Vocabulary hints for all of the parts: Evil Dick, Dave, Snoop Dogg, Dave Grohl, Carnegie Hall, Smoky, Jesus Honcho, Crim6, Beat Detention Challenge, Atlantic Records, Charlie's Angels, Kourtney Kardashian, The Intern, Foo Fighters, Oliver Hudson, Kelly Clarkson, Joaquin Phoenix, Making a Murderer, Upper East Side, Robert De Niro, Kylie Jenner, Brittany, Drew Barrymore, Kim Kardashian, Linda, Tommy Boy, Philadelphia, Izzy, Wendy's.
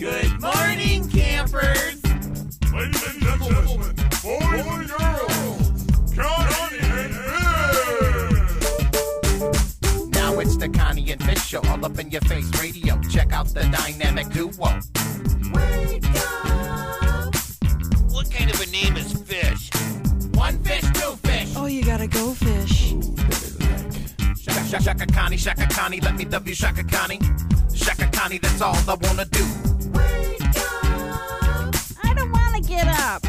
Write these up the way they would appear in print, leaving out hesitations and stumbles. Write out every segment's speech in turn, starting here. Good morning, campers. Ladies and gentlemen, boys and girls, Connie and Fish. Now it's the Connie and Fish show, all up in your face radio. Check out the dynamic duo. Wake up. What kind of a name is Fish? One fish, two fish. Oh, you gotta go, Fish. Shaka Connie, Shaka Connie, let me W Shaka Connie. Shaka Connie, that's all I wanna do. Wake up. I don't wanna get up.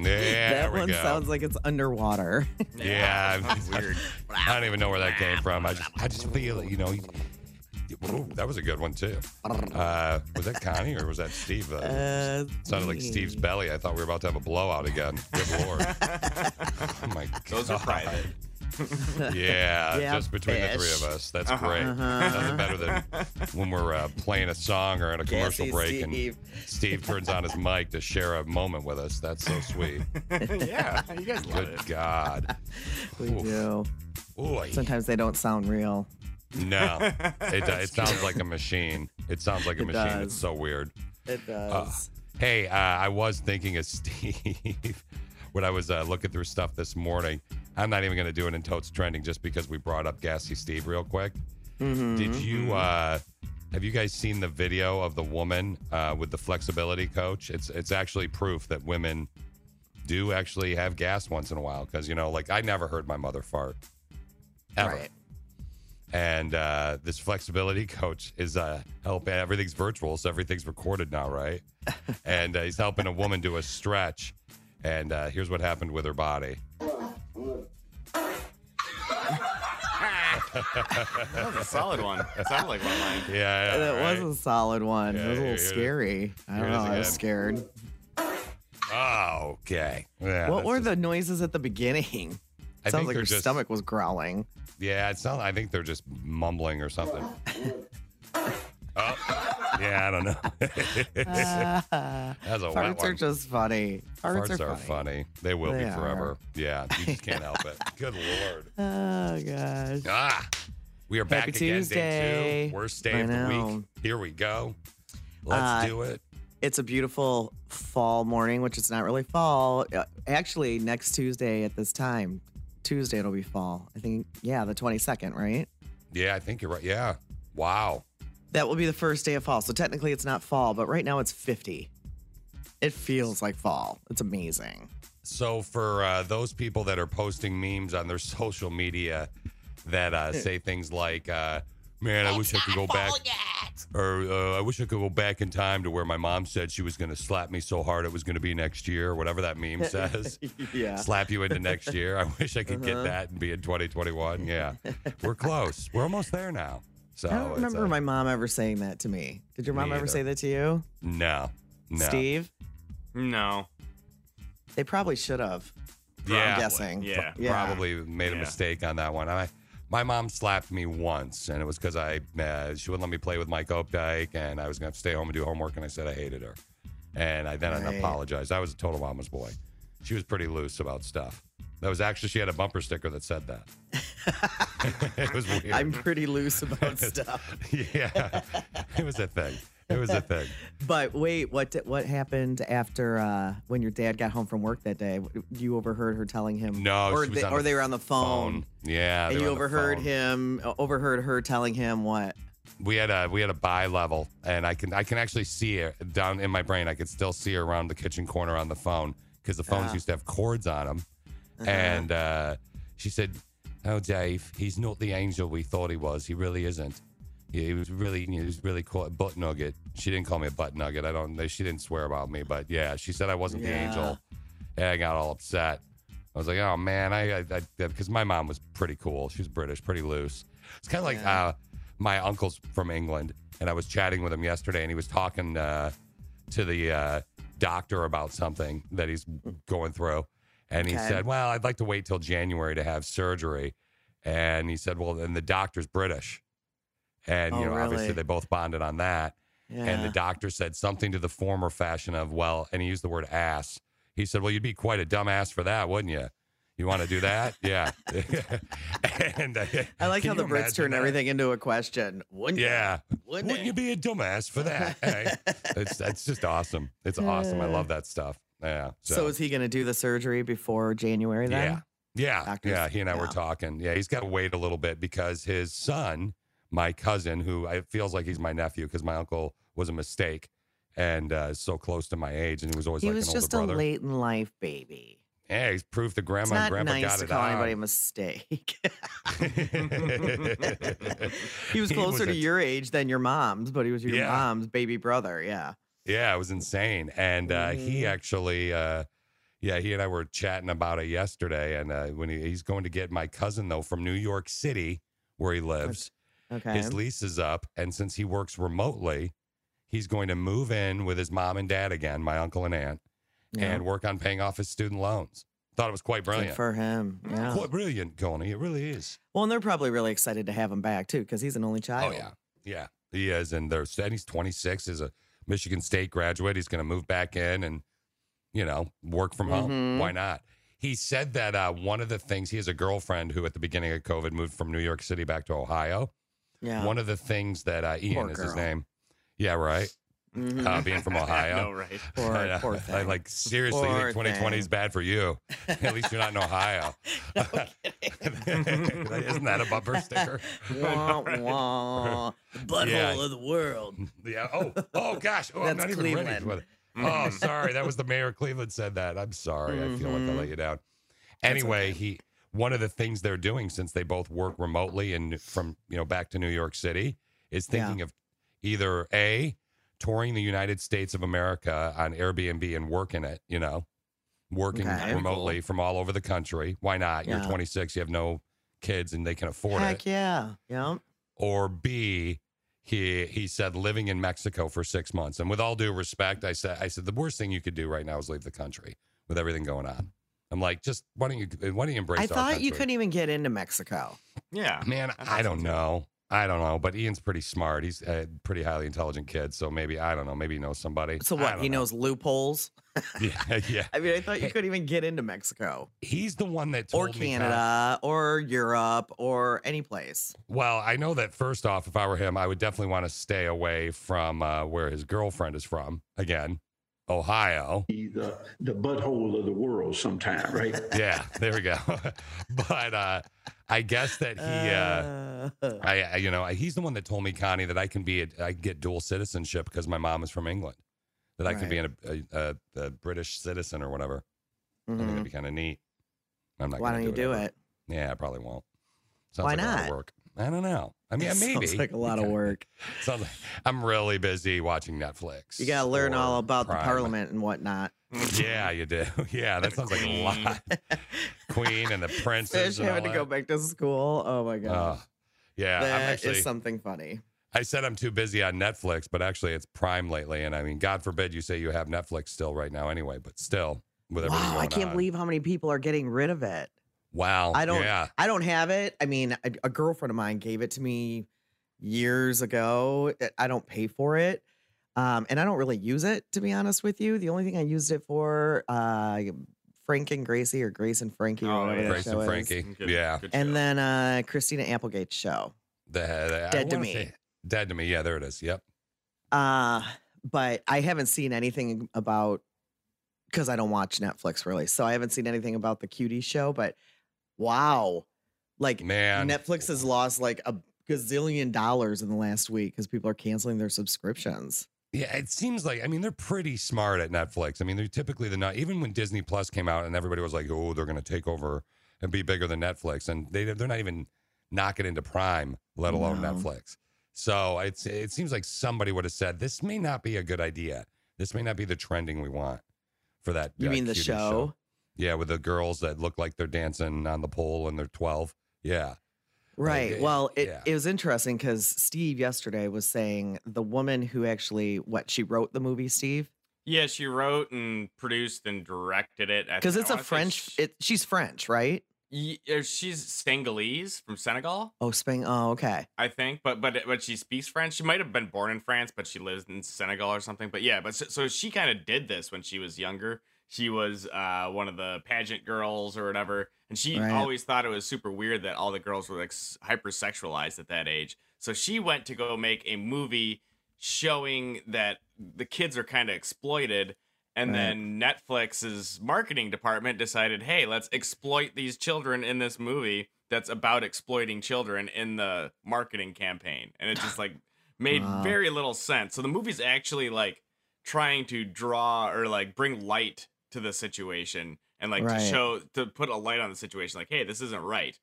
There that one sounds like it's underwater. Yeah, it's weird. I don't even know where that came from. I just feel it, you know. Ooh, that was a good one, too. Was that Connie or was that Steve? Sounded like Steve's belly. I thought we were about to have a blowout again. Good Lord. Oh, my God. Those are private. Yeah, yep. Just between the three of us. That's great. Nothing better than when we're playing a song or in a commercial break and Steve turns on his mic to share a moment with us. That's so sweet. Yeah, you guys love it. Good God. We do. Oy. Sometimes they don't sound real. No, it sounds like a machine. It sounds like a machine. Does. It's so weird. It does. Hey, I was thinking of Steve when I was looking through stuff this morning. I'm not even going to do it until it's trending just because we brought up Gassy Steve real quick. Mm-hmm. Did you, have you guys seen the video of the woman with the flexibility coach? It's actually proof that women do actually have gas once in a while. Because, you know, like I never heard my mother fart. Ever. Right. And this flexibility coach is helping. Everything's virtual, so everything's recorded now, right? And he's helping a woman do a stretch. And here's what happened with her body. That was a solid one. That sounded like one line. Yeah, yeah, that right? was a solid one. Yeah, it was a little scary. I don't know. I was scared. Oh, okay. Yeah, what were the noises at the beginning? It sounds like her stomach was growling. Yeah, it sounds. I think they're just mumbling or something. Yeah, I don't know. That's a farts are just funny. Farts are funny. They will be forever. Yeah, you just can't help it. Good Lord. Oh gosh. We are back again. Day 2, worst day of the week. Here we go. Let's do it. It's a beautiful fall morning, which it's not really fall. Actually, next Tuesday at this time. Tuesday it'll be fall. I think, yeah, the 22nd, right? Yeah, I think you're right. Yeah. Wow. That will be the first day of fall. So technically it's not fall, but right now it's 50. It feels like fall. It's amazing. So for those people that are posting memes on their social media that say things like, man, I wish I could go back. Or I wish I could go back in time to where my mom said she was going to slap me so hard it was going to be next year, or whatever that meme says. Yeah. Slap you into next year. I wish I could get that and be in 2021. Yeah. We're close. We're almost there now. So I don't remember my mom ever saying that to me. Did your mom ever say that to you? No. Steve? No. They probably should have. Yeah. I'm guessing. Yeah. Probably made a mistake on that one. My mom slapped me once, and it was because she wouldn't let me play with my coke dyke, and I was going to stay home and do homework, and I said I hated her. And I apologized. I was a total mama's boy. She was pretty loose about stuff. That was actually, she had a bumper sticker that said that. It was weird. I'm pretty loose about stuff. Yeah. It was a thing. But wait, what happened after when your dad got home from work that day? You overheard her telling him? No, they were on the phone. Yeah, and you overheard her telling him what? We had a bi level, and I can actually see her down in my brain. I could still see her around the kitchen corner on the phone because the phones used to have cords on them. Uh-huh. And she said, "Oh, Dave, he's not the angel we thought he was. He really isn't." Yeah, he was really cool. Butt nugget. She didn't call me a butt nugget. She didn't swear about me, but yeah, she said I wasn't the angel. And I got all upset. I was like, oh man, because my mom was pretty cool. She was British, pretty loose. It's kind of like my uncle's from England, and I was chatting with him yesterday, and he was talking to the doctor about something that he's going through, and he said, well, I'd like to wait till January to have surgery. And he said, well, and the doctor's British. And, really? Obviously they both bonded on that. Yeah. And the doctor said something to the former fashion of, well, and he used the word ass. He said, well, you'd be quite a dumb ass for that, wouldn't you? You want to do that? Yeah. And I like how the Brits turn everything into a question. Wouldn't you be a dumbass for that? It's just awesome. It's awesome. I love that stuff. Yeah. So is he going to do the surgery before January then? Yeah. Doctors? Yeah. He and I were talking. Yeah. He's got to wait a little bit because his son, my cousin, who it feels like he's my nephew because my uncle was a mistake and so close to my age. And he was always like an older brother. He was just a late in life baby. Yeah, he's proof that grandma and grandpa got it out. It's not nice to call anybody a mistake. He was closer to your age than your mom's, but he was your mom's baby brother. Yeah. Yeah, it was insane. And he actually, he and I were chatting about it yesterday. And when he's going to get my cousin, though, from New York City, where he lives. Okay. His lease is up. And since he works remotely, he's going to move in with his mom and dad again, my uncle and aunt. Yeah. And work on paying off his student loans. Thought it was quite brilliant. Good for him. Yeah. Quite brilliant, Connie. It really is. Well, and they're probably really excited to have him back, too, because he's an only child. Oh, yeah. Yeah, he is. And he's 26, is a Michigan State graduate. He's going to move back in and, work from home. Why not? He said that one of the things, he has a girlfriend who at the beginning of COVID moved from New York City back to Ohio. Yeah. One of the things that Ian is his name. Yeah, right. Being from Ohio. I know, right? Poor thing. Like, seriously, you think 2020 is bad for you? At least you're not in Ohio. No kidding. Isn't that a bumper sticker? Wah, wah. The butthole of the world. Yeah. Oh gosh. Oh, I'm not even ready for it. Oh, sorry. That was the mayor of Cleveland said that. I'm sorry. I feel like I let you down. Anyway, okay. One of the things they're doing since they both work remotely and from, back to New York City is thinking of either touring the United States of America on Airbnb and working it, working remotely from all over the country. Why not? Yeah. You're 26, you have no kids, and they can afford it. Heck yeah. Yeah. Or B, he said living in Mexico for 6 months. And with all due respect, I said the worst thing you could do right now is leave the country with everything going on. I'm like, just why don't you embrace? I thought you couldn't even get into Mexico. Yeah, man, I don't know. I don't know, but Ian's pretty smart. He's a pretty highly intelligent kid, so maybe, I don't know, maybe he knows somebody. So what, he knows loopholes? Yeah. I mean, I thought you couldn't even get into Mexico. He's the one that told me. Or Canada, or Europe, or any place. Well, I know that first off, if I were him, I would definitely want to stay away from where his girlfriend is from, again, Ohio. The butthole of the world sometime, right? Yeah, there we go. But... I guess that he's the one that told me, Connie, that I can get dual citizenship because my mom is from England, that I can be a British citizen or whatever. I think that'd be kind of neat. I'm not. Why don't you do it? Yeah, I probably won't. Sounds Why like not? A lot of work. I don't know. I mean, maybe. Sounds like a lot of work. Sounds like I'm really busy watching Netflix. You got to learn all about the parliament and whatnot. Yeah, you do. Yeah, that sounds like a lot. Queen and the princess. Fish having to go back to school. Oh, my gosh. Yeah. That is something funny. I said I'm too busy on Netflix, but actually it's Prime lately. And I mean, God forbid you say you have Netflix still right now anyway, but still. With everything going on. I can't believe how many people are getting rid of it. Wow. I don't have it. I mean, a girlfriend of mine gave it to me years ago. I don't pay for it. And I don't really use it, to be honest with you. The only thing I used it for, Frank and Gracie or Grace and Frankie. Oh, yeah. Grace and Frankie. Good, yeah. Good and then Christina Applegate's show. Dead to Me. Dead to Me. Yeah, there it is. Yep. But I haven't seen anything about, because I don't watch Netflix really. So I haven't seen anything about the Cutie show, but wow. Like, man. Netflix has lost like a gazillion dollars in the last week because people are canceling their subscriptions. Yeah, it seems like, I mean, they're pretty smart at Netflix. I mean, they're typically even when Disney Plus came out and everybody was like, oh, they're going to take over and be bigger than Netflix. And they're not even knocking into Prime, let alone Netflix. So it seems like somebody would have said, this may not be a good idea. This may not be the trending we want for that. You mean the show? Yeah, with the girls that look like they're dancing on the pole and they're 12. Yeah. Right. It was interesting because Steve yesterday was saying the woman who actually, she wrote the movie, Steve? Yeah, she wrote and produced and directed it. Because she's French, right? She's Senegalese from Senegal. Oh, Spain. Oh, okay. I think, but she speaks French. She might have been born in France, but she lives in Senegal or something. But yeah, but so she kind of did this when she was younger. She was one of the pageant girls or whatever, and she always thought it was super weird that all the girls were like hypersexualized at that age. So she went to go make a movie showing that the kids are kind of exploited. And then Netflix's marketing department decided, hey, let's exploit these children in this movie that's about exploiting children in the marketing campaign. And it just like made very little sense. So the movie's actually like trying to draw or like bring light to the situation and like to put a light on the situation. Like, hey, this isn't right.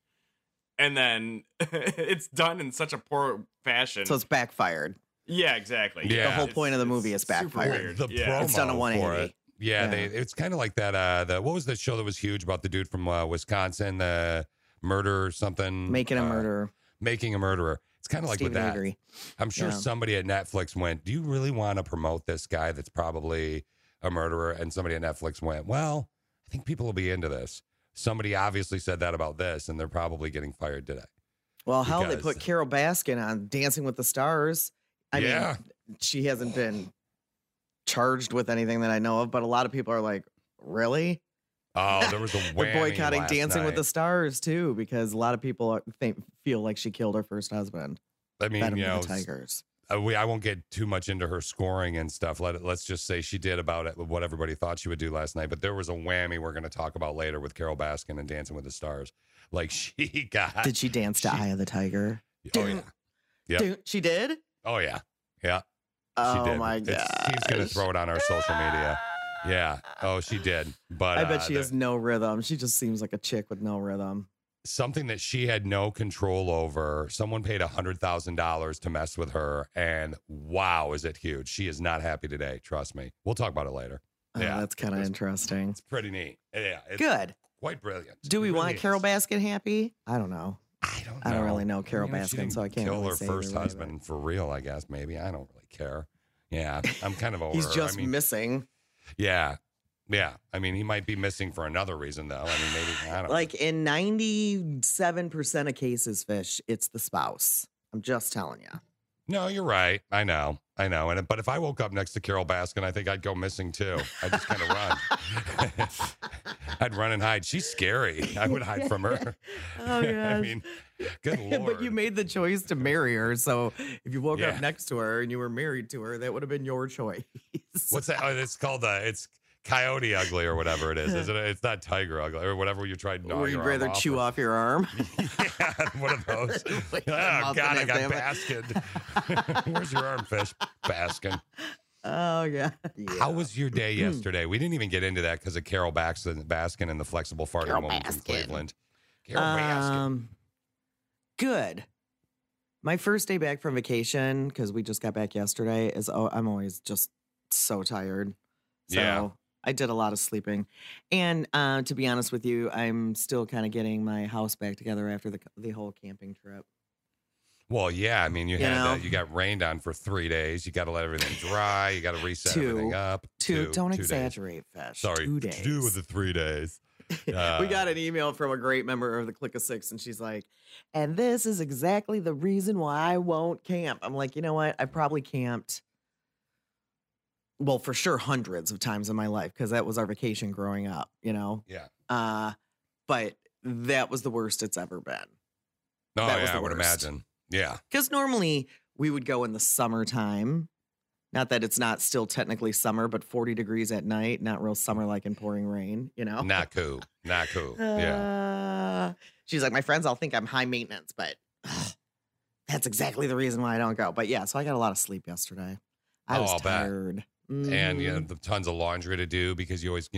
And then it's done in such a poor fashion. So it's backfired. Yeah, exactly. Yeah. The whole point of the movie is backfired. It's done a 180. Yeah, it's kind of like that. What was the show that was huge about the dude from Wisconsin, the murder or something? Making a Murderer. It's kind of like with that. I'm sure somebody at Netflix went, do you really want to promote this guy that's probably a murderer? And somebody at Netflix went, well, I think people will be into this. Somebody obviously said that about this, and they're probably getting fired today. Well, hell, they put Carole Baskin on Dancing with the Stars. I mean, she hasn't been charged with anything that I know of, but a lot of people are like, really? Oh, there was a whammy. They're boycotting Dancing with the Stars, too, because a lot of people feel like she killed her first husband. I mean, the Tigers. I won't get too much into her scoring and stuff. Let's just say she did about it, what everybody thought she would do last night, but there was a whammy we're going to talk about later with Carole Baskin and Dancing with the Stars. Like, she got... Did she dance to Eye of the Tiger? Oh, yeah. Yep. She did? Oh, yeah. Yeah. Oh, she did. My God. Steve's going to throw it on our social media. Yeah. Oh, she did. But I bet she has no rhythm. She just seems like a chick with no rhythm. Something that she had no control over. Someone paid $100,000 to mess with her. And wow, is it huge. She is not happy today. Trust me. We'll talk about it later. Oh, yeah. That's kind of interesting. It's pretty neat. Yeah. It's good. Quite brilliant. Do we want Carole Baskin happy? I don't know. I don't really know Carole Baskin, so I can't kill her first husband for real, I guess. Maybe I don't really care. Yeah, I'm kind of over. He's just missing. Yeah, yeah. I mean, he might be missing for another reason, though. I mean, maybe I don't. Like in 97% of cases, Fish, it's the spouse. I'm just telling you. No, you're right. I know. And but if I woke up next to Carole Baskin, I think I'd go missing too. I'd just kind of run. I'd run and hide. She's scary. I would hide from her. Oh yeah. I mean, good Lord. But you made the choice to marry her. So if you woke up next to her and you were married to her, that would have been your choice. What's that? Oh, it's called it's Coyote Ugly or whatever it is. Isn't it? It's not Tiger Ugly or whatever you tried. Or you'd rather chew off your arm. Yeah, one of those. Oh, God, I got Baskin. Where's your arm, Fish? Baskin. Oh, yeah. How was your day yesterday? We didn't even get into that because of Carole Baskin and the flexible farting woman from Cleveland. Carole Baskin. Good. My first day back from vacation, because we just got back yesterday, is I'm always just so tired. So yeah. I did a lot of sleeping. And to be honest with you, I'm still kind of getting my house back together after the whole camping trip. Well, yeah. I mean, you got rained on for 3 days. You got to let everything dry. You got to reset everything up. Don't exaggerate, Fish. Sorry, 2 days. 3 days. We got an email from a great member of the Clique of 6, and she's like, and this is exactly the reason why I won't camp. I'm like, you know what? I probably camped. Well, for sure, hundreds of times in my life, because that was our vacation growing up, you know? Yeah. But that was the worst it's ever been. Oh, yeah, I would imagine. Yeah. Because normally we would go in the summertime. Not that it's not still technically summer, but 40 degrees at night, not real summer-like and pouring rain, you know? Not cool. Yeah. She's like, my friends all think I'm high maintenance, but that's exactly the reason why I don't go. But yeah, so I got a lot of sleep yesterday. I was tired. And you know, tons of laundry to do because you always,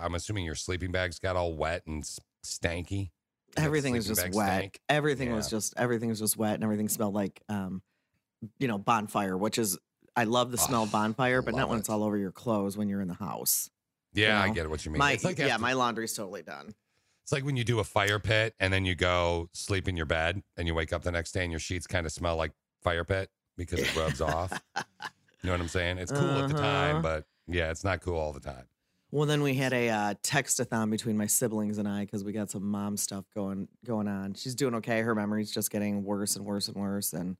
I'm assuming your sleeping bags got all wet and stanky. Everything was just wet. Everything was just wet, and everything smelled like, bonfire. Which is, I love the smell of bonfire, but not when it's all over your clothes when you're in the house. Yeah, you know? I get what you mean. My laundry's totally done. It's like when you do a fire pit and then you go sleep in your bed and you wake up the next day and your sheets kind of smell like fire pit. Because it rubs off. You know what I'm saying? It's cool at the time, but yeah, it's not cool all the time. Well, then we had a text-a-thon between my siblings and I because we got some mom stuff going on. She's doing okay. Her memory's just getting worse and worse and worse, and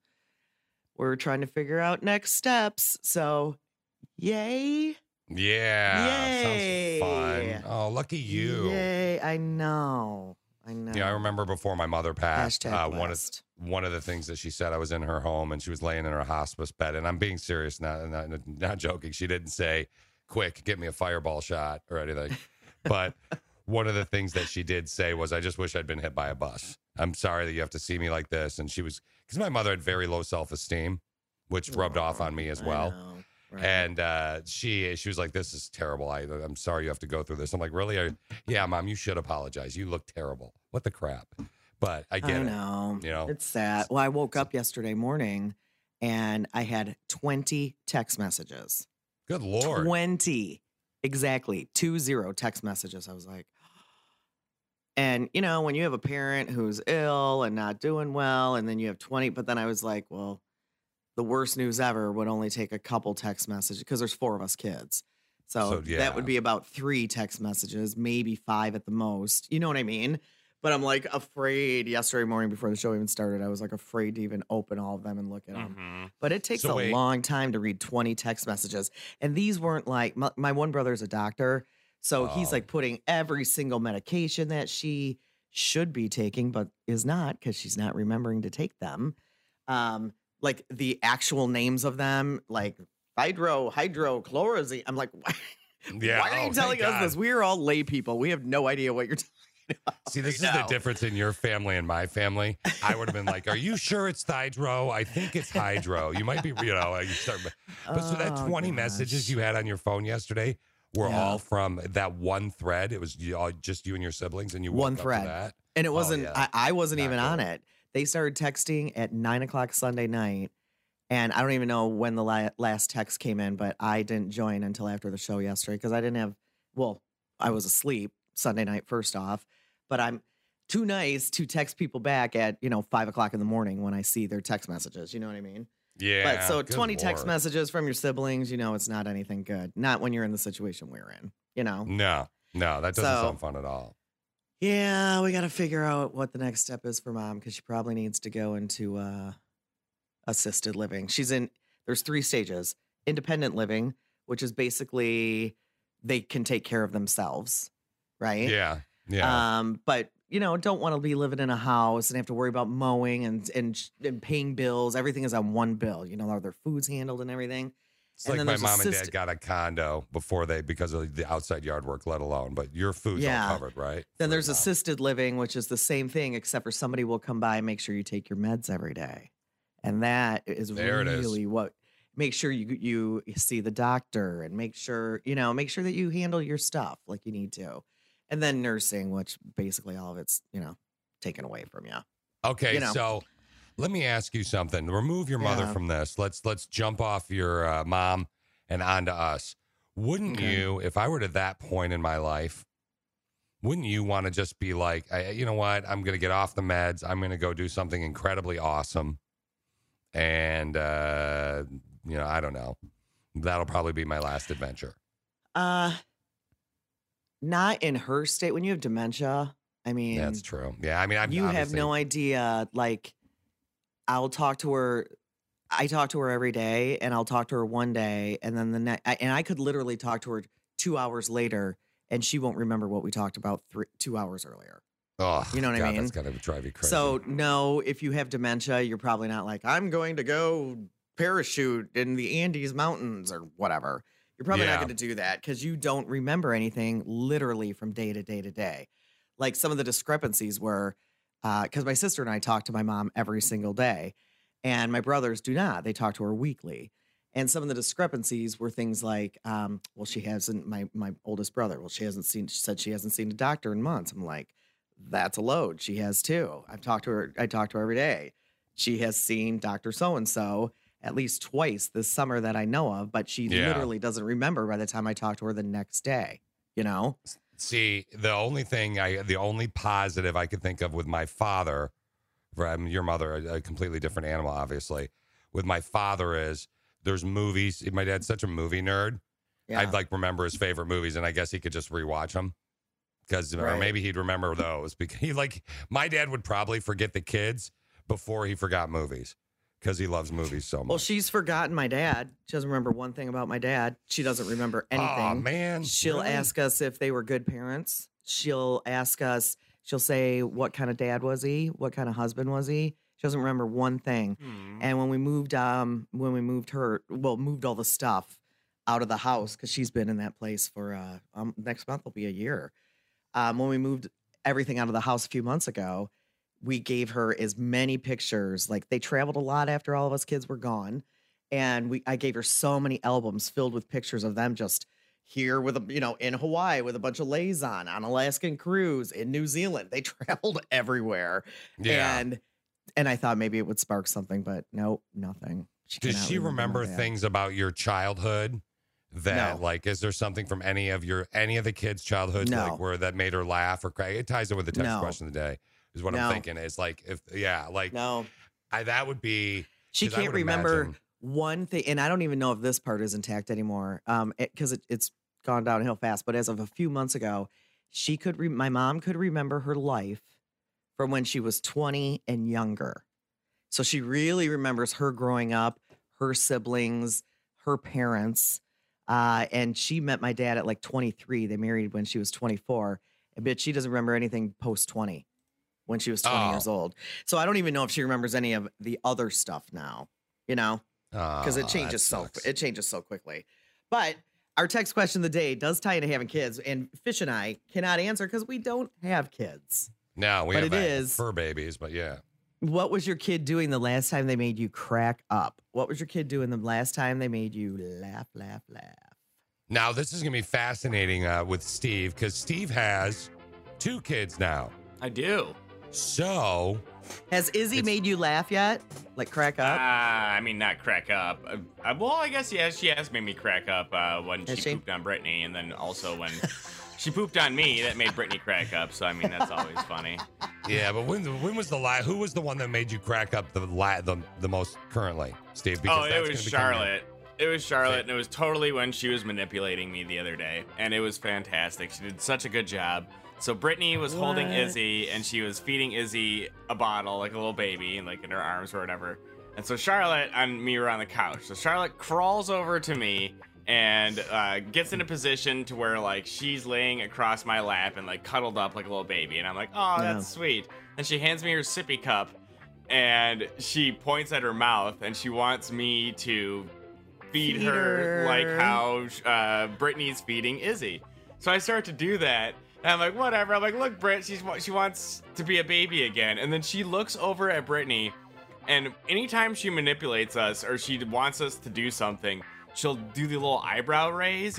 we're trying to figure out next steps. So, yay. Yeah. Yay. Sounds fun. Oh, lucky you. Yay. I know. Yeah, I remember before my mother passed, one of the things that she said, I was in her home, and she was laying in her hospice bed, and I'm being serious, not joking. She didn't say, quick, get me a fireball shot or anything. But one of the things that she did say was, I just wish I'd been hit by a bus. I'm sorry that you have to see me like this. And she was, because my mother had very low self-esteem, which rubbed off on me as well. Right. And she was like, this is terrible. I'm sorry you have to go through this. I'm like, really? Yeah, Mom, you should apologize. You look terrible. What the crap? But I get it. I know. It. You know? It's sad. Well, I woke up yesterday morning and I had 20 text messages. Good Lord. 20. Exactly. 20 text messages. I was like, and you know, when you have a parent who's ill and not doing well, and then you have 20, but then I was like, well, the worst news ever would only take a couple text messages because there's 4 of us kids. So yeah. That would be about 3 text messages, maybe 5 at the most. You know what I mean? But I'm like afraid yesterday morning before the show even started, I was like afraid to even open all of them and look at them. Mm-hmm. But it takes a long time to read 20 text messages. And these weren't like, my one brother's a doctor. So he's like putting every single medication that she should be taking, but is not because she's not remembering to take them. Like the actual names of them, like hydroxychloroquine. I'm like, why are you telling us this? We are all lay people. We have no idea what you're talking. See, this is the difference in your family and my family. I would have been like, are you sure it's hydro? I think it's hydro. You might be, you know, you start. But so that 20 messages you had on your phone yesterday were all from that one thread. It was just you and your siblings, and you one thread. That. And it wasn't, I wasn't even on it. They started texting at 9:00 Sunday night. And I don't even know when the last text came in, but I didn't join until after the show yesterday because I didn't have, well, I was asleep Sunday night, first off. But I'm too nice to text people back at, 5:00 in the morning when I see their text messages. You know what I mean? Yeah. But so 20 text messages from your siblings, it's not anything good. Not when you're in the situation we're in, No, that doesn't sound fun at all. Yeah, we got to figure out what the next step is for Mom because she probably needs to go into assisted living. There's 3 stages. Independent living, which is basically they can take care of themselves, right? Yeah. Yeah. But don't want to be living in a house and have to worry about mowing and paying bills. Everything is on one bill. How their food's handled and everything. It's and like my mom and dad got a condo before because of the outside yard work, let alone. But your food's all covered, right? Then there's assisted living, which is the same thing, except for somebody will come by and make sure you take your meds every day, and that is really what. Make sure you see the doctor and make sure that you handle your stuff like you need to. And then nursing, which basically all of it's, taken away from you. Okay, so let me ask you something. Remove your mother from this. Let's jump off your mom and onto us. Wouldn't you, if I were to that point in my life, wouldn't you want to just be like, you know what? I'm going to get off the meds. I'm going to go do something incredibly awesome. And, I don't know. That'll probably be my last adventure. Not in her state. When you have dementia, I mean. That's true. Yeah, I mean. You have no idea. Like, I'll talk to her. I talk to her every day, and I'll talk to her one day. And then the next. And I could literally talk to her 2 hours later, and she won't remember what we talked about 2 hours earlier. Oh, you know what I mean? That's got to drive you crazy. So, no, if you have dementia, you're probably not like, I'm going to go parachute in the Andes Mountains or whatever. You're probably not going to do that because you don't remember anything literally from day to day to day. Like some of the discrepancies were because my sister and I talk to my mom every single day and my brothers do not. They talk to her weekly. And some of the discrepancies were things like, she hasn't, my oldest brother, she hasn't seen a doctor in months. I'm like, that's a load. She has too. I talk to her every day. She has seen Dr. So-and-so at least twice this summer that I know of, but she literally doesn't remember by the time I talk to her the next day, See, the only positive I could think of with my father, from your mother, a completely different animal, obviously, with my father is there's movies. My dad's such a movie nerd Yeah. I'd like remember his favorite movies, and I guess he could just rewatch them. Because or maybe he'd remember those. Because he like my dad would probably forget the kids before he forgot movies because he loves movies so much. Well, she's forgotten my dad. She doesn't remember one thing about my dad. She doesn't remember anything. Oh man. She'll ask us if they were good parents. She'll ask us, she'll say, what kind of dad was he? What kind of husband was he? She doesn't remember one thing. Mm. And when we moved all the stuff out of the house, because she's been in that place for next month will be a year. When we moved everything out of the house a few months ago, we gave her as many pictures. Like, they traveled a lot after all of us kids were gone. And I gave her so many albums filled with pictures of them just here with, in Hawaii with a bunch of lays on Alaskan cruise, in New Zealand. They traveled everywhere. Yeah. And I thought maybe it would spark something, but no, nothing. Does she remember things about your childhood? That no. Like, is there something from any of the kids' childhoods no. like where that made her laugh or cry? It ties in with the text no. question of the day is what no. I'm thinking. It's like that would be she can't remember one thing, and I don't even know if this part is intact anymore because it's gone downhill fast. But as of a few months ago, she could my mom could remember her life from when she was 20 and younger, so she really remembers her growing up, her siblings, her parents. And she met my dad at like 23. They married when she was 24. But she doesn't remember anything post 20 when she was 20 years old. So I don't even know if she remembers any of the other stuff now, because it changes so quickly. But our text question of the day does tie into having kids, and Fish and I cannot answer because we don't have kids. No, we have fur babies, but yeah. What was your kid doing the last time they made you crack up? What was your kid doing the last time they made you laugh? Now, this is going to be fascinating with Steve, because Steve has two kids now. I do. So. Has Izzy made you laugh yet? Like crack up? I mean, not crack up. Well, I guess, yeah, she has made me crack up when she pooped on Brittany, and then also when... She pooped on me. That made Brittany crack up. So, I mean, that's always funny. Yeah, but when was the lie? Who was the one that made you crack up the most currently, Steve? Because it was Charlotte. It was Charlotte, and it was totally when she was manipulating me the other day. And it was fantastic. She did such a good job. So Brittany was holding Izzy, and she was feeding Izzy a bottle, like a little baby, and like in her arms or whatever. And so Charlotte and me were on the couch. So Charlotte crawls over to me and gets in a position to where like she's laying across my lap and like cuddled up like a little baby, and I'm like, oh, that's sweet. And she hands me her sippy cup, and she points at her mouth, and she wants me to feed her like how Brittany's feeding Izzy. So I start to do that, and I'm like, whatever. I'm like, look, Britt, she wants to be a baby again. And then she looks over at Brittany, and anytime she manipulates us or she wants us to do something, she'll do the little eyebrow raise,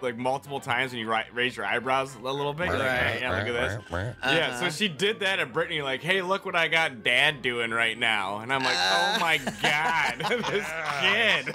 like multiple times when you raise your eyebrows a little bit. You're like, hey, yeah, look at this. Yeah, so she did that at Brittany, like, hey, look what I got dad doing right now. And I'm like, oh my God, this kid.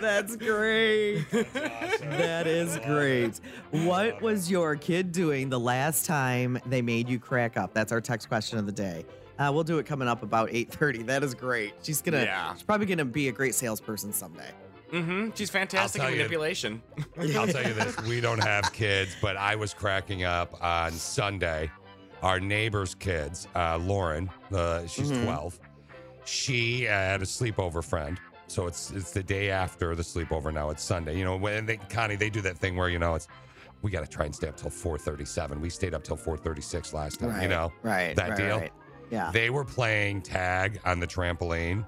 That's great. That's awesome. That is great. What was your kid doing the last time they made you crack up? That's our text question of the day. We'll do it coming up about 8:30. That is great. She's probably going to be a great salesperson someday. Mm-hmm. She's fantastic at manipulation. I'll tell you this. We don't have kids, but I was cracking up on Sunday. Our neighbor's kids, Lauren, she's 12. She had a sleepover friend. So it's the day after the sleepover now. It's Sunday. Connie, they do that thing where, it's, we got to try and stay up till 4:37. We stayed up till 4:36 last time, Right. That deal. Right. Yeah. They were playing tag on the trampoline.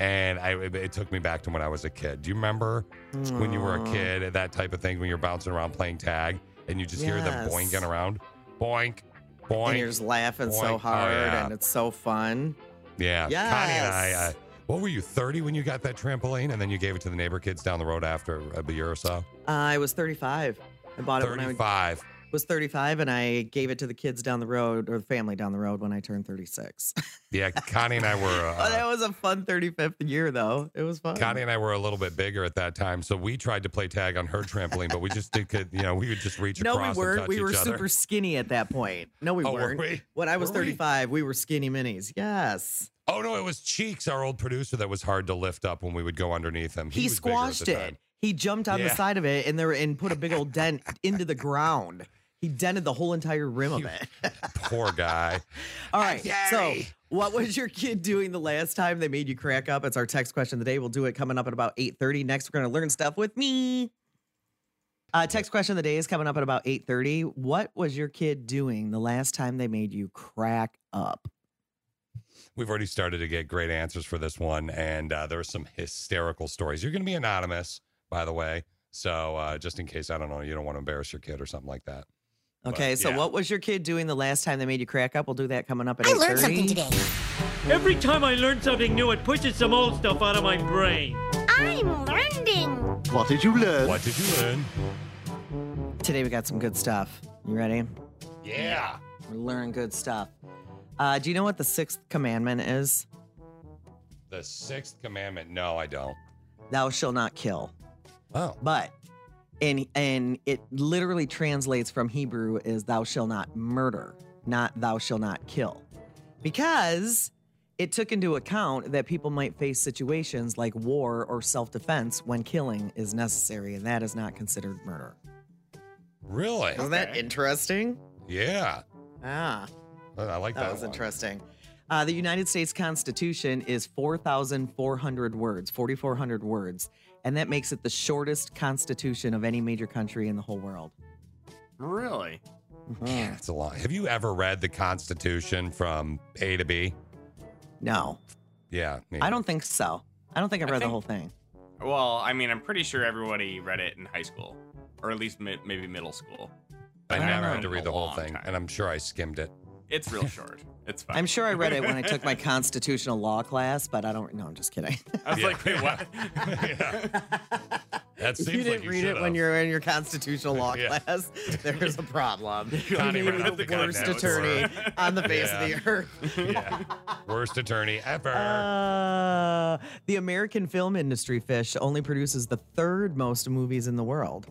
And it took me back to when I was a kid. Do you remember when you were a kid, that type of thing, when you're bouncing around playing tag and you just hear them boinking around? Boink, boink. And you're just laughing boink. So hard and it's so fun. Yeah. Yes. Connie and I, what were you, 30 when you got that trampoline and then you gave it to the neighbor kids down the road after a year or so? I was 35. I bought it was 35, and I gave it to the kids down the road or the family down the road when I turned 36. Yeah, Connie and I were... that was a fun 35th year, though. It was fun. Connie and I were a little bit bigger at that time, so we tried to play tag on her trampoline, but we just we would just reach across and touch each other. No, we weren't. We were super skinny at that point. No, we weren't. Were we? When I was 35, we were skinny minis. Yes. Oh, no, it was Cheeks, our old producer, that was hard to lift up when we would go underneath him. He squashed it. He jumped on the side of it and put a big old dent into the ground. He dented the whole entire rim of it. Poor guy. All right. So what was your kid doing the last time they made you crack up? It's our text question of the day. We'll do it coming up at about 8:30. Next, we're going to learn stuff with me. Text question of the day is coming up at about 8:30. What was your kid doing the last time they made you crack up? We've already started to get great answers for this one. And there are some hysterical stories. You're going to be anonymous, by the way. So just in case, I don't know, you don't want to embarrass your kid or something like that. Okay, but, so what was your kid doing the last time they made you crack up? We'll do that coming up at 8:30. I learned something today. Every time I learn something new, it pushes some old stuff out of my brain. I'm learning. What did you learn? What did you learn? Today we got some good stuff. You ready? Yeah. We're learning good stuff. Do you know what the sixth commandment is? The sixth commandment? No, I don't. Thou shalt not kill. Oh. But... And it literally translates from Hebrew as thou shalt not murder, not thou shalt not kill. Because it took into account that people might face situations like war or self-defense when killing is necessary, and that is not considered murder. Really? Isn't that interesting? Yeah. Ah. I like that. That was interesting. The United States Constitution is 4,400 words, 4,400 words. And that makes it the shortest constitution of any major country in the whole world. Really? Mm-hmm. Yeah, that's a lot. Have you ever read the Constitution from A to B? No. Yeah. Maybe. I don't think so. I don't think I've read the whole thing. Well, I mean, I'm pretty sure everybody read it in high school, or at least maybe middle school. I never had to read the whole thing, and I'm sure I skimmed it. It's real short. It's fine. I'm sure I read it when I took my constitutional law class, but I don't. No, I'm just kidding. I was like, wait, what? That seems you didn't read it when you're in your constitutional law class. There's a problem. You were the worst attorney on the face of the earth. Worst attorney ever. The American film industry, Fish, only produces the third most movies in the world.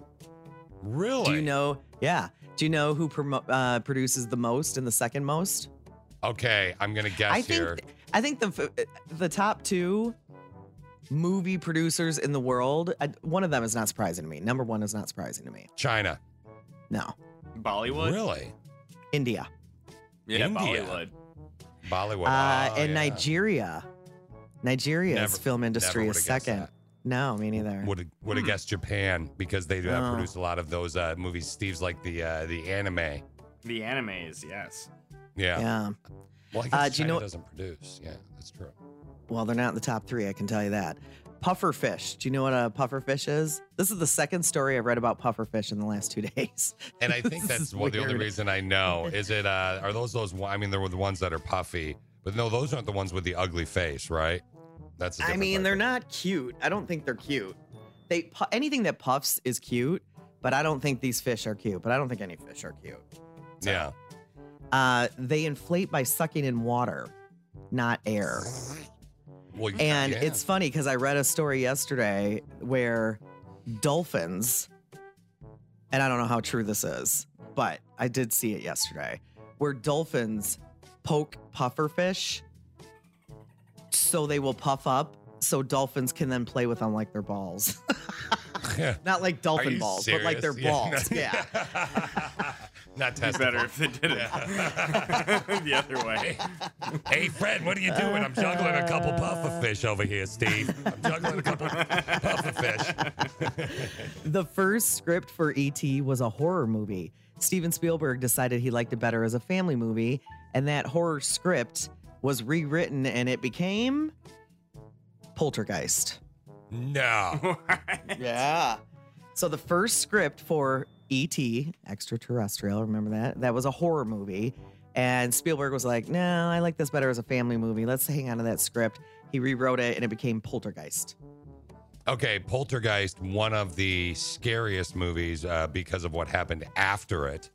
Really? Do you know? Yeah. Do you know who produces the most and the second most? Okay, I'm going to guess here. I think the top two movie producers in the world, one of them is not surprising to me. Number one is not surprising to me. China. No. Bollywood? Really? India. Yeah, India. Bollywood. And Nigeria. Nigeria's film industry is second. No, me neither. Would have guessed Japan because they produce a lot of those movies. Steve's like the anime. The animes, yes. Yeah. Well, I guess China doesn't produce. Yeah, that's true. Well, they're not in the top three, I can tell you that. Pufferfish. Do you know what a pufferfish is? This is the second story I've read about pufferfish in the last 2 days. And I think that's the only reason I know. Is it, are those, I mean, there were the ones that are puffy. But no, those aren't the ones with the ugly face, right? That's they're not cute. I don't think they're cute. Anything that puffs is cute, but I don't think these fish are cute. But I don't think any fish are cute. So, yeah. They inflate by sucking in water, not air. Well, and it's funny because I read a story yesterday where dolphins, and I don't know how true this is, but I did see it yesterday, where dolphins poke pufferfish so they will puff up so dolphins can then play with them like their balls. Not like dolphin balls, serious? But like their balls. Yeah. Not tested. Better if they did it the other way. Hey, Fred, what are you doing? I'm juggling a couple pufferfish over here, Steve. I'm juggling a couple pufferfish. The first script for E.T. was a horror movie. Steven Spielberg decided he liked it better as a family movie, and that horror script was rewritten and it became Poltergeist. No. Yeah. So the first script for E.T., Extraterrestrial, remember that? That was a horror movie. And Spielberg was like, no, I like this better as a family movie. Let's hang on to that script. He rewrote it and it became Poltergeist. Okay, Poltergeist, one of the scariest movies because of what happened after it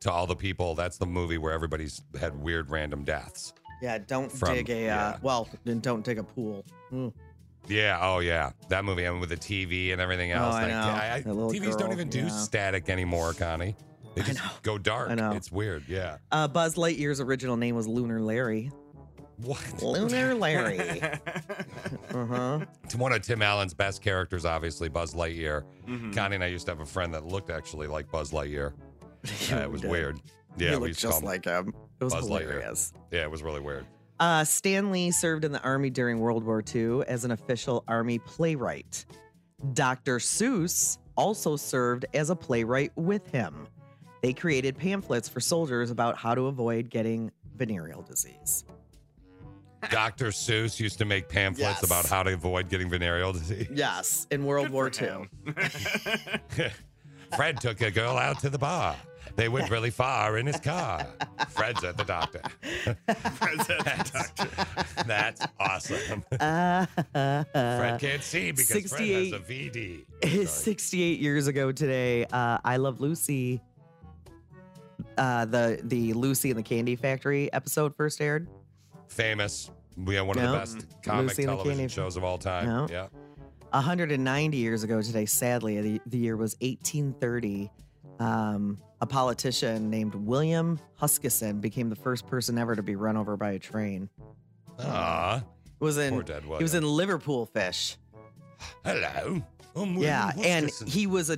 to all the people. That's the movie where everybody's had weird random deaths. Yeah, don't dig a pool. Mm. Yeah, oh yeah. That movie, I mean, with the TV and everything else. TVs don't even do static anymore, Connie. They just go dark. It's weird, yeah. Buzz Lightyear's original name was Lunar Larry. What? Lunar Larry. Uh-huh. It's one of Tim Allen's best characters, obviously, Buzz Lightyear. Mm-hmm. Connie and I used to have a friend that looked actually like Buz Lightyear. It was weird. Yeah, we used to just like him. It was Buzz hilarious. Lightyear. Yeah, it was really weird. Stan Lee served in the Army during World War II as an official Army playwright. Dr. Seuss also served as a playwright with him. They created pamphlets for soldiers about how to avoid getting venereal disease. Dr. Seuss used to make pamphlets about how to avoid getting venereal disease. Yes, in World War II. Fred took a girl out to the bar. They went really far in his car. Fred's at the doctor. Fred's at the doctor. That's awesome. Fred can't see because Fred has a VD. Oh, 68 years ago today, I Love Lucy. The Lucy and the Candy Factory episode first aired. Famous. We had one of the best comic television shows of all time. 190 years ago today, sadly, the year was 1830. A politician named William Huskisson became the first person ever to be run over by a train. Ah. He was in Liverpool, Fish. Hello. Yeah, and he was a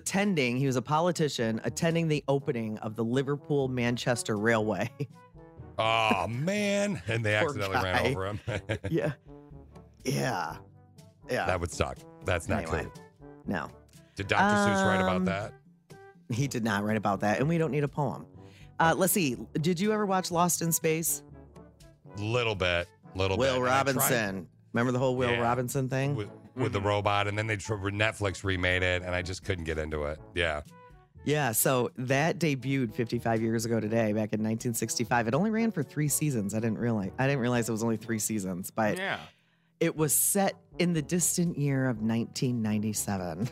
politician attending the opening of the Liverpool-Manchester Railway. Oh, man. And they accidentally ran over him. Yeah. That would suck. That's not cool. No. Did Dr. Seuss write about that? He did not write about that, and we don't need a poem. Let's see. Did you ever watch Lost in Space? Little bit. Will Robinson. Remember the whole Will Robinson thing? With the robot, and then Netflix remade it, and I just couldn't get into it. Yeah, so that debuted 55 years ago today, back in 1965. It only ran for 3 seasons. I didn't realize it was only 3 seasons, but it was set in the distant year of 1997.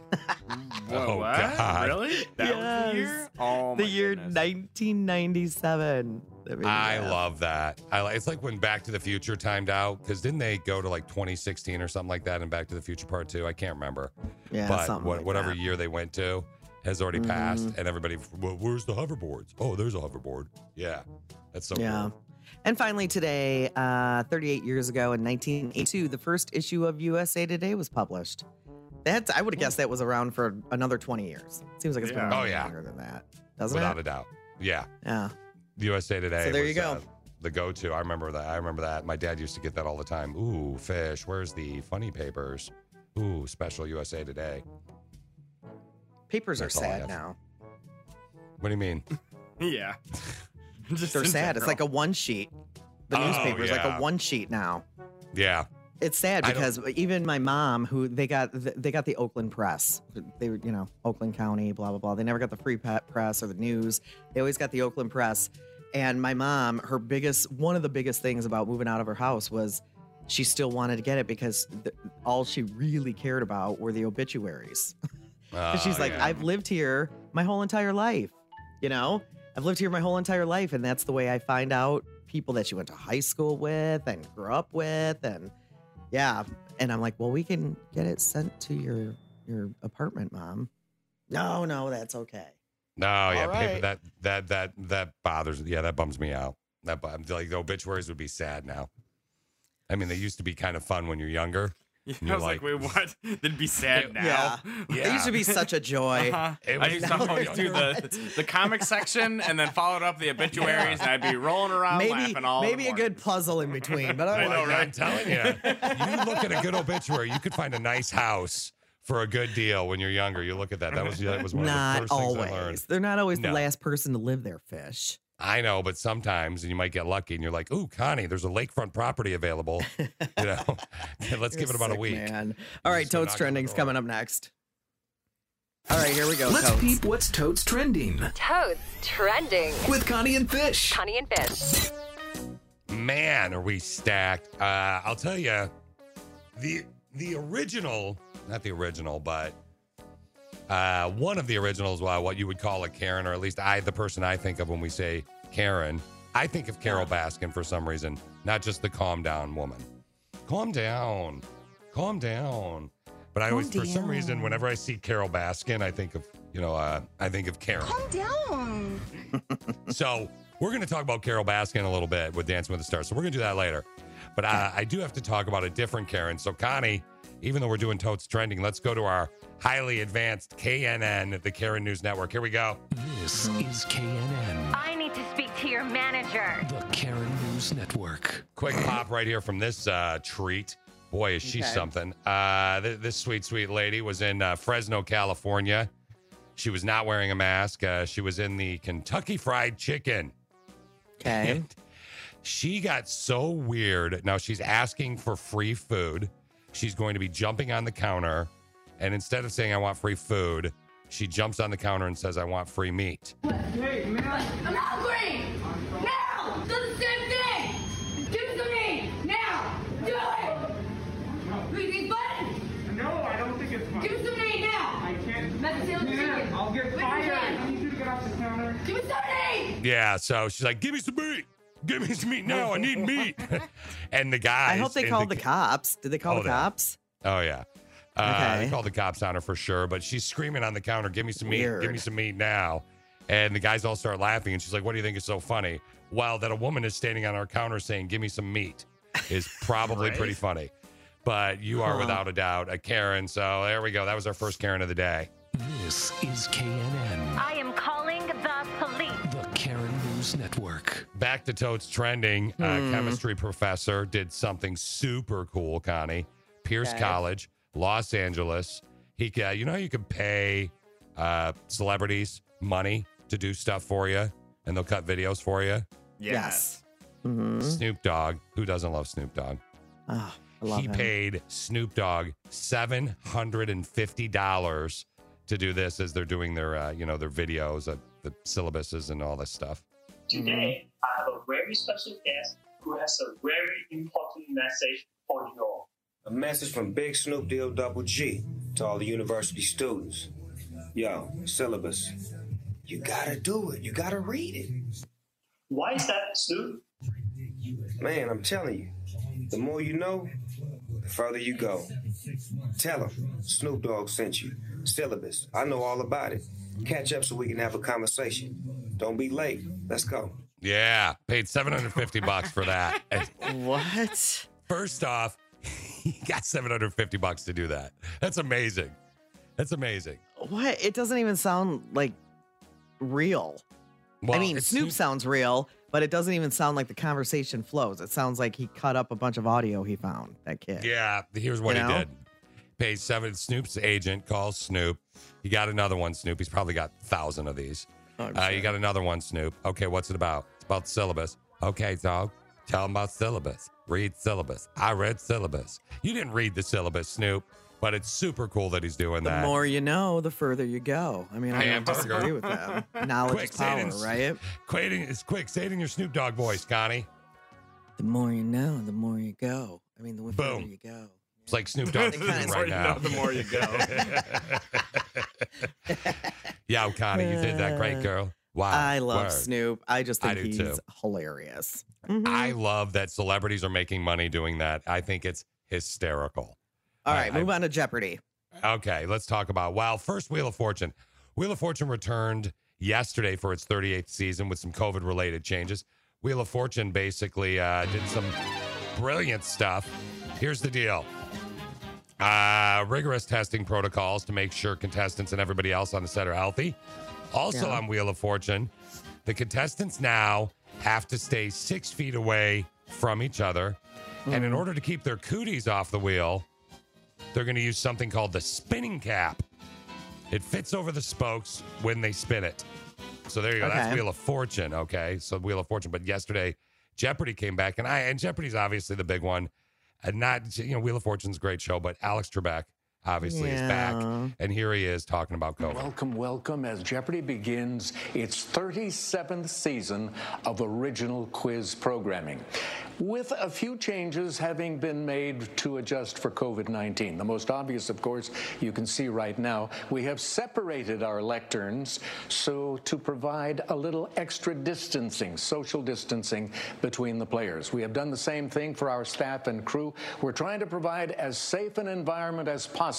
Oh, what? God. Really? That was the year? Oh, the year 1997. I love that. It's like when Back to the Future timed out, because didn't they go to like 2016 or something like that in Back to the Future Part 2? I can't remember. Yeah, but whatever year they went to has already passed, and everybody, where's the hoverboards? Oh, there's a hoverboard. Yeah, that's so cool. And finally today, 38 years ago in 1982, the first issue of USA Today was published. I would have guessed that was around for another 20 years. Seems like it's been longer than that, doesn't it? Without a doubt. Yeah. Yeah. USA Today. So there you go. The go-to. I remember that. My dad used to get that all the time. Ooh, Fish. Where's the funny papers? Ooh, special USA Today. Papers are sad now. What do you mean? Yeah. They're sad. It's like a one sheet. The newspaper is like a one sheet now. Yeah. It's sad because even my mom, who they got the Oakland Press. They were, Oakland County, blah, blah, blah. They never got the free press or the news. They always got the Oakland Press. And my mom, one of the biggest things about moving out of her house was she still wanted to get it because all she really cared about were the obituaries. She's like, I've lived here my whole entire life. I've lived here my whole entire life. And that's the way I find out people that she went to high school with and grew up with and... Yeah, and I'm like, well, we can get it sent to your apartment, Mom. No, that's okay. No, paper, that bothers. Yeah, that bums me out. The obituaries would be sad now. I mean, they used to be kind of fun when you're younger. Yeah, I was like, wait, what? They'd be sad now. Yeah. It used to be such a joy. Uh-huh. I used to always do the comic section and then followed up the obituaries, and I'd be rolling around laughing all Maybe a good puzzle in between, but I know, right? I'm telling you, you look at a good obituary, you could find a nice house for a good deal when you're younger. You look at that. That was one of the first things I learned. They're not always the last person to live their Fish. I know, but sometimes you might get lucky and you're like, ooh, Connie, there's a lakefront property available. Let's give it about a week. Man. All right, Totes Trending's coming up next. All right, here we go. Let's peep what's Totes Trending. Totes Trending. With Connie and Fish. Man, are we stacked. I'll tell you, one of the originals, what you would call a Karen, or at least the person I think of when we say Karen, I think of Carole Baskin for some reason, not just the calm down woman. Calm down. But I always, for some reason, whenever I see Carole Baskin, I think of Karen. Calm down. So We're going to talk about Carole Baskin a little bit with Dancing with the Stars, so we're going to do that later. But I do have to talk about a different Karen. So, Connie, even though we're doing Totes Trending, let's go to our highly advanced KNN, the Karen News Network. Here we go. This is KNN. I need to speak to your manager. The Karen News Network. Quick pop right here from this treat. Boy, is she something. This sweet, sweet lady was in Fresno, California. She was not wearing a mask. She was in the Kentucky Fried Chicken. Okay. And she got so weird. Now she's asking for free food. She's going to be jumping on the counter. And instead of saying, I want free food, she jumps on the counter and says, I want free meat. Hey, man. I'm hungry. Now. Do the same thing. Give me some meat. Now. Do it. Do you think it's fun? No, I don't think it's fun. Give me some meat now. I can't. Man, I'll get fired. I need you to get off the counter. Give me some meat. Yeah, so she's like, give me some meat. Give me some meat now. I need meat. And the guys. I hope they called the cops. Did they call the cops? Oh, yeah. They called the cops on her for sure, but she's screaming on the counter, give me some meat, give me some meat now. And the guys all start laughing, and she's like, what do you think is so funny? Well, that a woman is standing on our counter saying, give me some meat is probably right? Pretty funny. But you are without a doubt a Karen, so there we go. That was our first Karen of the day. This is KNN. I am calling the police. The Karen News Network. Back to Totes Trending. Chemistry professor did something super cool, Connie. Pierce College. Los Angeles. He, you know how you can pay celebrities money to do stuff for you, and they'll cut videos for you? Yes. Snoop Dogg. Who doesn't love Snoop Dogg? Oh, I love him. He paid Snoop Dogg $750 to do this as they're doing their, you know, their videos, the syllabuses and all this stuff. Today, I have a very special guest who has a very important message for you all. A message from Big Snoop Deal Double G to all the university students. Yo, syllabus. You gotta do it. You gotta read it. Why is that, Snoop? Man, I'm telling you. The more you know, the further you go. Tell him Snoop Dogg sent you. Syllabus. I know all about it. Catch up so we can have a conversation. Don't be late. Let's go. Yeah, paid $750 for that. What? First off, he got $750 to do that. That's amazing. That's amazing. What? It doesn't even sound like real. Well, I mean, Snoop sounds real, but it doesn't even sound like the conversation flows. It sounds like he cut up a bunch of audio he found, that kid. Yeah, here's what he did. Pays seven. Snoop's agent calls Snoop. He got another one, Snoop. He's probably got 1,000 of these. You got another one, Snoop. Okay, what's it about? It's about the syllabus. Okay, dog. Tell him about syllabus. Read syllabus. I read syllabus. You didn't read the syllabus, Snoop, but it's super cool that he's doing that. The more you know, the further you go. I mean, I don't disagree with that. Knowledge is power, right? Say it in your Snoop Dogg voice, Connie. The more you know, the more you go. I mean, the further you go. It's like Snoop Dogg right now. The more you go. Yeah, Connie, you did that great, girl. Wow. I love Snoop. I just think he's hilarious. I love that celebrities are making money doing that. I think it's hysterical. All right, move on to Jeopardy. Okay, let's talk about, first, Wheel of Fortune. Wheel of Fortune returned yesterday for its 38th season with some COVID-related changes. Wheel of Fortune basically did some brilliant stuff. Here's the deal. Rigorous testing protocols to make sure contestants and everybody else on the set are healthy. Also on Wheel of Fortune, the contestants now have to stay 6 feet away from each other. And in order to keep their cooties off the wheel, they're going to use something called the spinning cap. It fits over the spokes when they spin it. So there you go. That's Wheel of Fortune. Okay. So Wheel of Fortune. But yesterday, Jeopardy came back. And Jeopardy's obviously the big one. And not, you know, Wheel of Fortune's a great show, but Alex Trebek obviously is back, and here he is talking about COVID. Welcome, welcome, as Jeopardy begins its 37th season of original quiz programming, with a few changes having been made to adjust for COVID-19. The most obvious, of course, you can see right now, we have separated our lecterns so to provide a little extra distancing, social distancing between the players. We have done the same thing for our staff and crew. We're trying to provide as safe an environment as possible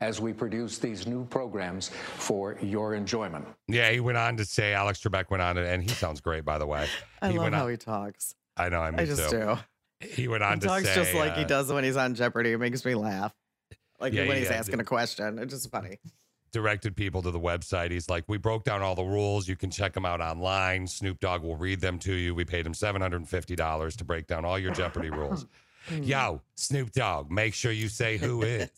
as we produce these new programs for your enjoyment. Yeah, he went on to say, Alex Trebek went on, and he sounds great, by the way. I love how he talks. I know, I just do. He went on to say, he talks just like he does when he's on Jeopardy. It makes me laugh. Like when he's asking a question. It's just funny. Directed people to the website. He's like, we broke down all the rules. You can check them out online. Snoop Dogg will read them to you. We paid him $750 to break down all your Jeopardy rules. Yo, Snoop Dogg, make sure you say who is.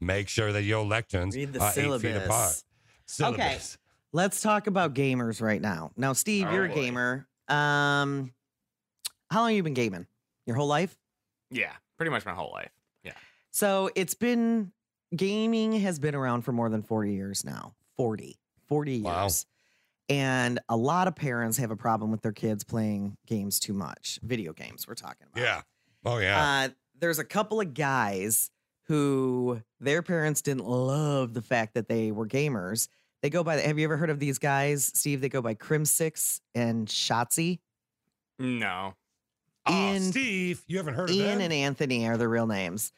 Make sure that your elections are 8 feet apart. Syllabus. Okay, let's talk about gamers right now. Now, Steve, you're a gamer. How long have you been gaming? Your whole life? Yeah, pretty much my whole life. Yeah. So it's been... Gaming has been around for more than 40 years now. 40 years. Wow. And a lot of parents have a problem with their kids playing games too much. Video games we're talking about. Yeah. Oh, yeah. There's a couple of guys who their parents didn't love the fact that they were gamers. They go by, have you ever heard of these guys, Steve? They go by Crim6 and Shotzi. No. Ian, oh, Steve, you haven't heard of them? Ian and Anthony are their real names.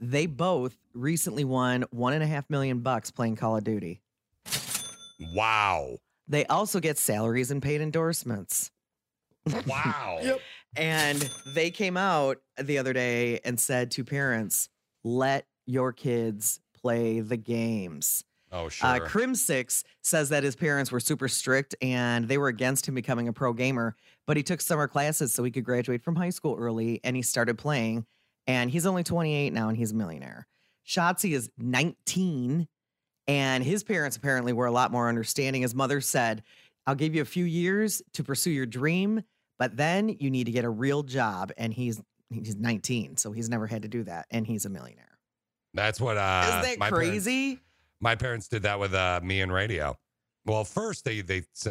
They both recently won $1.5 million playing Call of Duty. Wow. They also get salaries and paid endorsements. Wow. Yep. And they came out the other day and said to parents, let your kids play the games. Oh, sure. Crim6 says that his parents were super strict and they were against him becoming a pro gamer, but he took summer classes so he could graduate from high school early and he started playing. And he's only 28 now, and he's a millionaire. Shotzi is 19, and his parents apparently were a lot more understanding. His mother said, I'll give you a few years to pursue your dream, but then you need to get a real job. And he's 19, so he's never had to do that, and he's a millionaire. That's what... Isn't that crazy? My parents did that with me and radio. Well, first, they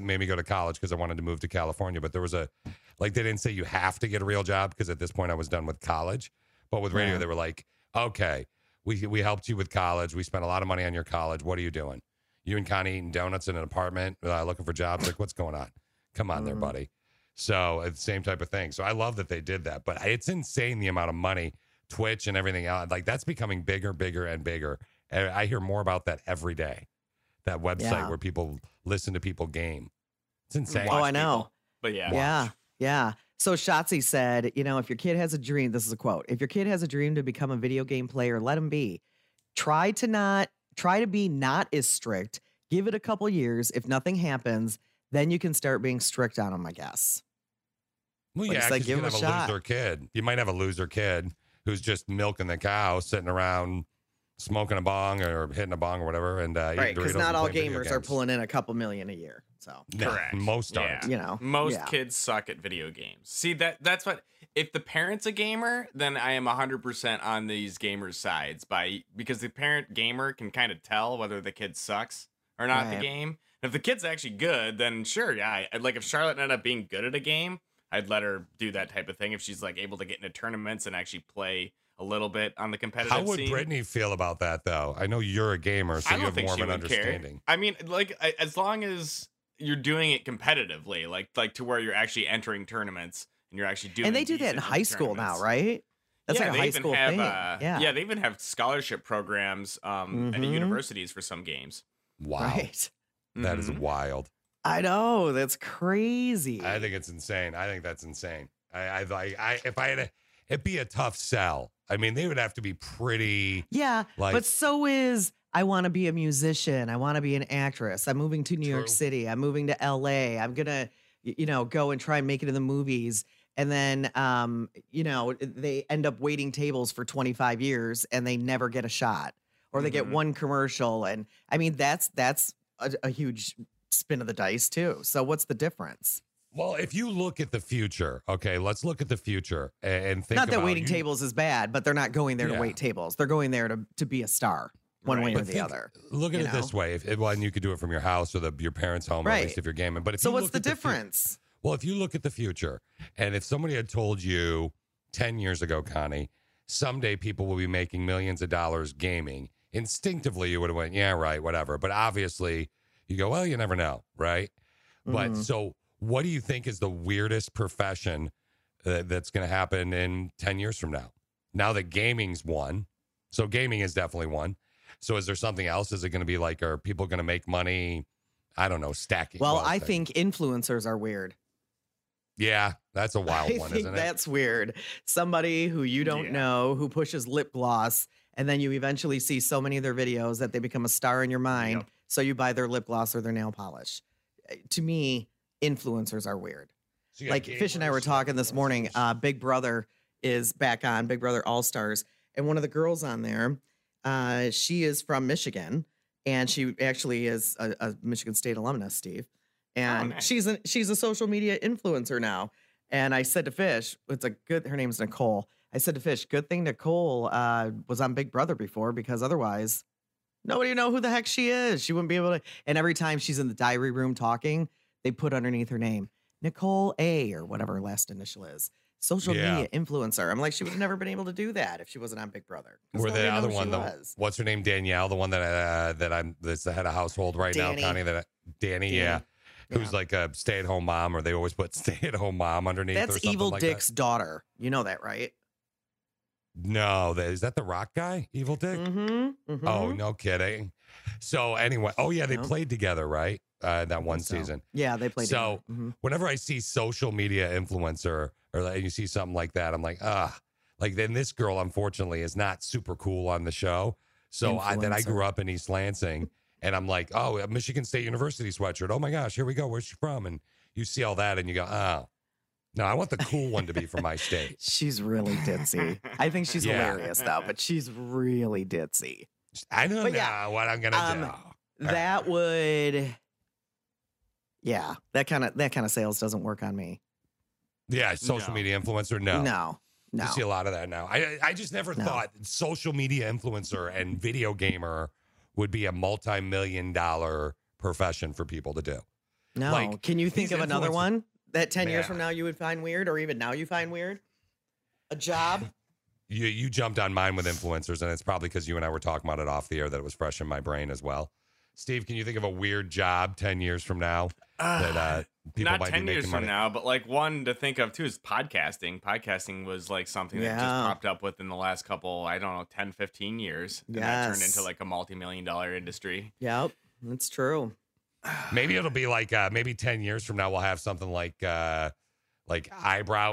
made me go to college because I wanted to move to California, but there was a... Like, they didn't say you have to get a real job because at this point, I was done with college. But with radio, they were like, okay, we helped you with college. We spent a lot of money on your college. What are you doing? You and Connie eating donuts in an apartment, looking for jobs. Like, what's going on? Come on there, buddy. So it's the same type of thing. So I love that they did that. But it's insane the amount of money, Twitch and everything else. Like, that's becoming bigger, bigger, and bigger. And I hear more about that every day. That website where people listen to people game. It's insane. Oh, I know. People. But yeah. Yeah. Yeah. So Shotzi said, you know, if your kid has a dream, this is a quote, if your kid has a dream to become a video game player, let him be. Try to be not as strict. Give it a couple years. If nothing happens, then you can start being strict on him, I guess. Well, yeah, like, give him a shot. Loser kid. You might have a loser kid who's just milking the cow, sitting around smoking a bong or hitting a bong or whatever. And right, because not all gamers are pulling in a couple million a year. So no, correct. Most aren't. Yeah. You know, most kids suck at video games. See, that's what, if the parent's a gamer, then I am 100% on these gamers' sides because the parent gamer can kind of tell whether the kid sucks or not at the game. And if the kid's actually good, then sure, yeah. Like if Charlotte ended up being good at a game, I'd let her do that type of thing. If she's like able to get into tournaments and actually play a little bit on the competitive scene. How would Brittany feel about that, though? I know you're a gamer, so you have more of an understanding. Care. I mean, like, as long as you're doing it competitively, like to where you're actually entering tournaments and you're actually doing. And they do that in high school now, right? That's like a high school thing. They even have scholarship programs at the universities for some games. Wow, right. That is wild. I know, that's crazy. I think it's insane. I think that's insane. It'd be a tough sell. I mean, they would have to be pretty. Yeah, like, but so is. I want to be a musician. I want to be an actress. I'm moving to New York City. I'm moving to LA. I'm going to, go and try and make it in the movies. And then, they end up waiting tables for 25 years and they never get a shot or they get one commercial. And I mean, that's a huge spin of the dice too. So what's the difference? Well, if you look at the future, okay, let's look at the future and think about it. Not that waiting tables is bad, but they're not going there to wait tables. They're going there to be a star. One way or the other. Look at it this way. And you could do it from your house or your parents' home, or at least if you're gaming. But what's the difference? Well, if you look at the future, and if somebody had told you 10 years ago, Connie, someday people will be making millions of dollars gaming, instinctively you would have went, yeah, right, whatever. But obviously, you go, well, you never know, right? But so what do you think is the weirdest profession that's going to happen in 10 years from now? Now that gaming's one, so gaming is definitely one. So is there something else? Is it going to be like, are people going to make money? I don't know, stacking. Well, I think influencers are weird. Yeah, that's a wild one, isn't it? That's weird. Somebody who you don't know, who pushes lip gloss, and then you eventually see so many of their videos that they become a star in your mind. Yep. So you buy their lip gloss or their nail polish. To me, influencers are weird. So like Fish and I were talking this morning. Big Brother is back on, Big Brother All Stars. And one of the girls on there, she is from Michigan. And she actually is a Michigan State alumnus, Steve. And she's a social media influencer now. And I said to Fish, her name's Nicole. I said to Fish, good thing Nicole was on Big Brother before, because otherwise nobody would know who the heck she is. She wouldn't be able to. And every time she's in the diary room talking, they put underneath her name, Nicole A, or whatever her last initial is. Social media influencer. I'm like, she would have never been able to do that if she wasn't on Big Brother. Or the other one, what's her name? Danielle, the one that's the head of household right now, Connie. Danny, who's like a stay-at-home mom, or they always put stay-at-home mom underneath. That's Evil Dick's daughter. You know that, right? No, is that the rock guy, Evil Dick? Mm-hmm, mm-hmm. Oh, no kidding. So anyway, they played together, right? That one season. Yeah, they played together. So whenever I see social media influencer, or you see something like that, I'm like, like then this girl, unfortunately, is not super cool on the show. So I grew up in East Lansing, and I'm like, oh, a Michigan State University sweatshirt. Oh my gosh, here we go. Where's she from? And you see all that, and you go, oh, no, I want the cool one to be from my state. She's really ditzy. I think she's hilarious though, but she's really ditzy. I don't know what I'm gonna do. That would, that kind of sales doesn't work on me. Yeah, social media influencer, no. You see a lot of that now. I just never thought social media influencer and video gamer would be a multi-million-dollar profession for people to do. No, like, can you think of another one that 10 years from now you would find weird, or even now you find weird? A job? You jumped on mine with influencers, and it's probably because you and I were talking about it off the air that it was fresh in my brain as well. Steve, can you think of a weird job 10 years from now that people not might 10 be making years money? From now, but like one to think of too is podcasting. Podcasting was like something that just popped up within the last couple, 10, 15 years. And that turned into like a multi-million-dollar industry. Yep, that's true. Maybe it'll be like, maybe 10 years from now, we'll have something like eyebrow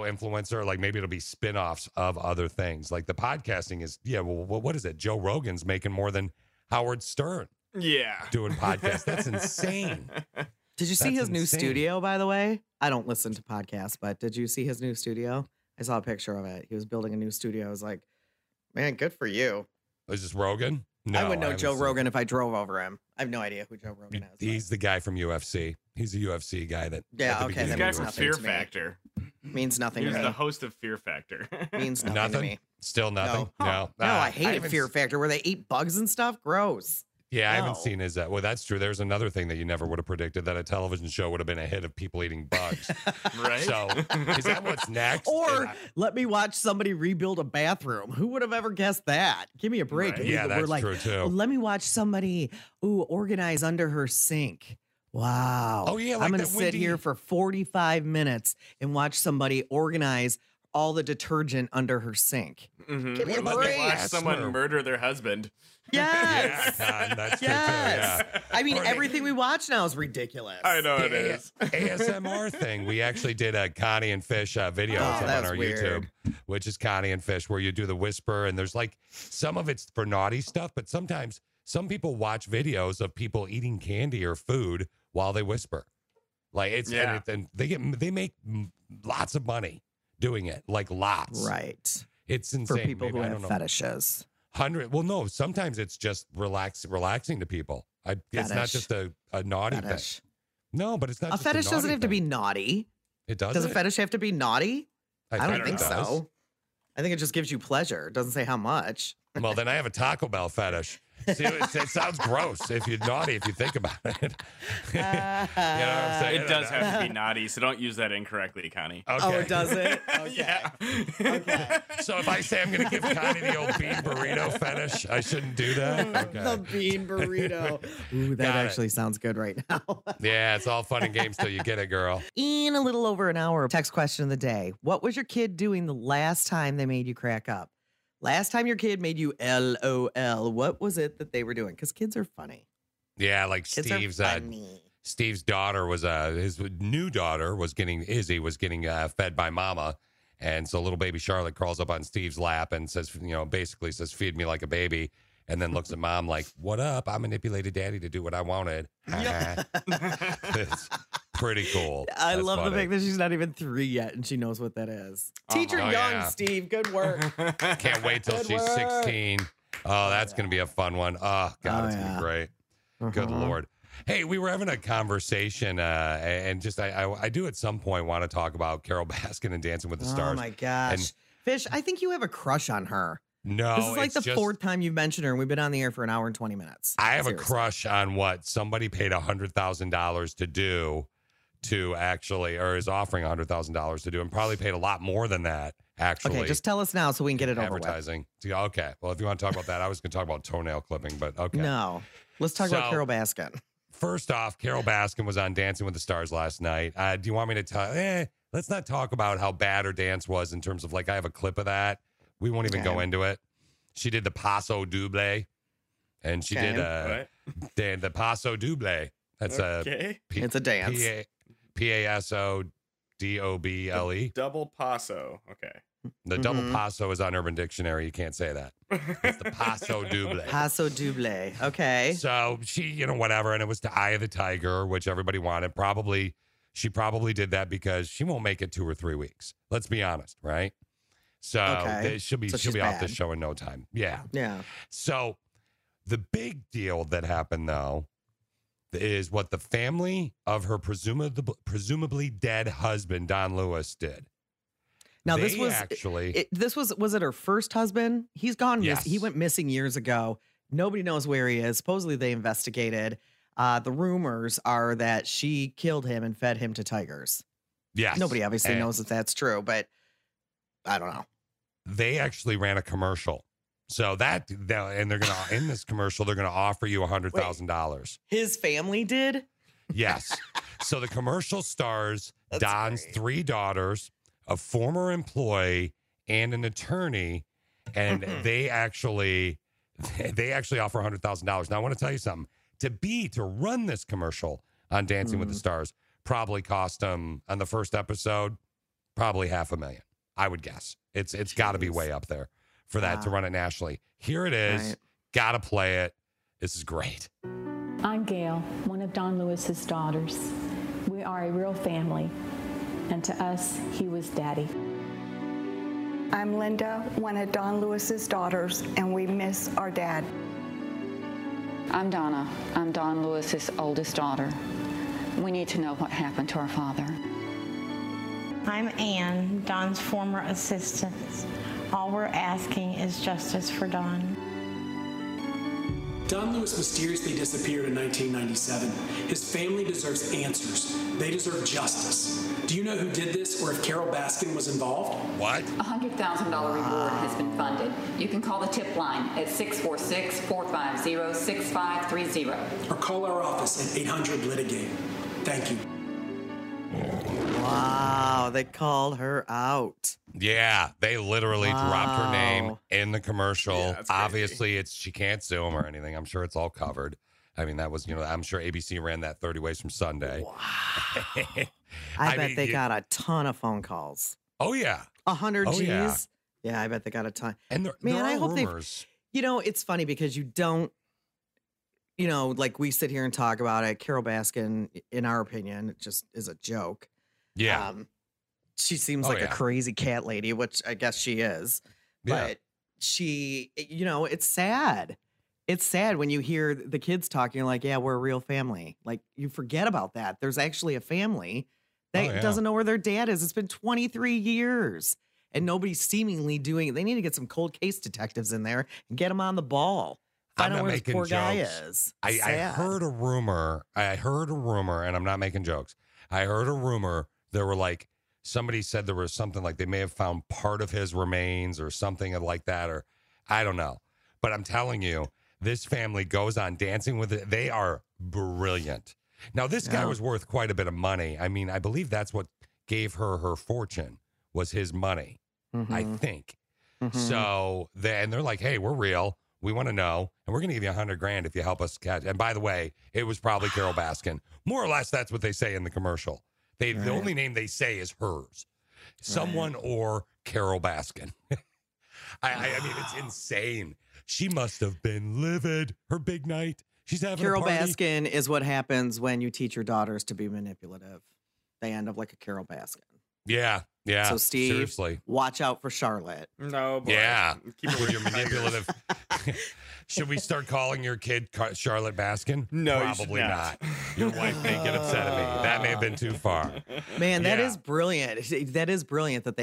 influencer. Like maybe it'll be spinoffs of other things. Like the podcasting is, what is it? Joe Rogan's making more than Howard Stern. Yeah. Doing podcasts. That's insane. Did you see his new studio, by the way? I don't listen to podcasts, but did you see his new studio? I saw a picture of it. He was building a new studio. I was like, man, good for you. Is this Rogan? No. I would know Joe Rogan if I drove over him. I have no idea who Joe Rogan is. He's the guy from UFC. He's a UFC guy that. Yeah, okay. He's the guy from Fear Factor. Means nothing to me. He's the host of Fear Factor. Means nothing to me. Still nothing? No. No, I hated Fear Factor where they eat bugs and stuff. Gross. Yeah, I haven't seen his. Well, that's true. There's another thing that you never would have predicted, that a television show would have been a hit of people eating bugs. Right? So is that what's next? Or let me watch somebody rebuild a bathroom. Who would have ever guessed that? Give me a break. Right. Yeah, that's true too. Let me watch somebody organize under her sink. Wow. Oh yeah, like I'm going to sit here for 45 minutes and watch somebody organize all the detergent under her sink. Mm-hmm. Give me a break. Watch someone murder their husband. Yes. That's true. Yeah. I mean, everything we watch now is ridiculous. I know it is. ASMR thing. We actually did a Connie and Fish video on our YouTube, which is Connie and Fish, where you do the whisper. And there's like some of it's for naughty stuff, but sometimes some people watch videos of people eating candy or food while they whisper. Like and they make lots of money doing it, like lots. Right. It's insane. For people who have fetishes. 100. Well, no. Sometimes it's just relaxing to people. It's not just a naughty fetish. No, but it's not. Just a fetish doesn't have to be naughty. It does. Does a fetish have to be naughty? I don't think so. I think it just gives you pleasure. It doesn't say how much. Well, then I have a Taco Bell fetish. See, it sounds gross if you're naughty, if you think about it. You know what I'm saying? It does have to be naughty, so don't use that incorrectly, Connie. Okay. Oh, does it? Okay. Yeah. Okay. So if I say I'm going to give Connie the old bean burrito fetish, I shouldn't do that? Okay. The bean burrito. Ooh, that sounds good right now. Yeah, it's all fun and games till you get it, girl. In a little over an hour, text question of the day. What was your kid doing the last time they made you crack up? Last time your kid made you LOL, what was it that they were doing? Because kids are funny. Yeah, like kids Steve's daughter was his new daughter was getting fed by mama, and so little baby Charlotte crawls up on Steve's lap and says, you know, basically says, "Feed me like a baby," and then looks at mom like, "What up? I manipulated daddy to do what I wanted." Yeah. It's pretty cool. I That's love funny. The fact that she's not even 3 yet and she knows what that is. Teach her young, Steve. Good work. Can't wait till she's 16. Oh, that's gonna be a fun one. Oh God, it's gonna be great. Good Lord. Hey, we were having a conversation, and just I do at some point want to talk about Carole Baskin and Dancing with the Stars. Oh my gosh, and Fish! I think you have a crush on her. No, this is like the fourth time you've mentioned her, and we've been on the air for an hour and 20 minutes. I have a crush on what somebody paid $100,000 to do, to actually, or is offering $100,000 to do, and probably paid a lot more than that. Actually, okay, just tell us now so we can get it over with. Advertising. Okay, well, if you want to talk about that, I was going to talk about toenail clipping, but okay, no, let's talk about Carole Baskin. First off, Carole Baskin was on Dancing with the Stars last night. Do you want me to tell? Let's not talk about how bad her dance was in terms of, like, I have a clip of that. We won't even go into it. She did the paso doble, and she did the paso doble. That's it's a dance. PASO DOBLE. Double paso. Okay. The double paso is on Urban Dictionary. You can't say that. It's the paso doble. Paso doble. Okay. So she, you know, whatever. And it was the Eye of the Tiger, which everybody wanted. Probably, she probably did that because she won't make it 2 or 3 weeks. Let's be honest, right? So she'll be off the show in no time. Yeah. Yeah. So the big deal that happened, though, is what the family of her presumably dead husband, Don Lewis, did. Now this was actually was it her first husband? He's gone. Yes. He went missing years ago. Nobody knows where he is. Supposedly they investigated. The rumors are that she killed him and fed him to tigers. Yes. Nobody obviously knows if that's true, but I don't know. They actually ran a commercial. So and they're going to in this commercial, they're going to offer you $100,000. His family did? Yes. So the commercial stars Don's three daughters, a former employee, and an attorney, and they actually offer $100,000. Now, I want to tell you something. To run this commercial on Dancing with the Stars probably cost them, on the first episode, probably $500,000, I would guess. It's got to be way up there for that to run it nationally. Here it is. Right. Got to play it. This is great. I'm Gail, one of Don Lewis's daughters. We are a real family. And to us, he was daddy. I'm Linda, one of Don Lewis's daughters, and we miss our dad. I'm Donna. I'm Don Lewis's oldest daughter. We need to know what happened to our father. I'm Ann, Don's former assistant. All we're asking is justice for Don. Don Lewis mysteriously disappeared in 1997. His family deserves answers. They deserve justice. Do you know who did this or if Carole Baskin was involved? What? $100,000 reward has been funded. You can call the tip line at 646-450-6530. Or call our office at 800-LITIGATE. Thank you. Wow, they called her out. Yeah, they literally dropped her name in the commercial. Yeah, obviously, she can't sue him or anything. I'm sure it's all covered. I mean, that was, you know, I'm sure ABC ran that 30 Ways from Sunday. Wow. I bet they got a ton of phone calls. Oh, yeah. 100 Gs. Yeah. I bet they got a ton. And I hope rumors. You know, it's funny because you don't, you know, like we sit here and talk about it. Carole Baskin, in our opinion, just is a joke. Yeah. She seems like a crazy cat lady, which I guess she is. Yeah. But she, you know, it's sad. It's sad when you hear the kids talking like, yeah, we're a real family. Like, you forget about that. There's actually a family that doesn't know where their dad is. It's been 23 years and nobody's seemingly doing it. They need to get some cold case detectives in there and get them on the ball. Find out where this poor guy is. I heard a rumor, and I'm not making jokes. I heard a rumor. There were like, somebody said there was something like they may have found part of his remains or something like that, or I don't know. But I'm telling you, this family goes on Dancing with it. They are brilliant. Now, this guy was worth quite a bit of money. I mean, I believe that's what gave her her fortune was his money, I think. Mm-hmm. So then they're like, hey, we're real. We want to know. And we're going to give you $100,000 if you help us catch. And by the way, it was probably Carole Baskin. More or less, that's what they say in the commercial. The only name they say is hers. Someone or Carole Baskin. I mean, it's insane. She must have been livid. Her big night. She's having a party. Carole Baskin is what happens when you teach your daughters to be manipulative. They end up like a Carole Baskin. Yeah. Yeah. So, Steve, seriously, watch out for Charlotte. No, boy. Yeah. Keep it with your manipulative. Should we start calling your kid Charlotte Baskin? No, probably not. Your wife may get upset at me. That may have been too far. Man, that is brilliant. That is brilliant that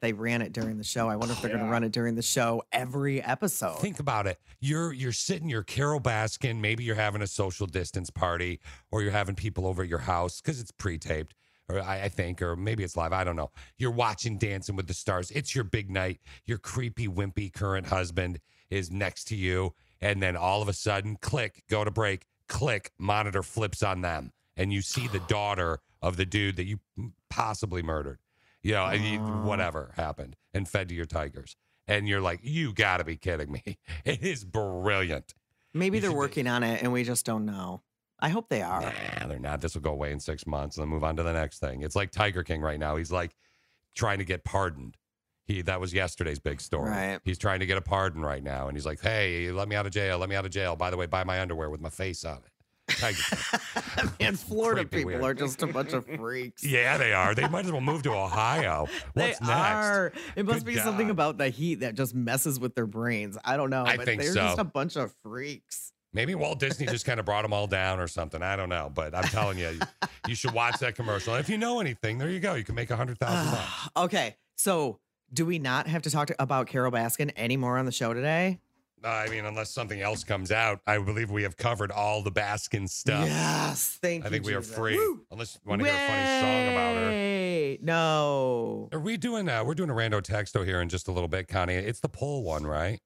they ran it during the show. I wonder if they're going to run it during the show every episode. Think about it. You're sitting, you're Carole Baskin. Maybe you're having a social distance party, or you're having people over at your house because it's pre-taped. I think, or maybe it's live. I don't know. You're watching Dancing with the Stars. It's your big night. Your creepy, wimpy current husband is next to you. And then all of a sudden, click, go to break, click, monitor flips on them. And you see the daughter of the dude that you possibly murdered. You know, whatever happened and fed to your tigers. And you're like, you got to be kidding me. It is brilliant. Maybe they're working on it and we just don't know. I hope they are. Nah, they're not. This will go away in 6 months and then move on to the next thing. It's like Tiger King right now. He's like trying to get pardoned. That was yesterday's big story. Right. He's trying to get a pardon right now. And he's like, hey, let me out of jail. Let me out of jail. By the way, buy my underwear with my face on it. Tiger King. Man, Florida people are just a bunch of freaks. Yeah, they are. They might as well move to Ohio. What's next? Are. It must be something about the heat that just messes with their brains. I don't know. But they're just a bunch of freaks. Maybe Walt Disney just kind of brought them all down or something. I don't know. But I'm telling you, you should watch that commercial. And if you know anything, there you go. You can make $100,000. Okay. So do we not have to talk about Carole Baskin anymore on the show today? I mean, unless something else comes out, I believe we have covered all the Baskin stuff. Yes. Thank you. I think we are free. Woo. Unless you want to hear a funny song about her. No. Are we doing that? We're doing a rando texto here in just a little bit, Connie. It's the poll one, right?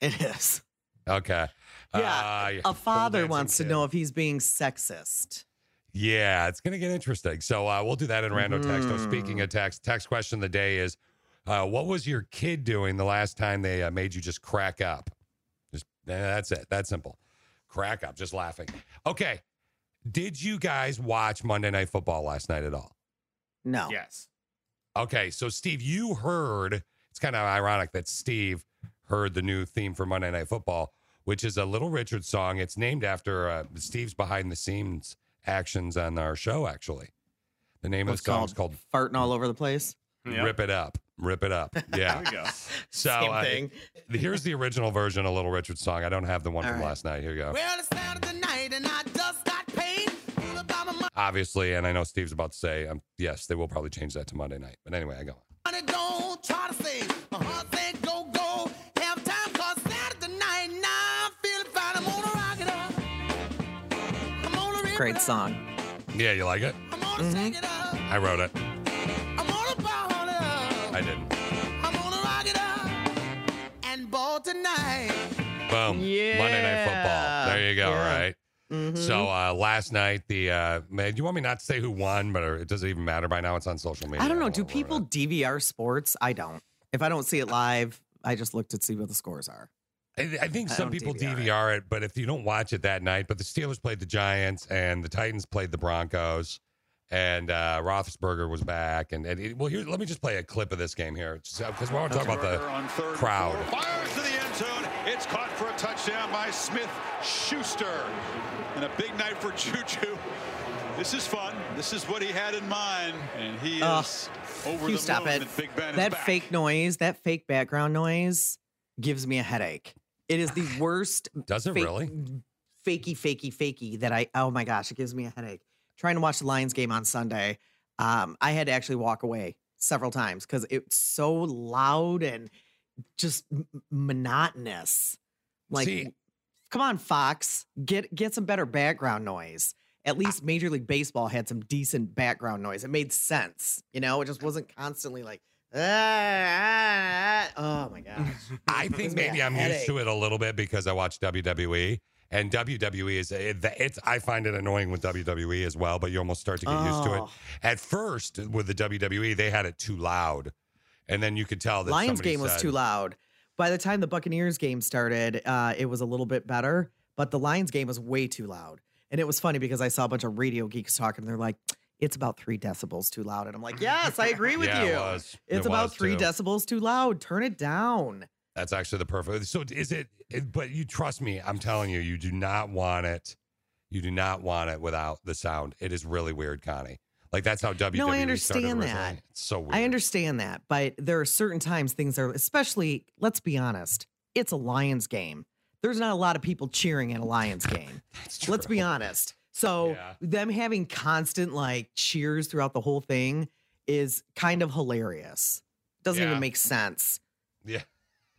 It is. Okay. Yeah, a father wants to know if he's being sexist. Yeah, it's going to get interesting. So we'll do that in Rando Texto. Speaking of text question of the day is, what was your kid doing the last time they made you just crack up? Just that's it. That's simple. Crack up, just laughing. Okay. Did you guys watch Monday Night Football last night at all? No. Yes. Okay, so Steve, you heard, it's kind of ironic that Steve heard the new theme for Monday Night Football, which is a Little Richard song. It's named after Steve's behind-the-scenes actions on our show, actually. The name of the song is called Farting All Over the Place. Yep. Rip It Up. Rip It Up. Yeah. There we go. So, same thing. Here's the original version of Little Richard's song. I don't have the one from last night. Here you go. Well, it's out of the night and I just got paid. Obviously, and I know Steve's about to say, yes, they will probably change that to Monday night. But anyway, I go on. Don't try to save. Great song. Yeah, you like it? Mm-hmm. I wrote it. I didn't. Boom. Yeah. Monday Night Football. There you go. Yeah. Right. Mm-hmm. So last night, do you want me not to say who won, but it doesn't even matter by now. It's on social media. I don't know. Do people DVR sports? I don't. If I don't see it live, I just look to see what the scores are. I think some people DVR it, but if you don't watch it that night, but the Steelers played the Giants and the Titans played the Broncos and Roethlisberger was back. Let me just play a clip of this game here because we want to talk about the crowd. Fires to the end zone. It's caught for a touchdown by Smith-Schuster. And a big night for Juju. This is fun. This is what he had in mind. And he is over the moon. Stop it. Big Ben is back. That fake background noise gives me a headache. It is the worst. Does it really? Fakey that oh my gosh, it gives me a headache. Trying to watch the Lions game on Sunday, I had to actually walk away several times because it's so loud and just monotonous. Like, come on, Fox, get some better background noise. At least Major League Baseball had some decent background noise. It made sense, you know? It just wasn't constantly like, oh my gosh. I think maybe I'm used to it a little bit because I watch WWE, and WWE I find it annoying with WWE as well, but you almost start to get used to it. At first with the WWE, they had it too loud. And then you could tell that Lions game was too loud. By the time the Buccaneers game started, it was a little bit better, but the Lions game was way too loud. And it was funny because I saw a bunch of radio geeks talking, and they're like, it's about 3 decibels too loud. And I'm like, yes, I agree with you. It was. It's about 3 decibels too loud. Turn it down. That's actually the perfect. So is it, but you trust me, I'm telling you, you do not want it. You do not want it without the sound. It is really weird, Connie. Like, that's how WWE started. No, I understand that. It's so weird. I understand that. But there are certain times things are, especially, let's be honest, it's a Lions game. There's not a lot of people cheering at a Lions game. That's true. Let's be honest. So them having constant, like, cheers throughout the whole thing is kind of hilarious. Doesn't even make sense. Yeah.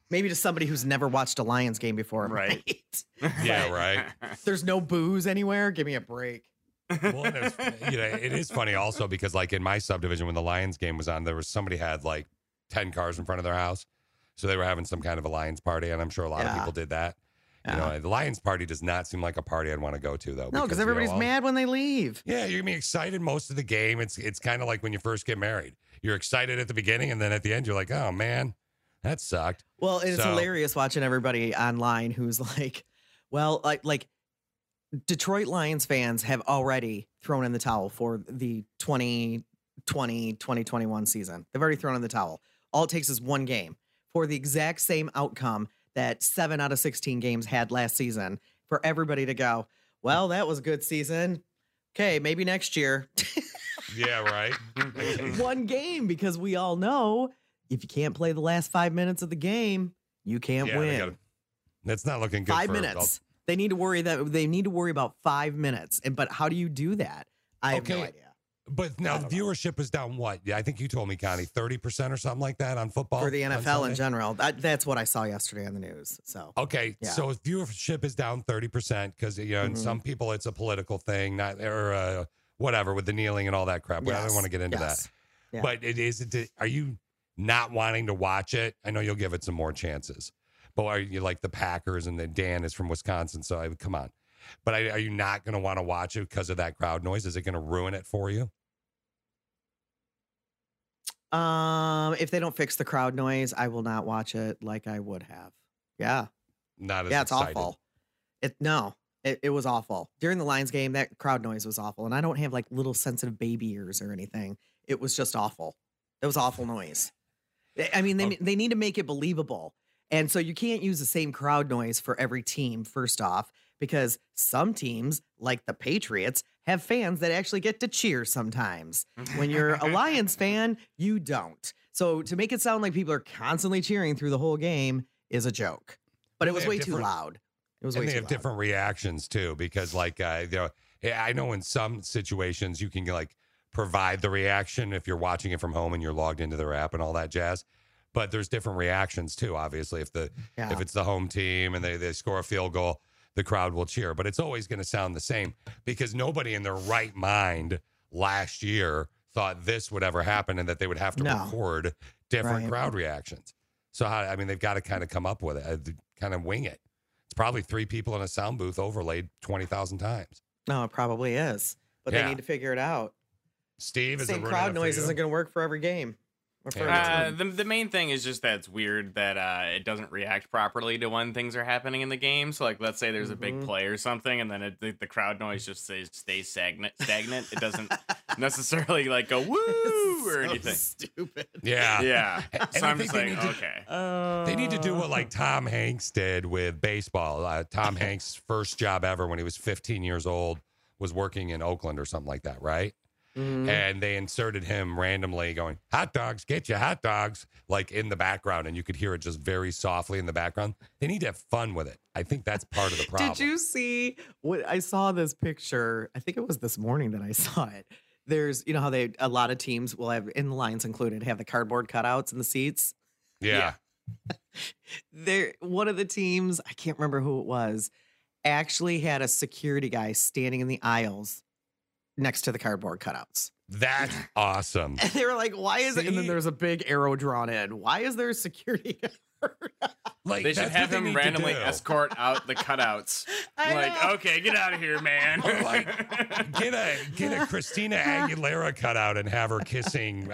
Maybe to somebody who's never watched a Lions game before. Right. Yeah, right. There's no booze anywhere. Give me a break. Well, it was, you know, it is funny also because, like, in my subdivision, when the Lions game was on, there was somebody had like 10 cars in front of their house, so they were having some kind of a Lions party, and I'm sure a lot of people did that. You know, the Lions party does not seem like a party I'd want to go to, though. No, because everybody's mad when they leave. Yeah, you're gonna be excited most of the game. It's kind of like when you first get married. You're excited at the beginning, and then at the end, you're like, oh man, that sucked. Well, it's hilarious watching everybody online who's like, well, like. Detroit Lions fans have already thrown in the towel for the 2020-2021 season. They've already thrown in the towel. All it takes is one game for the exact same outcome that 7 out of 16 games had last season for everybody to go, well, that was a good season. Okay, maybe next year. Yeah, right. One game, because we all know if you can't play the last 5 minutes of the game, you can't win. That's not looking good. 5 minutes. They need to worry about 5 minutes. But how do you do that? I have no idea. But now the viewership is down what? I think you told me, Connie, 30% or something like that on football. For the NFL in general. That's what I saw yesterday on the news. So so viewership is down 30% because, you know, in some people it's a political thing, or whatever, with the kneeling and all that crap. I don't want to get into that. Yeah. But are you not wanting to watch it? I know you'll give it some more chances. But are you like the Packers, and then Dan is from Wisconsin, so I would come on. But are you not going to want to watch it because of that crowd noise? Is it going to ruin it for you? If they don't fix the crowd noise, I will not watch it like I would have. Yeah. Not as excited. It's awful. It was awful. During the Lions game, that crowd noise was awful, and I don't have like little sensitive baby ears or anything. It was just awful. It was awful noise. I mean, they need to make it believable. And so you can't use the same crowd noise for every team, first off, because some teams, like the Patriots, have fans that actually get to cheer sometimes. When you're a Lions fan, you don't. So to make it sound like people are constantly cheering through the whole game is a joke. But it was way too loud. It was way too loud. And they have different reactions, too, because, like, I know in some situations you can, like, provide the reaction if you're watching it from home and you're logged into their app and all that jazz. But there's different reactions too. Obviously, if it's the home team and they score a field goal, the crowd will cheer. But it's always going to sound the same because nobody in their right mind last year thought this would ever happen and that they would have to record different crowd reactions. So they've got to kind of come up with it, kind of wing it. It's probably 3 people in a sound booth overlaid 20,000 times. No, it probably is, but they need to figure it out. Steve, the same crowd noise isn't going to work for every game. The main thing is just that it's weird that it doesn't react properly to when things are happening in the game. So, like, let's say there's a big play or something, and then the crowd noise just stays stagnant. It doesn't necessarily, like, go woo or anything. Stupid. Yeah. So I'm just like, okay. They need to do what, like, Tom Hanks did with baseball. Tom Hanks' first job ever when he was 15 years old was working in Oakland or something like that, right? Mm-hmm. And they inserted him randomly going, hot dogs, get you hot dogs, like in the background. And you could hear it just very softly in the background. They need to have fun with it. I think that's part of the problem. Did you see what I saw this picture? I think it was this morning that I saw it. There's, you know, how a lot of teams will have, in the Lions included, have the cardboard cutouts in the seats. Yeah. One of the teams, I can't remember who it was, actually had a security guy standing in the aisles next to the cardboard cutouts. That's awesome. And they were like, why is it? And then there's a big arrow drawn in. Why is there a security guard? Like, they should have him randomly escort out the cutouts. Like, okay, get out of here, man. Or like, get a Christina Aguilera cutout and have her kissing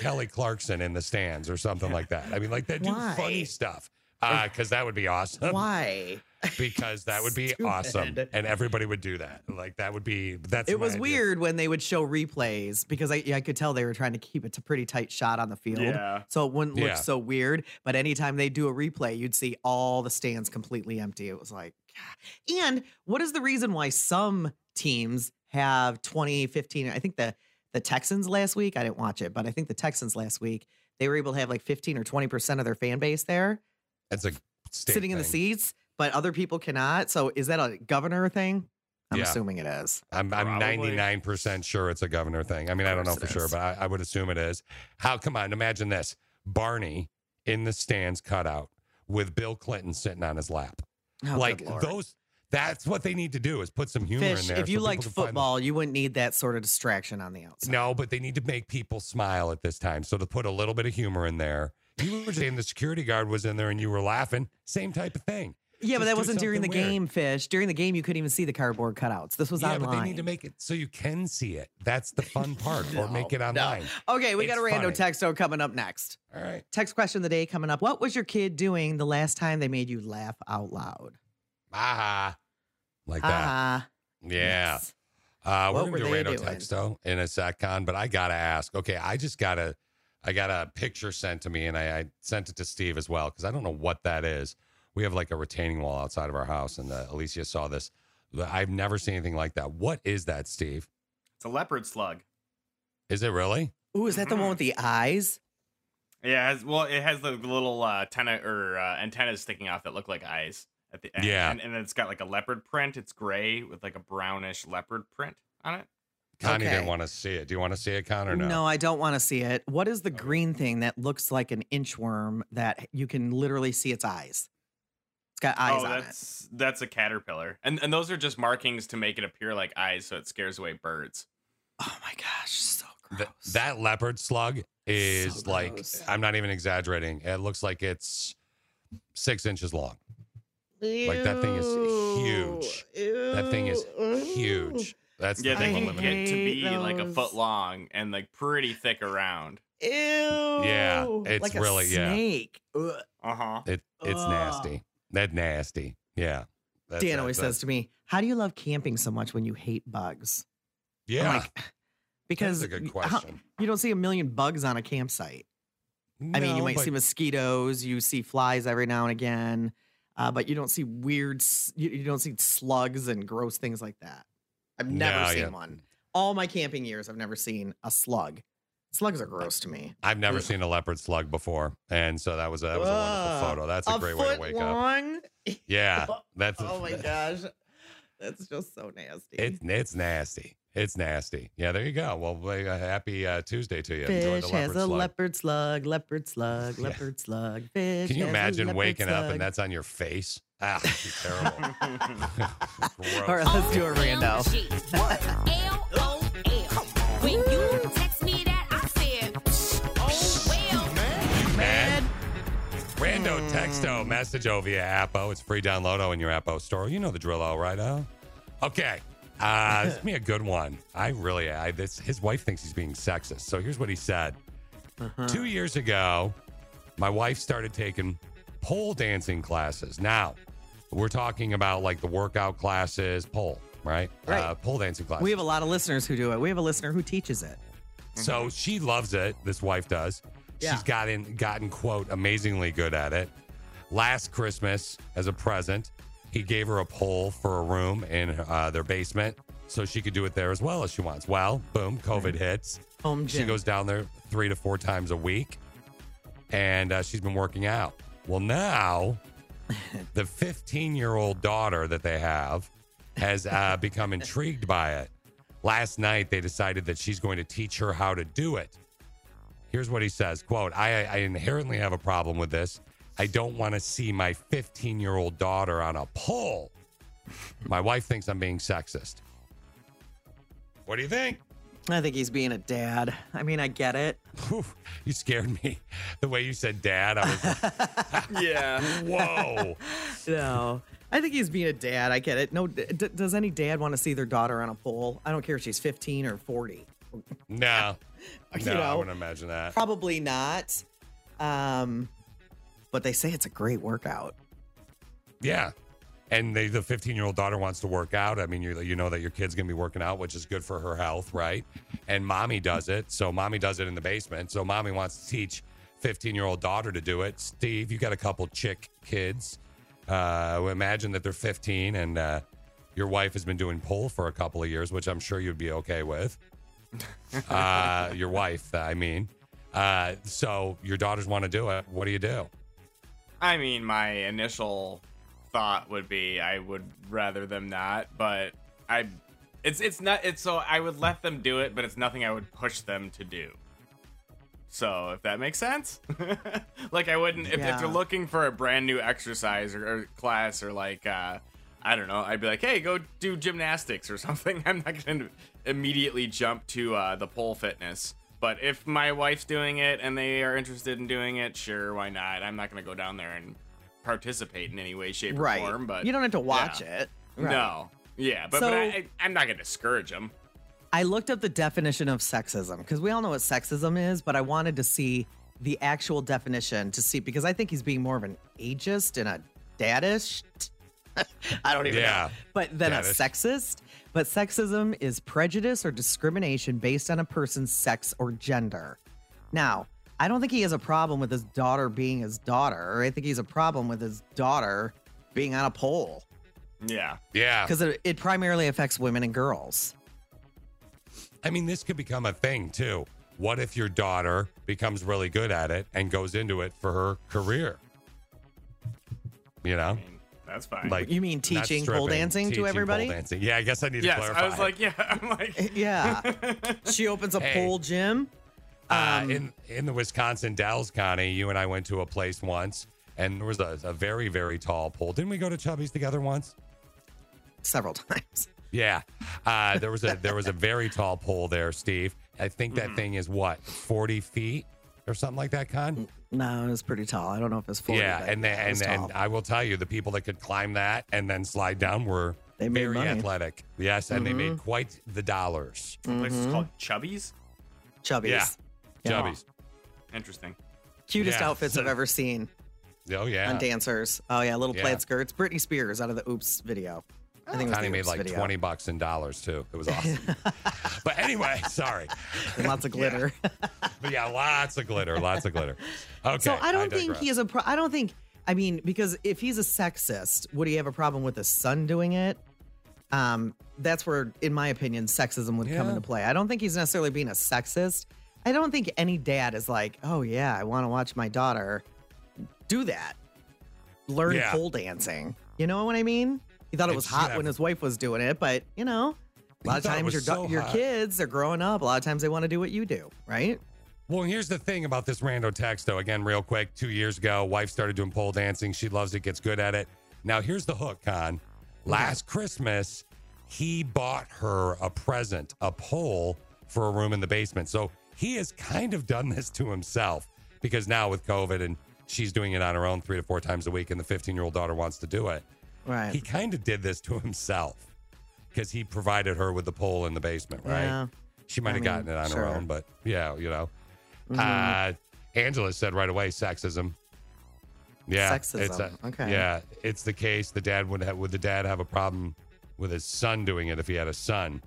Kelly Clarkson in the stands or something like that. I mean, like, they do funny stuff because that would be awesome. Why? Because that would be awesome, and everybody would do that. Like, that would be It was weird when they would show replays because I could tell they were trying to keep it a pretty tight shot on the field, so it wouldn't look so weird. But anytime they do a replay, you'd see all the stands completely empty. It was like, God. And what is the reason why some teams have 20, 15? I think the Texans last week. I didn't watch it, but I think the Texans last week they were able to have like 15 or 20% of their fan base there. That's a sitting in the seats. But other people cannot. So is that a governor thing? I'm assuming it is. I'm 99% sure it's a governor thing. I mean, I don't know for sure, but I would assume it is. How, come on, imagine this. Barney in the stands cutout with Bill Clinton sitting on his lap. Oh, like those, that's what they need to do is put some humor in there. If you liked football, you wouldn't need that sort of distraction on the outside. No, but they need to make people smile at this time. So to put a little bit of humor in there, you were saying the security guard was in there and you were laughing. Same type of thing. Yeah, but that wasn't during the game, Fish. During the game, you couldn't even see the cardboard cutouts. This was online. Yeah, but they need to make it so you can see it. That's the fun part. Or make it online. No. Okay, we got a rando texto coming up next. All right. Text question of the day coming up. What was your kid doing the last time they made you laugh out loud? Ah, like that. Yeah. Yes. We're going to do a rando texto in a SecCon, but I got to ask. Okay, I got a picture sent to me, and I sent it to Steve as well because I don't know what that is. We have like a retaining wall outside of our house, and Alicia saw this. I've never seen anything like that. What is that, Steve? It's a leopard slug. Is it really? Ooh, is that the one with the eyes? Yeah, it has the little antennas sticking out that look like eyes at the end. Yeah. And then it's got like a leopard print. It's gray with like a brownish leopard print on it. Connie didn't want to see it. Do you want to see it, Con, or no? No, I don't want to see it. What is the green thing that looks like an inchworm that you can literally see its eyes? It's got eyes on it. That's a caterpillar. And those are just markings to make it appear like eyes so it scares away birds. Oh my gosh, so gross. That leopard slug is so like, I'm not even exaggerating. It looks like it's 6 inches long. Ew. Like that thing is huge. Ew. That thing is huge. That's the thing. They can get to be like a foot long and like pretty thick around. Ew. Yeah, it's like really, snake. Yeah. Uh-huh. It's nasty. That's nasty. Yeah. Dan always says to me, how do you love camping so much when you hate bugs? Yeah. I'm like, because that's a good question. You don't see a million bugs on a campsite. No, I mean, you might see mosquitoes. You see flies every now and again. But you don't see weird, you don't see slugs and gross things like that. I've never seen one. All my camping years, I've never seen a slug. Slugs are gross to me. I've never seen a leopard slug before, and so that was a wonderful photo. That's a great way to wake up. Yeah, that's. Oh my gosh, that's just so nasty. It's nasty. It's nasty. Yeah, there you go. Well, happy Tuesday to you. Fish Enjoy the leopard slug. Fish. Can you imagine waking up and that's on your face? Ah, that's terrible. All right, let's do a rando. LOL. When you text me that. Rando texto message via Appo. It's free download in your Appo store. You know the drill, all right? Okay. This is me a good one. His wife thinks he's being sexist. So here's what he said. 2 years ago, my wife started taking pole dancing classes. Now, we're talking about like the workout classes, pole, right? Right. Pole dancing classes. We have a lot of listeners who do it. We have a listener who teaches it. So she loves it. This wife does. Yeah. She's gotten, quote, amazingly good at it. Last Christmas, as a present, he gave her a pole for a room in their basement so she could do it there as well as she wants. Well, boom, COVID hits. Home gym. She goes down there 3 to 4 times a week, and she's been working out. Well, now the 15-year-old daughter that they have has become intrigued by it. Last night, they decided that she's going to teach her how to do it. Here's what he says, quote, I inherently have a problem with this. I don't want to see my 15-year-old daughter on a pole. My wife thinks I'm being sexist. What do you think? I think he's being a dad. I mean, I get it. Oof, you scared me. The way you said dad, I was like, yeah. Whoa. No, I think he's being a dad. I get it. No, does any dad want to see their daughter on a pole? I don't care if she's 15 or 40. No. No, I wouldn't imagine that. Probably not. But they say it's a great workout. Yeah. And the 15-year-old daughter wants to work out. I mean, you know that your kid's going to be working out, which is good for her health, right? And mommy does it. So mommy does it in the basement. So mommy wants to teach 15-year-old daughter to do it. Steve, you got a couple chick kids. Imagine that they're 15 and your wife has been doing pole for a couple of years, which I'm sure you'd be okay with. Your wife, I mean. So your daughters want to do it. What do you do? I mean, my initial thought would be I would rather them not, but I would let them do it, but it's nothing I would push them to do. So if that makes sense. Like I wouldn't, if you're looking for a brand new exercise or class or like I don't know, I'd be like, hey, go do gymnastics or something. I'm not gonna immediately jump to the pole fitness. But if my wife's doing it and they are interested in doing it, sure, why not? I'm not gonna go down there and participate in any way, shape, right, or form, but you don't have to watch it. Right. No, yeah, but I'm not gonna discourage them. I looked up the definition of sexism because we all know what sexism is, but I wanted to see the actual definition to see because I think he's being more of an ageist and a daddish. I don't even know. But then daddish. A sexist. But sexism is prejudice or discrimination based on a person's sex or gender. Now, I don't think he has a problem with his daughter being his daughter. I think he's a problem with his daughter being on a pole. Yeah. Yeah. Because it primarily affects women and girls. I mean, this could become a thing, too. What if your daughter becomes really good at it and goes into it for her career? You know? I mean, that's fine. Like, you mean teaching pole dancing to everybody? Pole dancing. Yeah, I guess I need to clarify. I was like, yeah. I'm like, yeah. She opens a pole gym. In the Wisconsin Dells, Connie, you and I went to a place once, and there was a very, very tall pole. Didn't we go to Chubby's together once? Several times. Yeah. There was a very tall pole there, Steve. I think that thing is, what, 40 feet or something like that, Con? No, it was pretty tall. I don't know if it was 40. Yeah, and I will tell you, the people that could climb that and then slide down were very athletic. Yes, and they made quite the dollars. The place is called Chubby's? Chubby's. Yeah. Chubbies. Interesting. Cutest outfits I've ever seen. Oh, yeah. On dancers. Oh, yeah. Little plaid skirts. Britney Spears out of the Oops video. I think Connie made like video. $20 in dollars, too. It was awesome. But anyway, sorry. And lots of glitter. But yeah, lots of glitter. Lots of glitter. Okay. So I think he has a problem. I don't think, I mean, because if he's a sexist, would he have a problem with his son doing it? That's where, in my opinion, sexism would come into play. I don't think he's necessarily being a sexist. I don't think any dad is like, oh, yeah, I want to watch my daughter do that. Learn pole dancing. You know what I mean? He thought it was hot when his wife was doing it, but, you know, a lot of times your kids are growing up. A lot of times they want to do what you do, right? Well, here's the thing about this rando text, though. Again, real quick, 2 years ago, wife started doing pole dancing. She loves it, gets good at it. Now, here's the hook, Con. Last Christmas, he bought her a present, a pole for a room in the basement. So he has kind of done this to himself because now with COVID and she's doing it on her own 3 to 4 times a week and the 15-year-old daughter wants to do it. Right. He kind of did this to himself because he provided her with the pole in the basement, right? Yeah. She might have gotten it on her own, but yeah, you know. Angela said right away, sexism. Yeah. Sexism. Okay. Yeah. It's the case. The dad would the dad have a problem with his son doing it if he had a son?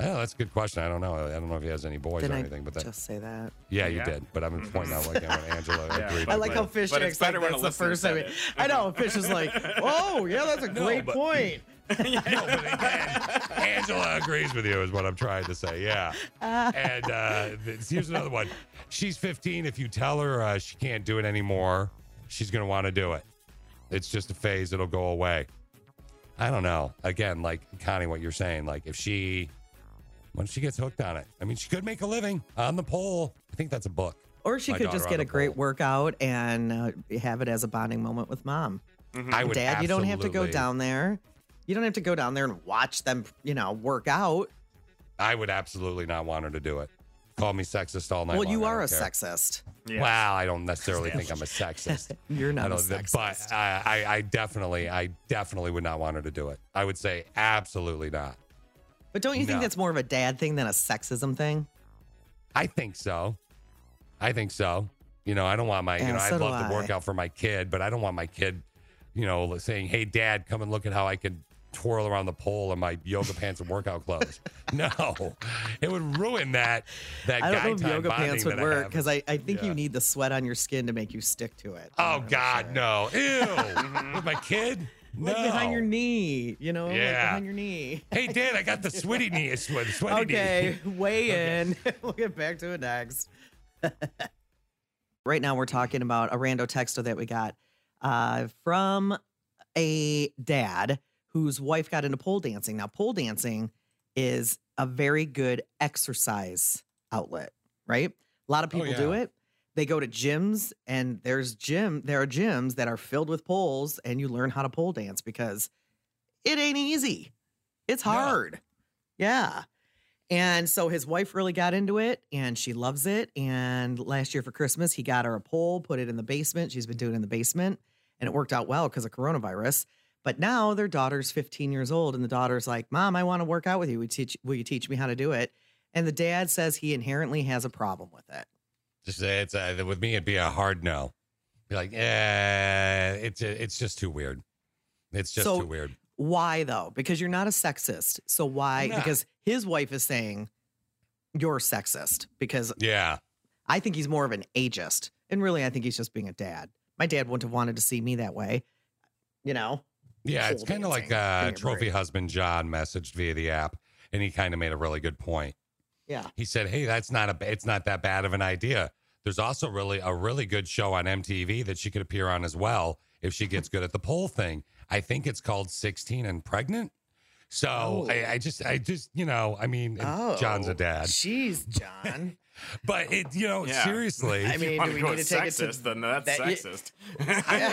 Oh, that's a good question. I don't know. I don't know if he has any boys or anything. But just say that. Yeah, you did. But I'm pointing out like when Angela agreed. I like how Fish is like, that's the first time. I know. Fish is like, oh, yeah, that's a great point. No, but again, Angela agrees with you is what I'm trying to say. Yeah. And here's another one. She's 15. If you tell her she can't do it anymore, she's going to want to do it. It's just a phase. It'll go away. I don't know. Again, like, Connie, what you're saying, like if she... Once she gets hooked on it. I mean, she could make a living on the pole. I think that's a book. Or she could just get a great workout and have it as a bonding moment with mom. Mm-hmm. I would Dad, you don't have to go down there. You don't have to go down there and watch them, you know, work out. I would absolutely not want her to do it. Call me sexist all night long. Well, you are a sexist. Yeah. Well, I don't necessarily think I'm a sexist. You're not a sexist. But I definitely would not want her to do it. I would say absolutely not. But don't you think that's more of a dad thing than a sexism thing? I think so. You know, I don't want my, I'd love to work out for my kid, but I don't want my kid, saying, hey, dad, come and look at how I can twirl around the pole in my yoga pants and workout clothes. No, it would ruin that guy time bonding. I don't know if yoga pants would work because I think you need the sweat on your skin to make you stick to it. Oh, God, sure. No. Ew. With my kid? No. Like behind your knee, behind your knee. Hey, Dad, I got the sweaty knee. Okay, weigh in. We'll get back to it next. Right now we're talking about a rando texto that we got from a dad whose wife got into pole dancing. Now, pole dancing is a very good exercise outlet, right? A lot of people do it. They go to gyms, and there are gyms that are filled with poles, and you learn how to pole dance because it ain't easy. It's hard. Yeah. And so his wife really got into it, and she loves it. And last year for Christmas, he got her a pole, put it in the basement. She's been doing it in the basement, and it worked out well because of coronavirus. But now their daughter's 15 years old, and the daughter's like, Mom, I want to work out with you. Will you teach me how to do it? And the dad says he inherently has a problem with it. Just it's with me, it'd be a hard no. Be like, it's just too weird. It's just too weird. Why though? Because you're not a sexist. So why? Because his wife is saying you're sexist. Because I think he's more of an ageist, and really, I think he's just being a dad. My dad wouldn't have wanted to see me that way, Yeah, it's kind of like trophy husband John messaged via the app, and he kind of made a really good point. Yeah. He said, hey, it's not that bad of an idea. There's also a really good show on MTV that she could appear on as well if she gets good at the pole thing. I think it's called 16 and Pregnant. So John's a dad. Jeez, John. But seriously. I mean, do we need to take sexist, it to then that's sexist.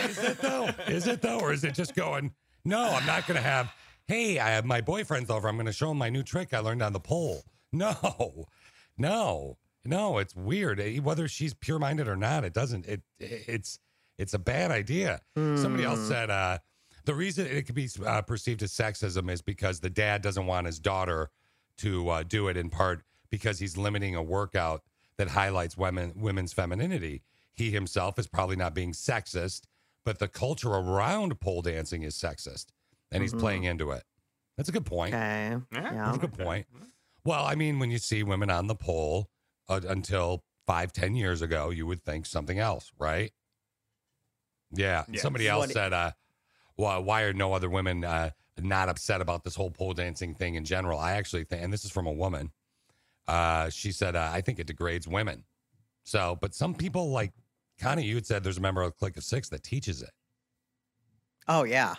Is it though? Is it though? Or is it just going, no, I'm not going to have, hey, I have my boyfriend's over. I'm going to show him my new trick I learned on the pole. No, it's weird. Whether she's pure-minded or not, it's a bad idea. Somebody else said the reason it could be perceived as sexism is because the dad doesn't want his daughter to do it, in part because he's limiting a workout that highlights women's femininity. He himself is probably not being sexist, but the culture around pole dancing is sexist, and he's playing into it. That's a good point. Okay. Yeah. That's a good point. Well, I mean, when you see women on the pole until 5-10 years ago, you would think something else, right? Yeah. Yes. Somebody else said, why are no other women not upset about this whole pole dancing thing in general? I actually think, and this is from a woman, she said, I think it degrades women. So, but some people like Connie, you had said there's a member of the Clique of Six that teaches it. Oh, yeah.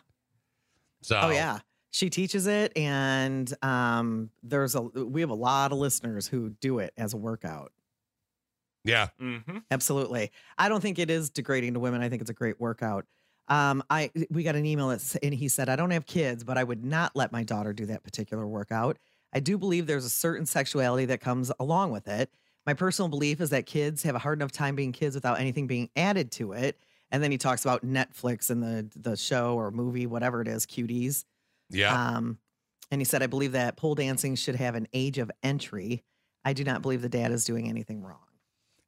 So. Oh, yeah. She teaches it, and we have a lot of listeners who do it as a workout. Yeah. Mm-hmm. Absolutely. I don't think it is degrading to women. I think it's a great workout. We got an email, and he said, I don't have kids, but I would not let my daughter do that particular workout. I do believe there's a certain sexuality that comes along with it. My personal belief is that kids have a hard enough time being kids without anything being added to it. And then he talks about Netflix and the show or movie, whatever it is, Cuties. Yeah. And he said, I believe that pole dancing should have an age of entry. I do not believe the dad is doing anything wrong.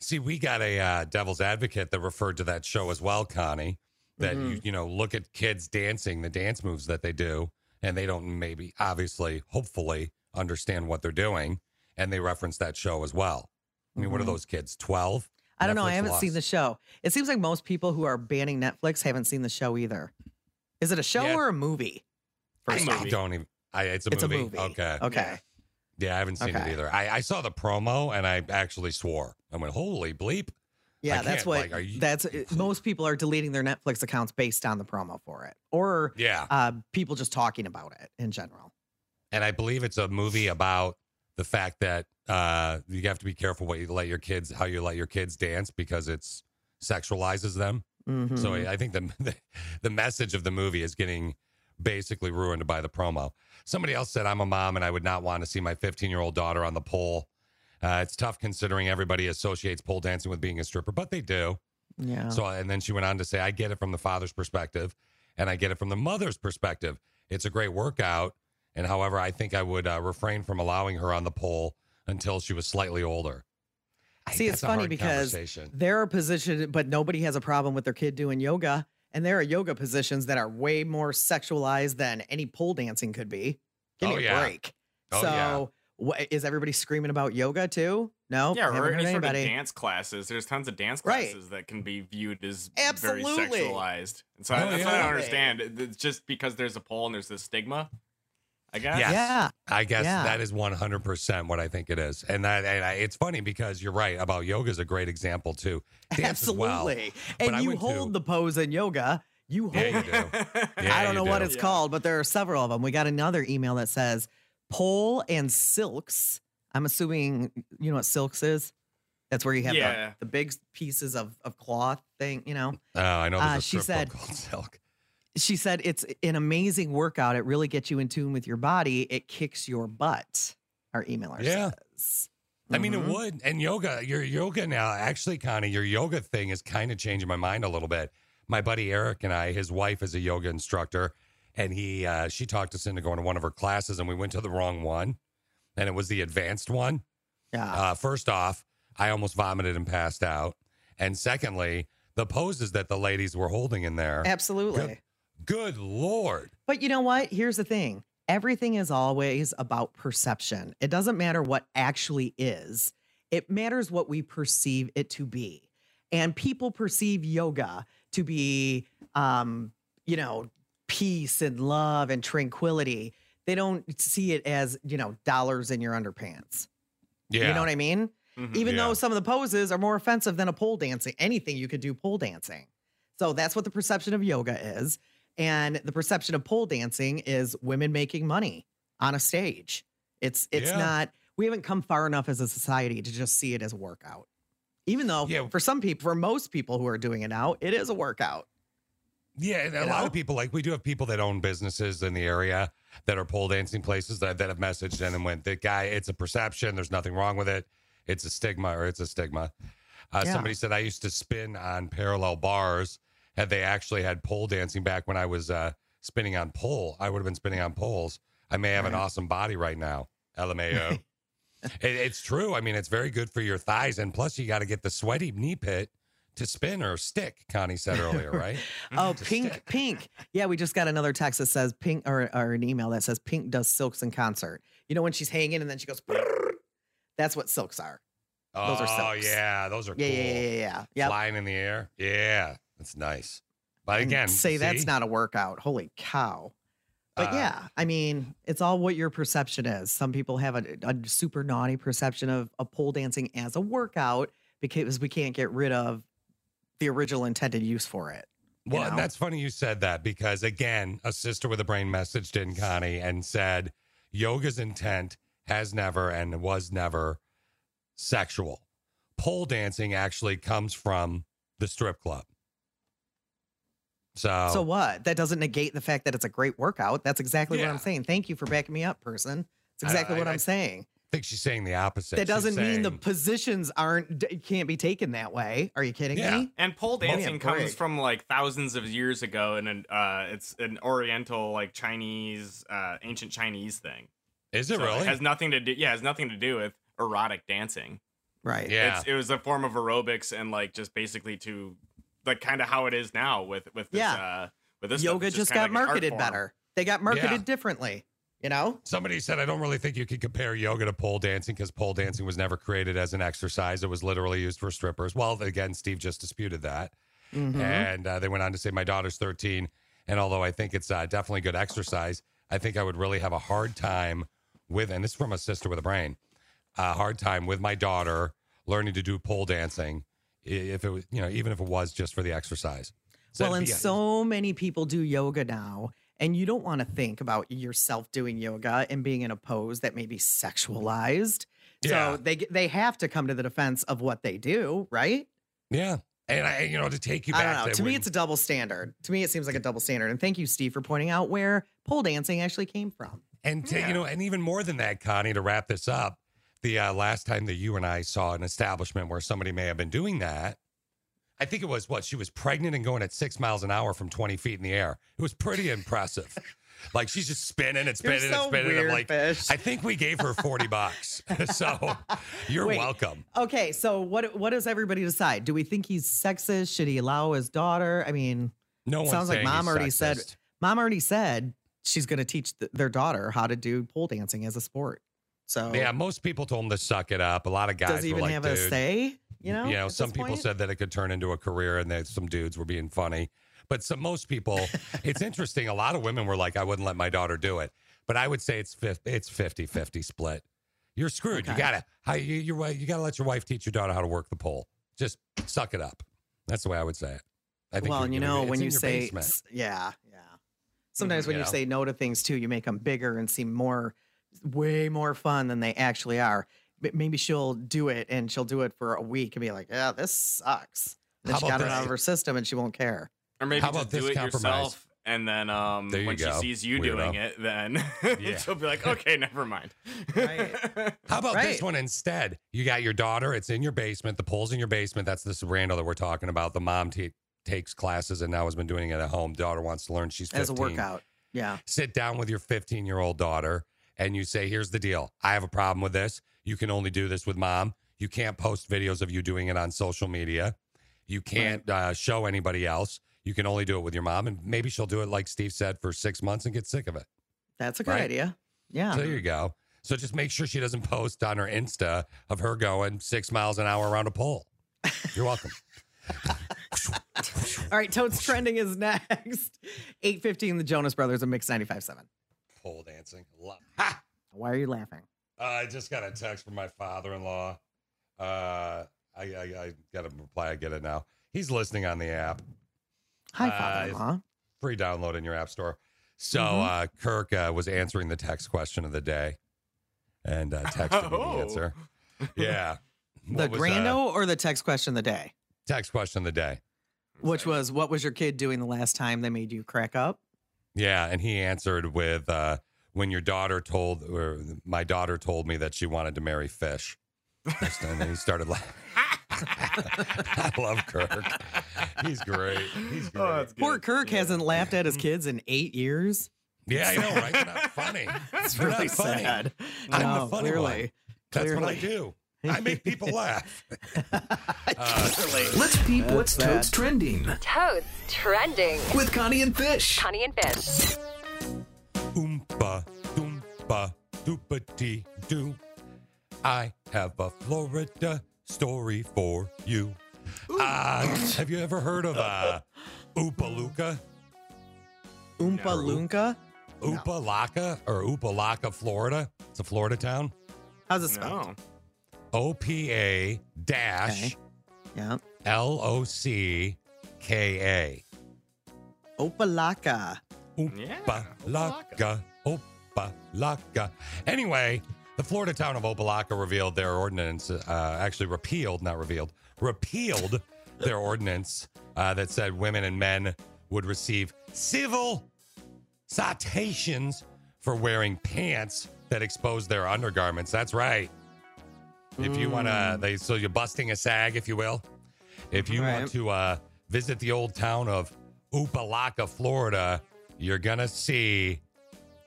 See, we got a devil's advocate that referred to that show as well, Connie, that, you look at kids dancing, the dance moves that they do, and they don't maybe, obviously, hopefully understand what they're doing. And they reference that show as well. I mean, what are those kids, 12? I don't know. I haven't seen the show. It seems like most people who are banning Netflix haven't seen the show either. Is it a show or a movie? It's a movie. Okay. Yeah, I haven't seen it either. I saw the promo and I actually swore. I went, holy bleep. Yeah, that's what. Most people are deleting their Netflix accounts based on the promo for it, or people just talking about it in general. And I believe it's a movie about the fact that you have to be careful how you let your kids dance because it's sexualizes them. Mm-hmm. So I think the message of the movie is getting basically ruined by the promo. Somebody else said, I'm a mom and I would not want to see my 15-year-old daughter on the pole. It's tough considering everybody associates pole dancing with being a stripper, but they do. Yeah. So, and then she went on to say, I get it from the father's perspective and I get it from the mother's perspective. It's a great workout. And however, I think I would refrain from allowing her on the pole until she was slightly older. See, it's funny because there are positions, but nobody has a problem with their kid doing yoga. And there are yoga positions that are way more sexualized than any pole dancing could be. Give me a break. Oh, yeah. Is everybody screaming about yoga too? No? Yeah, or any sort of dance classes. There's tons of dance classes that can be viewed as very sexualized. And so that's what I don't understand. It's just because there's a pole and there's this stigma, I guess. Yes. Yeah. I guess that is 100% what I think it is. And that it's funny because you're right about yoga is a great example too. Dance absolutely. Well. And you hold the pose in yoga. You hold it. Yeah, I don't know what it's called, but there are several of them. We got another email that says, pole and silks. I'm assuming you know what silks is. That's where you have the big pieces of cloth thing, you know. Oh, I know there's a strip club called silk. She said it's an amazing workout. It really gets you in tune with your body. It kicks your butt, our emailer says. Mm-hmm. I mean, it would. And yoga, your yoga now, actually, Connie, your yoga thing is kind of changing my mind a little bit. My buddy Eric and I, his wife is a yoga instructor. And she talked us into going to one of her classes, and we went to the wrong one, and it was the advanced one. Yeah. First off, I almost vomited and passed out, and secondly, the poses that the ladies were holding in there. Absolutely. Good Lord. But you know what? Here's the thing: everything is always about perception. It doesn't matter what actually is; it matters what we perceive it to be. And people perceive yoga to be, peace and love and tranquility. They don't see it as, dollars in your underpants. Yeah. You know what I mean? Mm-hmm. Even though some of the poses are more offensive than a pole dancing, anything you could do pole dancing. So that's what the perception of yoga is. And the perception of pole dancing is women making money on a stage. It's not, we haven't come far enough as a society to just see it as a workout. Even though for some people, for most people who are doing it now, it is a workout. Yeah, and a lot of people, we do have people that own businesses in the area that are pole dancing places that have messaged in and went, that guy, it's a perception. There's nothing wrong with it. It's a stigma. Somebody said, I used to spin on parallel bars. Had they actually had pole dancing back when I was spinning on pole, I would have been spinning on poles. I may have an awesome body right now. LMAO. It's true. I mean, it's very good for your thighs. And plus, you got to get the sweaty knee pit to spin or stick, Connie said earlier, right? Pink. Yeah, we just got another text that says Pink, or an email that says Pink does silks in concert. You know when she's hanging and then she goes, brrr, that's what silks are. Those are silks. Oh, yeah, those are cool. Yeah. Yep. Flying in the air. Yeah, that's nice. But again, that's not a workout. Holy cow. But it's all what your perception is. Some people have a super naughty perception of pole dancing as a workout because we can't get rid of the original intended use for it. Well, and that's funny you said that because, again, a sister with a brain messaged in, Connie, and said yoga's intent has never and was never sexual. Pole dancing actually comes from the strip club. So what? That doesn't negate the fact that it's a great workout. That's exactly what I'm saying. Thank you for backing me up, person. It's exactly what I'm saying. I think she's saying the opposite. That doesn't mean the positions can't be taken that way. Are you kidding me? And pole dancing comes from thousands of years ago, and it's an Oriental, Chinese, ancient Chinese thing. Is it really? It has nothing to do. Yeah, it has nothing to do with erotic dancing. Right. Yeah. It was a form of aerobics and just basically to kind of how it is now with this. With this yoga just got marketed better. They got marketed differently. Somebody said, I don't really think you could compare yoga to pole dancing because pole dancing was never created as an exercise. It was literally used for strippers. Well, again, Steve just disputed that. Mm-hmm. And they went on to say, my daughter's 13. And although I think it's definitely good exercise, I think I would really have a hard time with, and this is from a sister with a brain, my daughter learning to do pole dancing. If it was, even if it was just for the exercise. So so many people do yoga now. And you don't want to think about yourself doing yoga and being in a pose that may be sexualized. Yeah. So they have to come to the defense of what they do, right? Yeah. And I, you know, to take you back. To me, it's a double standard. To me, it seems like a double standard. And thank you, Steve, for pointing out where pole dancing actually came from. And to, you know, and even more than that, Connie, to wrap this up, the last time that you and I saw an establishment where somebody may have been doing that, I think it was what she was pregnant and going at 6 miles an hour from 20 feet in the air. It was pretty impressive. Like, she's just spinning and spinning and spinning. Weird, I'm like, Fish. I think we gave her 40 bucks. So you're welcome. Okay, so what does everybody decide? Do we think he's sexist? Should he allow his daughter? I mean, no one sounds like mom already sexist. Mom already said she's going to teach their daughter how to do pole dancing as a sport. So yeah, most people told him to suck it up. A lot of guys does he even were like, have a say? You know, some people said that it could turn into a career, and that some dudes were being funny. But most people, it's interesting. A lot of women were like, I wouldn't let my daughter do it. But I would say it's 50-50 split. You're screwed. Okay. You got to let your wife teach your daughter how to work the pole. Just suck it up. That's the way I would say it. I think when you say, sometimes when you say no to things too, you make them bigger and seem way more fun than they actually are. But maybe she'll do it, and she'll do it for a week and be like, yeah, this sucks. And then she got it out of her system and she won't care. Or maybe just do it yourself, and then when she sees you doing it, then she'll be like, okay, never mind. Right. How about this one instead? You got your daughter. It's in your basement. The pole's in your basement. That's the Randall that we're talking about. The mom takes classes and now has been doing it at home. Daughter wants to learn. She's 15. As a workout. Yeah. Sit down with your 15-year-old daughter, and you say, here's the deal. I have a problem with this. You can only do this with mom. You can't post videos of you doing it on social media. You can't show anybody else. You can only do it with your mom, and maybe she'll do it, like Steve said, for 6 months and get sick of it. That's a good idea. Yeah. So there you go. So just make sure she doesn't post on her Insta of her going 6 miles an hour around a pole. You're welcome. All right. Totes Trending is next. 8:15, the Jonas Brothers and Mix 95.7. Pole dancing. Ha! Why are you laughing? I just got a text from my father-in-law. I got a reply. I get it now. He's listening on the app. Hi, father-in-law. Free download in your app store. So Kirk was answering the text question of the day and texted me the answer. Yeah. The Grando or the text question of the day? Text question of the day. Which was, what was your kid doing the last time they made you crack up? Yeah, and he answered with, when your daughter my daughter told me that she wanted to marry fish. And then he started laughing. I love Kirk. He's great. Oh, poor Kirk hasn't laughed at his kids in 8 years. Yeah, I know, right? They're not funny. It's really sad. I'm the funny one. That's what I do. I make people laugh. Let's peep what's Totes Trending. Totes Trending. With Connie and Fish. Connie and Fish. Oompa, doompa, doopity doo. I have a Florida story for you. Have you ever heard of Opa-locka? Oompa-locka? Opa-locka or Opa-locka, Florida. It's a Florida town. How's it spelled? Opa-locka. Opa-locka. Opa-locka. Opa-locka. Anyway, the Florida town of Opa-locka revealed their ordinance, actually repealed, not revealed, repealed their ordinance that said women and men would receive civil citations for wearing pants that expose their undergarments. That's right. If you want to, so you're busting a sag, if you will. If you want to visit the old town of Opa-locka, Florida, you're going to see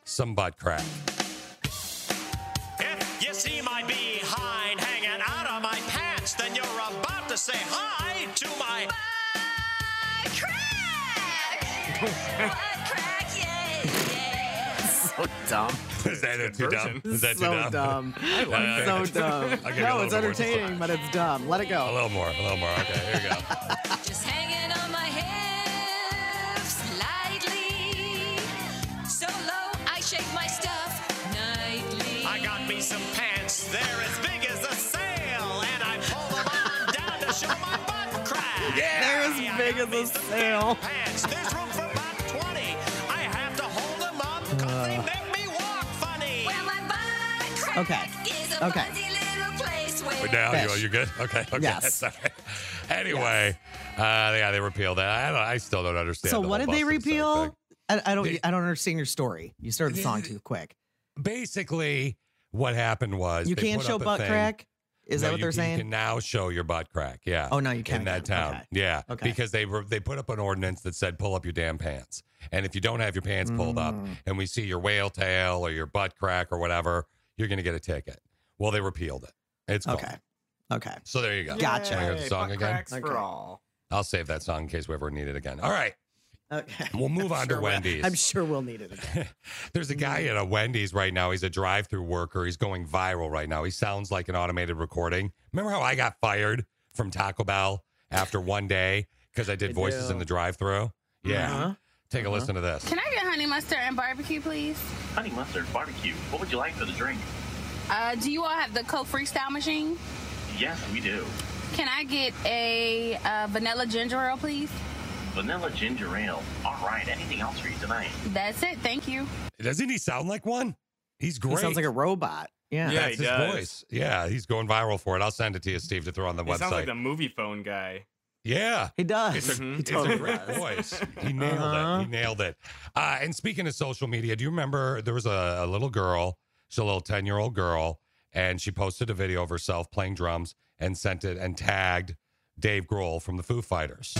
some butt crack. You see my behind hanging out of my pants, then you're about to say hi to my butt crack. Butt crack, yeah. So dumb. Is that too dumb? So dumb. No, it's entertaining, but it's dumb. Let it go. A little more. Okay, here we go. Just hanging on my hips slightly, so low I shake my stuff. Got me some pants, they're as big as a sail, and I pull them on down to show my butt crack. Yeah, they're as big as a sail. Pants. There's room for about 20. I have to hold them up because they make me walk funny. Well, my butt crack is a fuzzy little place where... Now, you good? Okay. Yes. Sorry. Anyway, Yeah, they repealed that. I still don't understand. So what did they repeal? I don't understand your story. You started the song too quick. Basically, what happened was you can't show butt crack. Is that what they're saying? You can now show your butt crack. Yeah. Oh, no, you can't. In that town. Okay. Yeah. Okay. Because they put up an ordinance that said, pull up your damn pants. And if you don't have your pants pulled up and we see your whale tail or your butt crack or whatever, you're going to get a ticket. Well, they repealed it. It's gone. Okay. Okay. So there you go. Gotcha. Hear the song again? Okay. For all. I'll save that song in case we ever need it again. All right. Okay. We'll move on to Wendy's. I'm sure we'll need it again. There's a guy at a Wendy's right now. He's a drive-through worker. He's going viral right now. He sounds like an automated recording. Remember how I got fired from Taco Bell after one day because I did voices in the drive-through? Yeah. Uh-huh. Take a listen to this. Can I get honey mustard and barbecue, please? Honey mustard, barbecue. What would you like for the drink? Do you all have the Coke Freestyle machine? Yes, we do. Can I get a vanilla ginger ale, please? Vanilla ginger ale. All right. Anything else for you tonight? That's it. Thank you. Doesn't he sound like one? He's great. He sounds like a robot. Yeah. Yeah, that's his voice. Yeah, he's going viral for it. I'll send it to you, Steve, to throw on the website. He sounds like the movie phone guy. Yeah. He does. It's a great voice. He nailed it. He nailed it. And speaking of social media, do you remember there was a little girl, she's a little 10-year-old girl, and she posted a video of herself playing drums and sent it and tagged Dave Grohl from the Foo Fighters.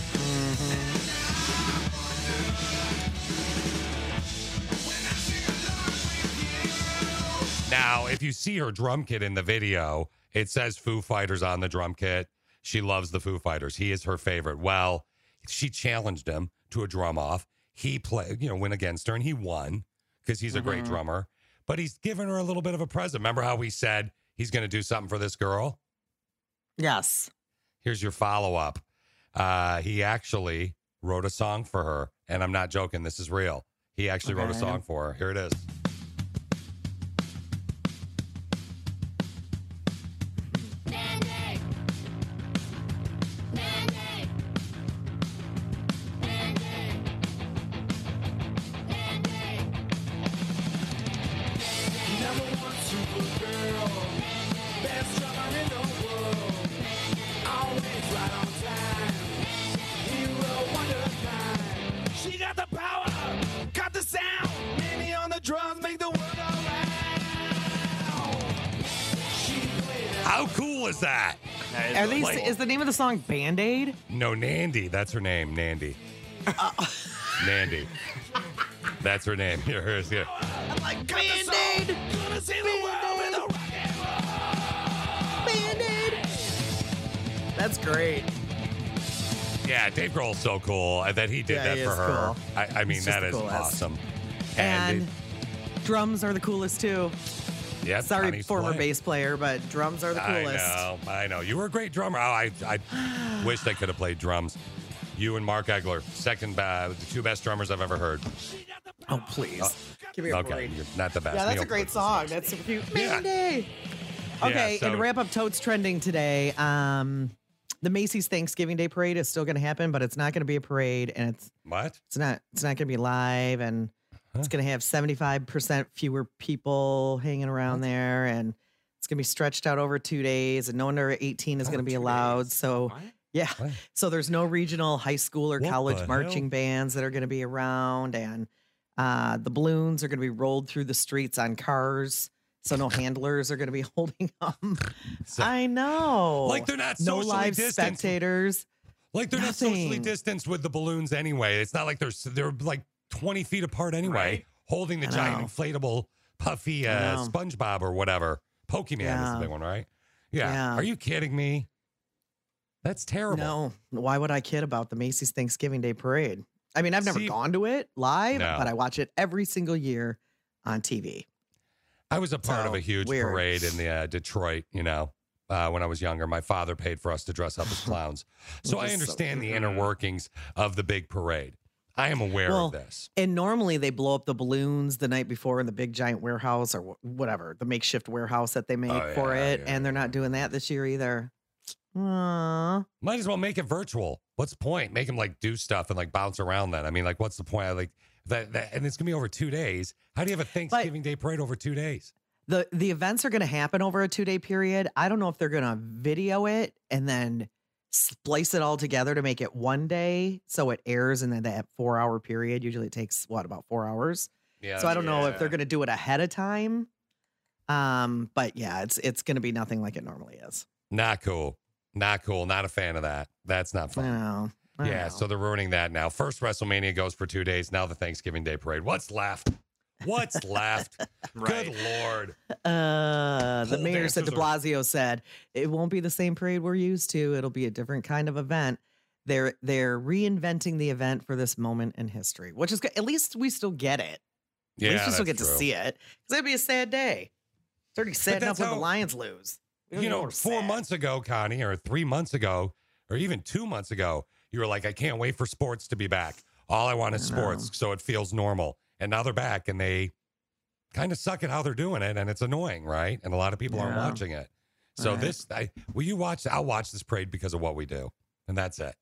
Now, if you see her drum kit in the video, it says Foo Fighters on the drum kit. She loves the Foo Fighters. He is her favorite. Well, she challenged him to a drum off. He played, went against her, and he won because he's a great drummer. But he's given her a little bit of a present. Remember how we said he's going to do something for this girl? Yes. Here's your follow-up. He actually wrote a song for her, and I'm not joking. This is real. He actually wrote a song for her. Here it is. That at least is the name of the song Band-Aid? No, Nandi. That's her name, Nandi. Nandi. That's her name. Here. I'm like, Band-Aid! Band-Aid! That's great. Yeah, Dave Grohl's so cool that he did that for her. Cool. I mean, that is awesome. And drums are the coolest, too. Yep, sorry, former bass player, but drums are the coolest. I know. You were a great drummer. I wished I could have played drums. You and Mark Egler, the two best drummers I've ever heard. Oh, please. Give me a break. You're not the best. Yeah, that's a great song. That's so cute. Mandy. Yeah. Okay, and to wrap up Totes Trending today, the Macy's Thanksgiving Day Parade is still going to happen, but it's not going to be a parade. And it's what? It's not going to be live, and it's going to have 75% fewer people hanging around there, and it's going to be stretched out over 2 days, and no under 18 is going to be allowed. Days. So, what? Yeah. What? So there's no regional high school or college marching bands that are going to be around, and the balloons are going to be rolled through the streets on cars, so no handlers are going to be holding them. So, I know. Like they're not socially distanced. No live spectators. Like they're not socially distanced with the balloons anyway. It's not like they're like 20 feet apart anyway, right? Holding the giant inflatable puffy SpongeBob or whatever. Pokemon is the big one, right? Yeah. Are you kidding me? That's terrible. No. Why would I kid about the Macy's Thanksgiving Day Parade? I mean, I've never gone to it live, but I watch it every single year on TV. I was a part of a huge parade in the Detroit, when I was younger. My father paid for us to dress up as clowns. So I understand the inner workings of the big parade. I am aware of this. And normally they blow up the balloons the night before in the big giant warehouse or whatever, the makeshift warehouse that they make for it. Yeah, and they're not doing that this year either. Aww. Might as well make it virtual. What's the point? Make them like do stuff and like bounce around then. I mean, like, what's the point? I like that. And it's going to be over 2 days. How do you have a Thanksgiving Day parade over 2 days? The events are going to happen over a 2-day period. I don't know if they're going to video it and then splice it all together to make it one day. So it airs and then that 4-hour period, usually it takes what, about 4 hours. Yeah. So I don't know if they're going to do it ahead of time. But yeah, it's going to be nothing like it normally is. Not cool. Not cool. Not a fan of that. That's not fun. I know. So they're ruining that now. First WrestleMania goes for 2 days. Now the Thanksgiving Day parade. What's left? What's left? Right. Good Lord. The mayor said, De Blasio said, it won't be the same parade we're used to. It'll be a different kind of event. They're reinventing the event for this moment in history, which is good. At least we still get it. Yeah, at least we still get to see it. Because it'd be a sad day. It's already sad enough when the Lions lose. You know, 4 months ago, Connie, or 3 months ago, or even 2 months ago, you were like, I can't wait for sports to be back. All I want is sports, so it feels normal. And now they're back, and they kind of suck at how they're doing it, and it's annoying, right? And a lot of people aren't watching it. So I'll watch this parade because of what we do, and that's it.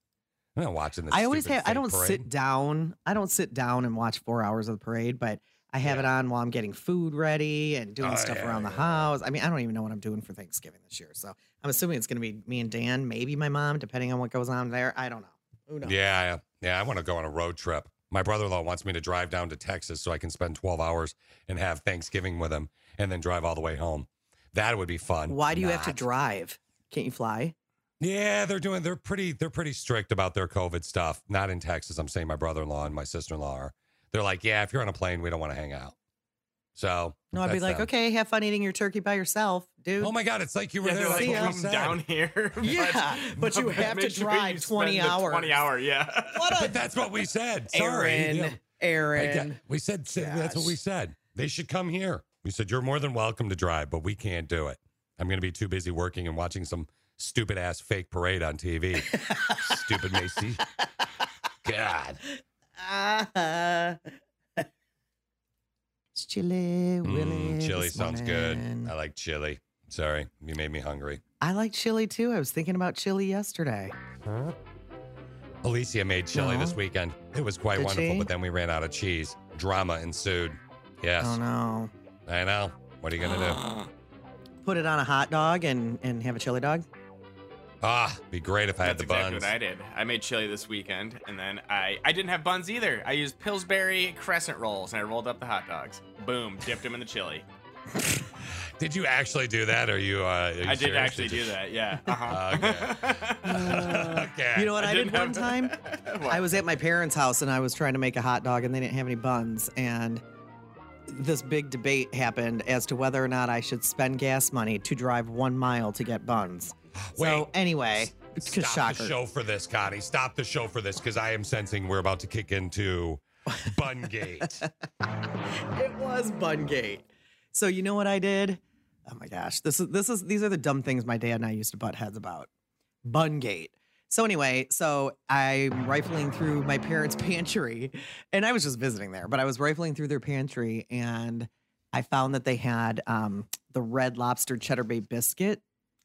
I'm not watching this. I don't sit down and watch 4 hours of the parade, but I have it on while I'm getting food ready and doing stuff around the house. I mean, I don't even know what I'm doing for Thanksgiving this year. So I'm assuming it's going to be me and Dan, maybe my mom, depending on what goes on there. I don't know. Who knows? Yeah, I want to go on a road trip. My brother-in-law wants me to drive down to Texas so I can spend 12 hours and have Thanksgiving with him and then drive all the way home. That would be fun. Why do you have to drive? Can't you fly? Yeah, they're pretty strict about their COVID stuff. Not in Texas. I'm saying my brother-in-law and my sister-in-law are. They're like, yeah, if you're on a plane, we don't want to hang out. So no, I'd be like, okay, have fun eating your turkey by yourself, dude. Oh my God, it's like you were there. Like, come down here. Yeah, but you have to drive 20 hours. 20 hour, yeah. But that's what we said. Sorry, Aaron. We said that's what we said. They should come here. We said you're more than welcome to drive, but we can't do it. I'm going to be too busy working and watching some stupid ass fake parade on TV. Stupid Macy. God. It's chili, Willie. Chili sounds good. I like chili. Sorry, you made me hungry. I like chili too. I was thinking about chili yesterday. Huh? Alicia made chili this weekend. It was quite wonderful, but then we ran out of cheese. Drama ensued. Yes. Oh no. I know. What are you gonna do? Put it on a hot dog and have a chili dog? Ah, be great if I had the buns. That's exactly what I did. I made chili this weekend, and then I didn't have buns either. I used Pillsbury crescent rolls, and I rolled up the hot dogs. Boom, dipped them in the chili. Did you actually do that? I did actually do that, yeah. Uh-huh. Okay. Okay. You know what I did one time? I was at my parents' house, and I was trying to make a hot dog, and they didn't have any buns, and this big debate happened as to whether or not I should spend gas money to drive 1 mile to get buns. Stop the show for this, because I am sensing we're about to kick into Bungate. It was Bungate. So you know what I did? Oh my gosh, these are the dumb things my dad and I used to butt heads about. Bungate. So anyway, I'm rifling through my parents' pantry, and I was just visiting there, but I was rifling through their pantry, and I found that they had the Red Lobster Cheddar Bay biscuit.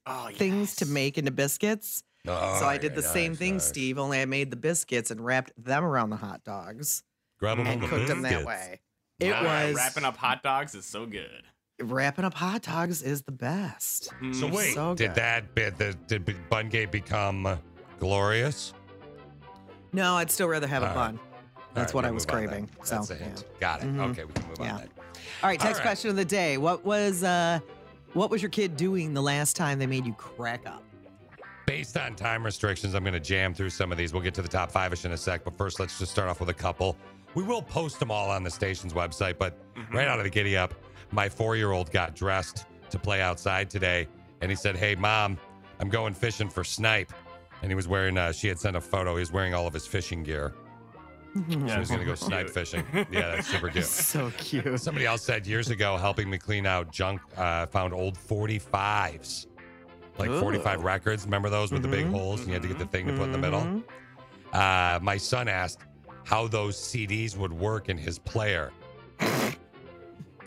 Oh, yes. Things to make into biscuits. So I did the same thing, Steve, only I made the biscuits and wrapped them around the hot dogs. Grab them and cooked them that way. Wrapping up hot dogs is so good. Wrapping up hot dogs is the best. So wait, did Bungate become glorious? No, I'd still rather have a bun. That's what I was craving. That's a hint. Got it. Mm-hmm. Okay, we can move on then. All right, text question of the day. What was your kid doing the last time they made you crack up? Based on time restrictions, I'm going to jam through some of these. We'll get to the top five-ish in a sec, but first let's just start off with a couple. We will post them all on the station's website, but right out of the giddy-up, my 4-year-old got dressed to play outside today, and he said, hey, Mom, I'm going fishing for snipe. And he was wearing, she had sent a photo, he was wearing all of his fishing gear. Yeah. She was going to go snipe fishing. Yeah, that's super cute. So cute. Somebody else said years ago, helping me clean out junk, found old 45s. Like 45 records. Remember those with the big holes? And you had to get the thing to put in the middle. My son asked how those CDs would work in his player.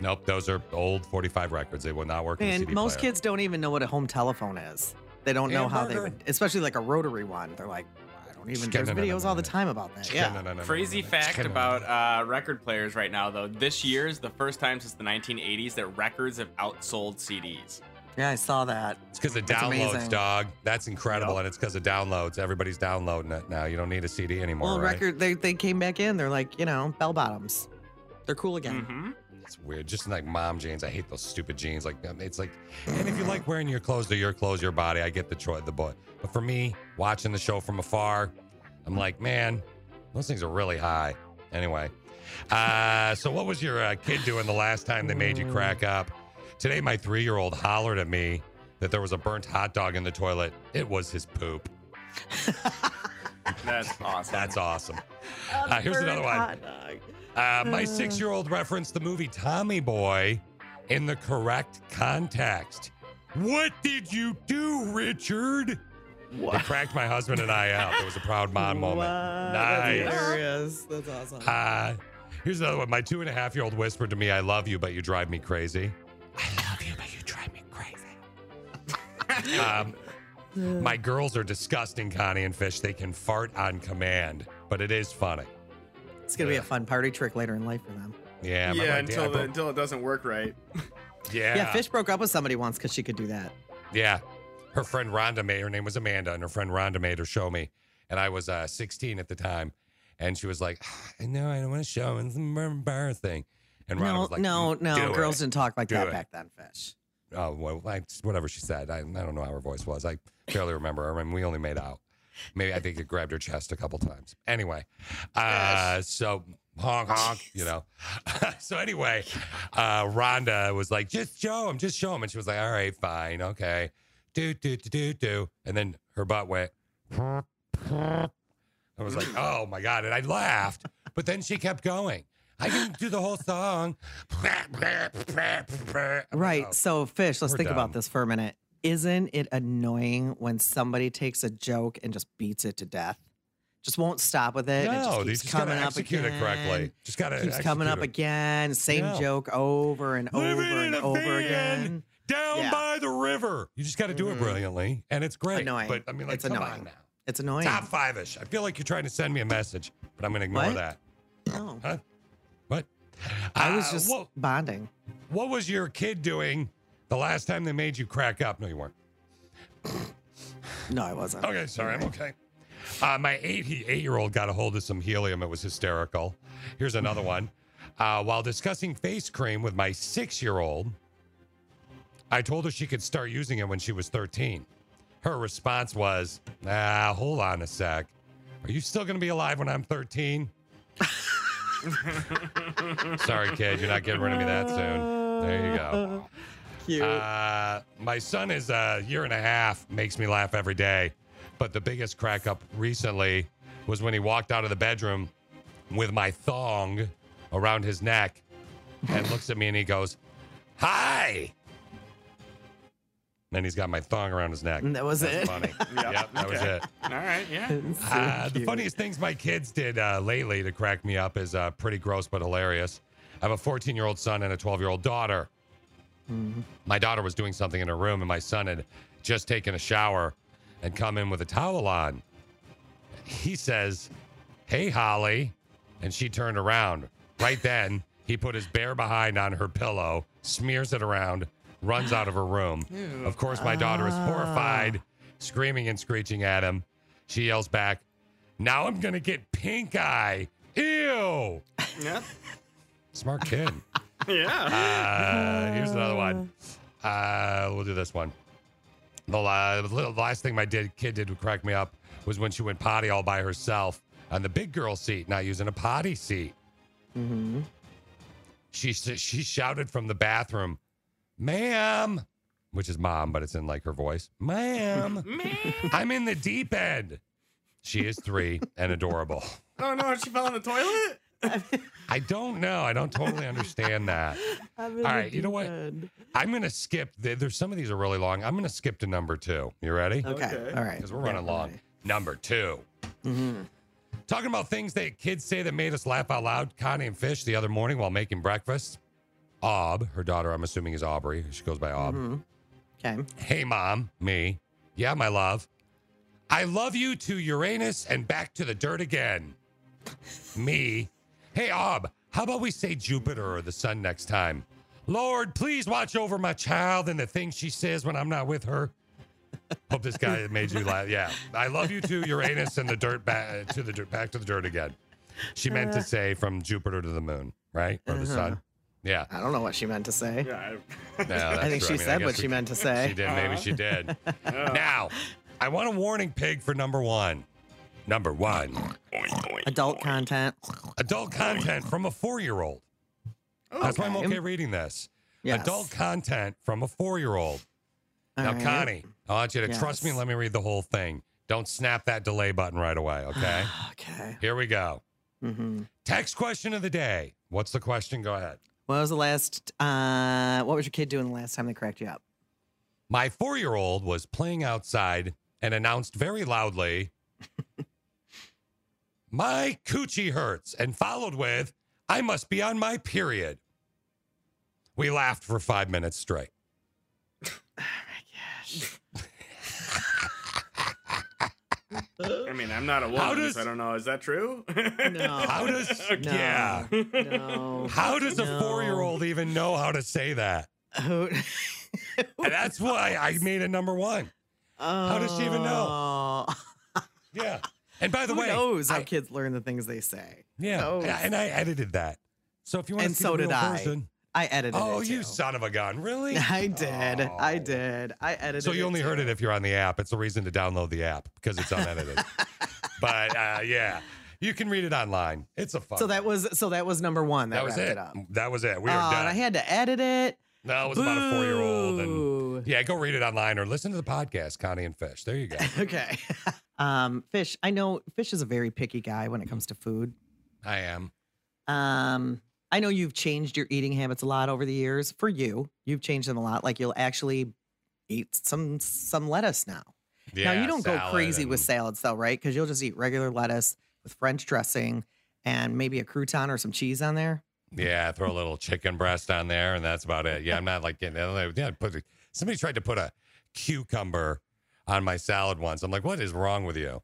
Nope, those are old 45 records. They will not work in the CD player. And most kids don't even know what a home telephone is. They don't know how they would, especially like a rotary one. They're like, even there's videos all the time about that. Yeah. Crazy fact about record players right now, though. This year is the first time since the 1980s that records have outsold CDs. Yeah, I saw that. It's because of downloads, dog. That's incredible. Yep. And it's because of downloads. Everybody's downloading it now. You don't need a CD anymore. Well, right? Record, they came back in. They're like, you know, bell bottoms. They're cool again. Mm-hmm. It's weird. Just like mom jeans. I hate those stupid jeans. Like, it's like, and if you like wearing your clothes, they're your clothes, your body. I get the boy. But for me, watching the show from afar, I'm like, man, those things are really high. Anyway. So what was your kid doing the last time they made you crack up? Today, my 3-year-old hollered at me that there was a burnt hot dog in the toilet. It was his poop. That's awesome. That's awesome. Here's another one. My 6-year-old referenced the movie Tommy Boy in the correct context. What did you do, Richard? What? It cracked my husband and I out. It was a proud mom moment. Nice. That's hilarious. That's awesome. Here's another one. My 2.5-year-old whispered to me, I love you, but you drive me crazy. I love you, but you drive me crazy. My girls are disgusting, Connie and Fish. They can fart on command, but it is funny. It's going to be a fun party trick later in life for them. Yeah. Yeah, until it doesn't work right. Yeah. Yeah, Fish broke up with somebody once because she could do that. Yeah. Her friend Rhonda made, her name was Amanda, and her friend Rhonda made her show me. And I was 16 at the time. And she was like, no, I don't want to show him. It's an embarrassing thing. And Rhonda was like, no, girls didn't talk like that back then, Fish. Oh, well, whatever she said. I don't know how her voice was. I barely remember her. I mean, we only made out. Maybe I think it grabbed her chest a couple times. Anyway, so honk, honk, you know. So anyway, Rhonda was like, just show him. And she was like, all right, fine, okay. Do. And then her butt went. I was like, oh, my God. And I laughed. But then she kept going. I didn't do the whole song. Right. Oh, so, Fish, let's think about this for a minute. Isn't it annoying when somebody takes a joke and just beats it to death? Just won't stop with it. No, and it just keeps coming up again. Execute it correctly. Just got to keeps coming up again. Same joke over and over and over again. Down by the river. You just got to do it brilliantly. And it's great. Annoying. But, I mean, like, come on now. It's annoying. Top five-ish. I feel like you're trying to send me a message, but I'm going to ignore that. No. Huh? What? I was just bonding. What was your kid doing the last time they made you crack up? No, you weren't. No, I wasn't. Okay, sorry. I'm okay. My 8-year-old got a hold of some helium. It was hysterical. Here's another one. While discussing face cream with my 6-year-old, I told her she could start using it when she was 13. Her response was, hold on a sec. Are you still going to be alive when I'm 13? Sorry, kid. You're not getting rid of me that soon. There you go. Cute. My son is a 1.5 years, makes me laugh every day. But the biggest crack up recently was when he walked out of the bedroom with my thong around his neck and looks at me and he goes, hi. And he's got my thong around his neck. And that was it. Funny. Yep, that was it. All right, yeah. So the funniest things my kids did lately to crack me up is pretty gross but hilarious. I have a 14-year-old son and a 12-year-old daughter. Mm-hmm. My daughter was doing something in her room, and my son had just taken a shower and come in with a towel on. He says, hey, Holly. And she turned around. Right then, he put his bare behind on her pillow, smears it around, runs out of her room. Ew. Of course, my daughter is horrified, screaming and screeching at him. She yells back, now I'm going to get pink eye. Ew. Yeah. Smart kid. Yeah. Here's another one. We'll do this one. The last thing my kid did to crack me up was when she went potty all by herself on the big girl seat, not using a potty seat. Mm-hmm. She shouted from the bathroom, ma'am, which is mom, but it's in like her voice. Ma'am, I'm in the deep end. She is 3 and adorable. Oh, no, she fell in the toilet? I don't know. I don't totally understand that. All right, you know what? I'm going to skip. There's some of these are really long. I'm going to skip to number 2. You ready? Okay. All right. Because we're running long. Right. Number 2. Mm-hmm. Talking about things that kids say that made us laugh out loud. Connie and Fish the other morning while making breakfast. Aub, her daughter, I'm assuming is Aubrey. She goes by Aub. Mm-hmm. Okay. Hey, mom, me. Yeah, my love. I love you to Uranus and back to the dirt again. Me. Hey, Aub, how about we say Jupiter or the sun next time? Lord, please watch over my child and the things she says when I'm not with her. Hope this guy made you laugh. Yeah. I love you too, Uranus and the dirt back to the dirt again. She meant to say from Jupiter to the moon, right? Or the sun. Yeah. I don't know what she meant to say. Yeah, I think she said what she meant to say. She did. Maybe she did. Now, I want a warning pig for number one. Number one. Adult content. Adult content from a 4-year-old. Okay. That's why I'm okay reading this. Yes. Adult content from a 4-year-old. Now, right. Connie, I want you to trust me and let me read the whole thing. Don't snap that delay button right away, okay? Okay. Here we go. Mm-hmm. Text question of the day. What's the question? Go ahead. What was your kid doing the last time they cracked you up? My 4-year-old was playing outside and announced very loudly, my coochie hurts, and followed with, I must be on my period. We laughed for 5 minutes straight. Oh my gosh. I mean, I'm not a woman, so I don't know. Is that true? No. How does a 4-year-old even know how to say that? And that's why I made it number one. Oh. How does she even know? Yeah. And by the way, who knows how kids learn the things they say? Yeah, and I edited that. So if you want to see the real version, I edited it. Oh, you son of a gun! Really? I did. Oh. I did. I edited. So you only heard it if you're on the app. It's a reason to download the app because it's unedited. But yeah, you can read it online. It's a fun. So that was number one. That was it. That was it. We were done. I had to edit it. No, it was about a 4-year-old. And yeah, go read it online or listen to the podcast, Connie and Fish. There you go. Okay. Fish, I know Fish is a very picky guy when it comes to food. I am. I know you've changed your eating habits a lot over the years. For you, you've changed them a lot. Like you'll actually eat some lettuce now. Yeah, now, you don't go crazy with salads though, right? Because you'll just eat regular lettuce with French dressing and maybe a crouton or some cheese on there. Yeah, throw a little chicken breast on there, and that's about it. Yeah, I'm not like getting it. Yeah, somebody tried to put a cucumber on my salad once. I'm like, what is wrong with you?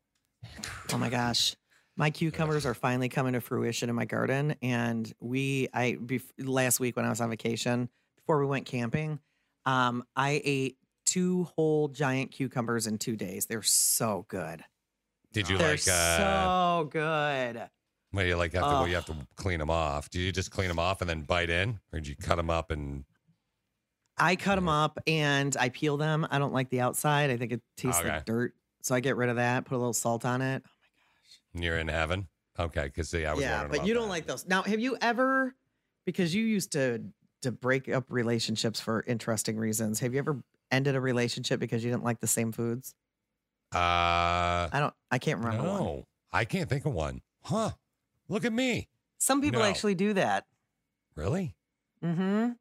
Oh my gosh, my cucumbers are finally coming to fruition in my garden. And last week when I was on vacation, before we went camping, I ate 2 whole giant cucumbers in 2 days. They're so good. Did you like? So good. Well, you you have to clean them off. Do you just clean them off and then bite in, or do you cut them up and? I cut them up and I peel them. I don't like the outside. I think it tastes like dirt, so I get rid of that. Put a little salt on it. Oh my gosh! You're in heaven. Okay, because see, I was wondering about that. Don't like those. Now, have you ever? Because you used to break up relationships for interesting reasons. Have you ever ended a relationship because you didn't like the same foods? I can't remember. No, one. I can't think of one. Huh. Look at me. Some people actually do that. Really? Mm-hmm.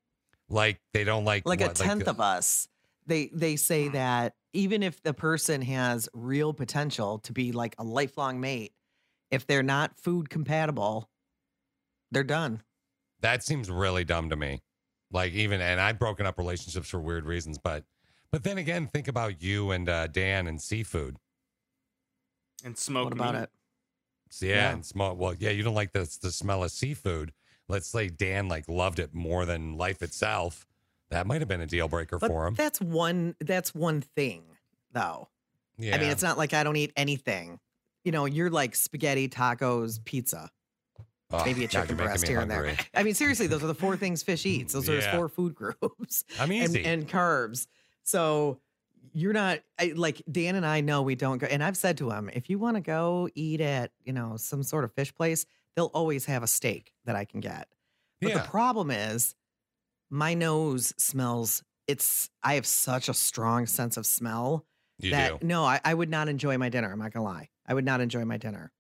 Like they don't like what, a tenth of us. They say that even if the person has real potential to be like a lifelong mate, if they're not food compatible, they're done. That seems really dumb to me. Like and I've broken up relationships for weird reasons, but then again, think about you and Dan and seafood. And smoke. What about it? Yeah, and small. Well, yeah, you don't like the smell of seafood. Let's say Dan loved it more than life itself. That might have been a deal breaker for him. That's one thing, though. Yeah, I mean, it's not like I don't eat anything. You know, you're like spaghetti, tacos, pizza, maybe a chicken breast here and there. I mean, seriously, those are the 4 things Fish eats. Those are his 4 food groups. I'm easy and carbs. So. You're not like Dan and I know we don't go. And I've said to him, if you want to go eat at, some sort of fish place, they'll always have a steak that I can get. But the problem is my nose smells. I have such a strong sense of smell I would not enjoy my dinner. I'm not going to lie. I would not enjoy my dinner.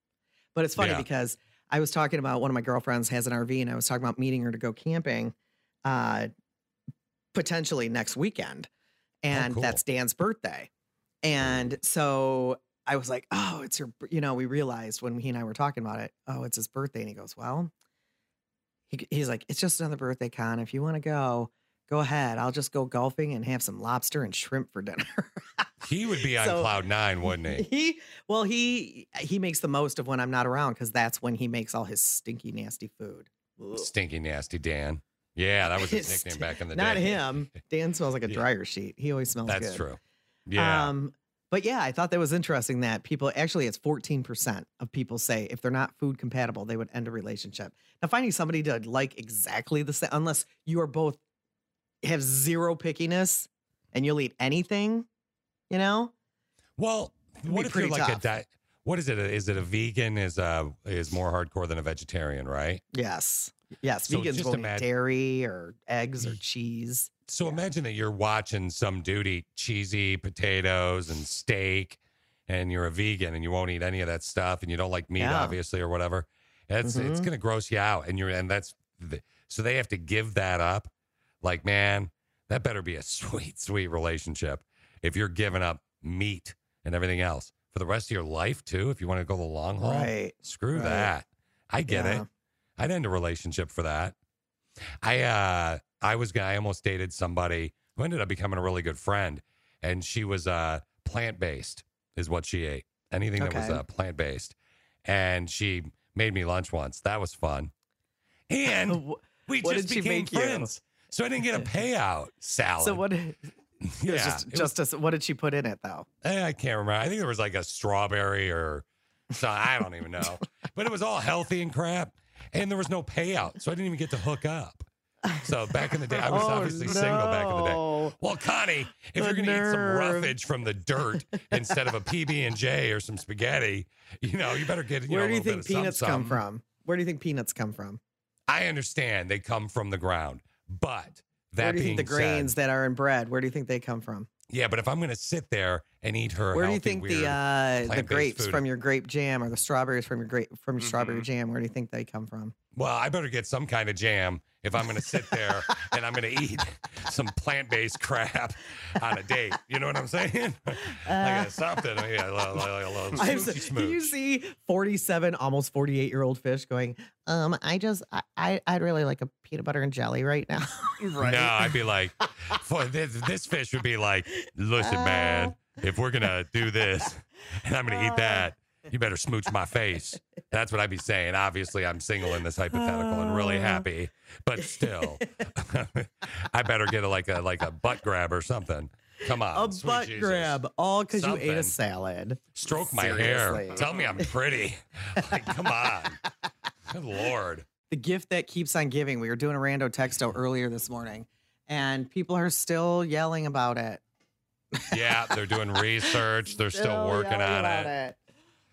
But it's funny because I was talking about one of my girlfriends has an RV and I was talking about meeting her to go camping potentially next weekend. And that's Dan's birthday. And so I was like, oh, it's your, we realized when he and I were talking about it, oh, it's his birthday. And he goes, well, he's like, it's just another birthday, Con. If you want to go ahead. I'll just go golfing and have some lobster and shrimp for dinner. He would be on cloud 9, wouldn't he? He makes the most of when I'm not around because that's when he makes all his stinky, nasty food. Ugh. Stinky, nasty Dan. Yeah, that was his nickname back in the day. Not him. Dan smells like a dryer sheet. He always smells good. That's true. Yeah. But yeah, I thought that was interesting that people, actually it's 14% of people say if they're not food compatible, they would end a relationship. Now finding somebody to like exactly the same, unless you are both have zero pickiness and you'll eat anything, you know? Well, what if you're like a diet? What is it? Is it a vegan is more hardcore than a vegetarian, right? Yes. Yes. So vegans won't eat dairy or eggs or cheese. So imagine that you're watching some dude eat cheesy potatoes and steak and you're a vegan and you won't eat any of that stuff and you don't like meat, obviously, or whatever. That's it's going to gross you out. And so they have to give that up. Like, man, that better be a sweet, sweet relationship if you're giving up meat and everything else for the rest of your life, too. If you want to go the long haul, screw that. I get it. I'd end a relationship for that. I almost dated somebody who ended up becoming a really good friend, and she was plant-based is what she ate. Anything that was plant-based. And she made me lunch once. That was fun. And we just became friends. So I didn't get a payout salad. So what? What did she put in it though? I can't remember. I think there was like a strawberry or so. I don't even know. But it was all healthy and crap. And there was no payout. So I didn't even get to hook up. So back in the day, I was obviously single back in the day. Well, Connie, if you're going to eat some roughage from the dirt instead of a PB&J or some spaghetti, you know, you better get, you know, a little bit of something. Where do you think peanuts come from? I understand they come from the ground. But that being said, where do you think the grains that are in bread, where do you think they come from? Yeah, but if I'm going to sit there and eat her, where do you think the grapes from your grape jam or the strawberries from your strawberry jam? Where do you think they come from? Well, I better get some kind of jam if I'm going to sit there and I'm going to eat some plant-based crap on a date. You know what I'm saying? Like something. Yeah, a little smoochy. Do you see 47, almost 48-year-old fish going? I'd really like a peanut butter and jelly right now. Right? No, I'd be like, for this fish would be like, listen, man, if we're gonna do this and I'm gonna eat that, you better smooch my face. That's what I'd be saying. Obviously, I'm single in this hypothetical and really happy, but still, I better get a butt grab or something. Come on, a butt grab, all because you ate a salad. Stroke my hair. Tell me I'm pretty. Like, come on, good Lord. The gift that keeps on giving. We were doing a rando texto earlier this morning, and people are still yelling about it. Yeah, they're doing research. They're still working on it.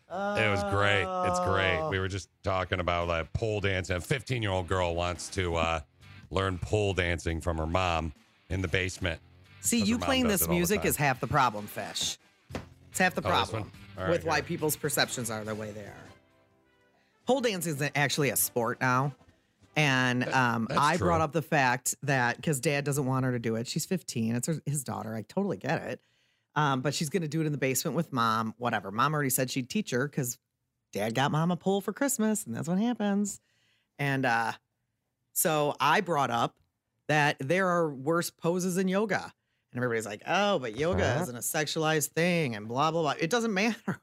It was great. It's great. We were just talking about pole dancing. A 15-year-old girl wants to learn pole dancing from her mom in the basement. See, you playing this music is half the problem, Fish. It's half the problem with why people's perceptions are the way they are. Pole dancing is actually a sport now. And I brought up the fact that because Dad doesn't want her to do it. She's 15. It's his daughter. I totally get it. But she's going to do it in the basement with Mom, whatever. Mom already said she'd teach her because Dad got Mom a pole for Christmas, and that's what happens. And so I brought up that there are worse poses in yoga. And everybody's like, oh, but yoga isn't a sexualized thing and blah, blah, blah. It doesn't matter.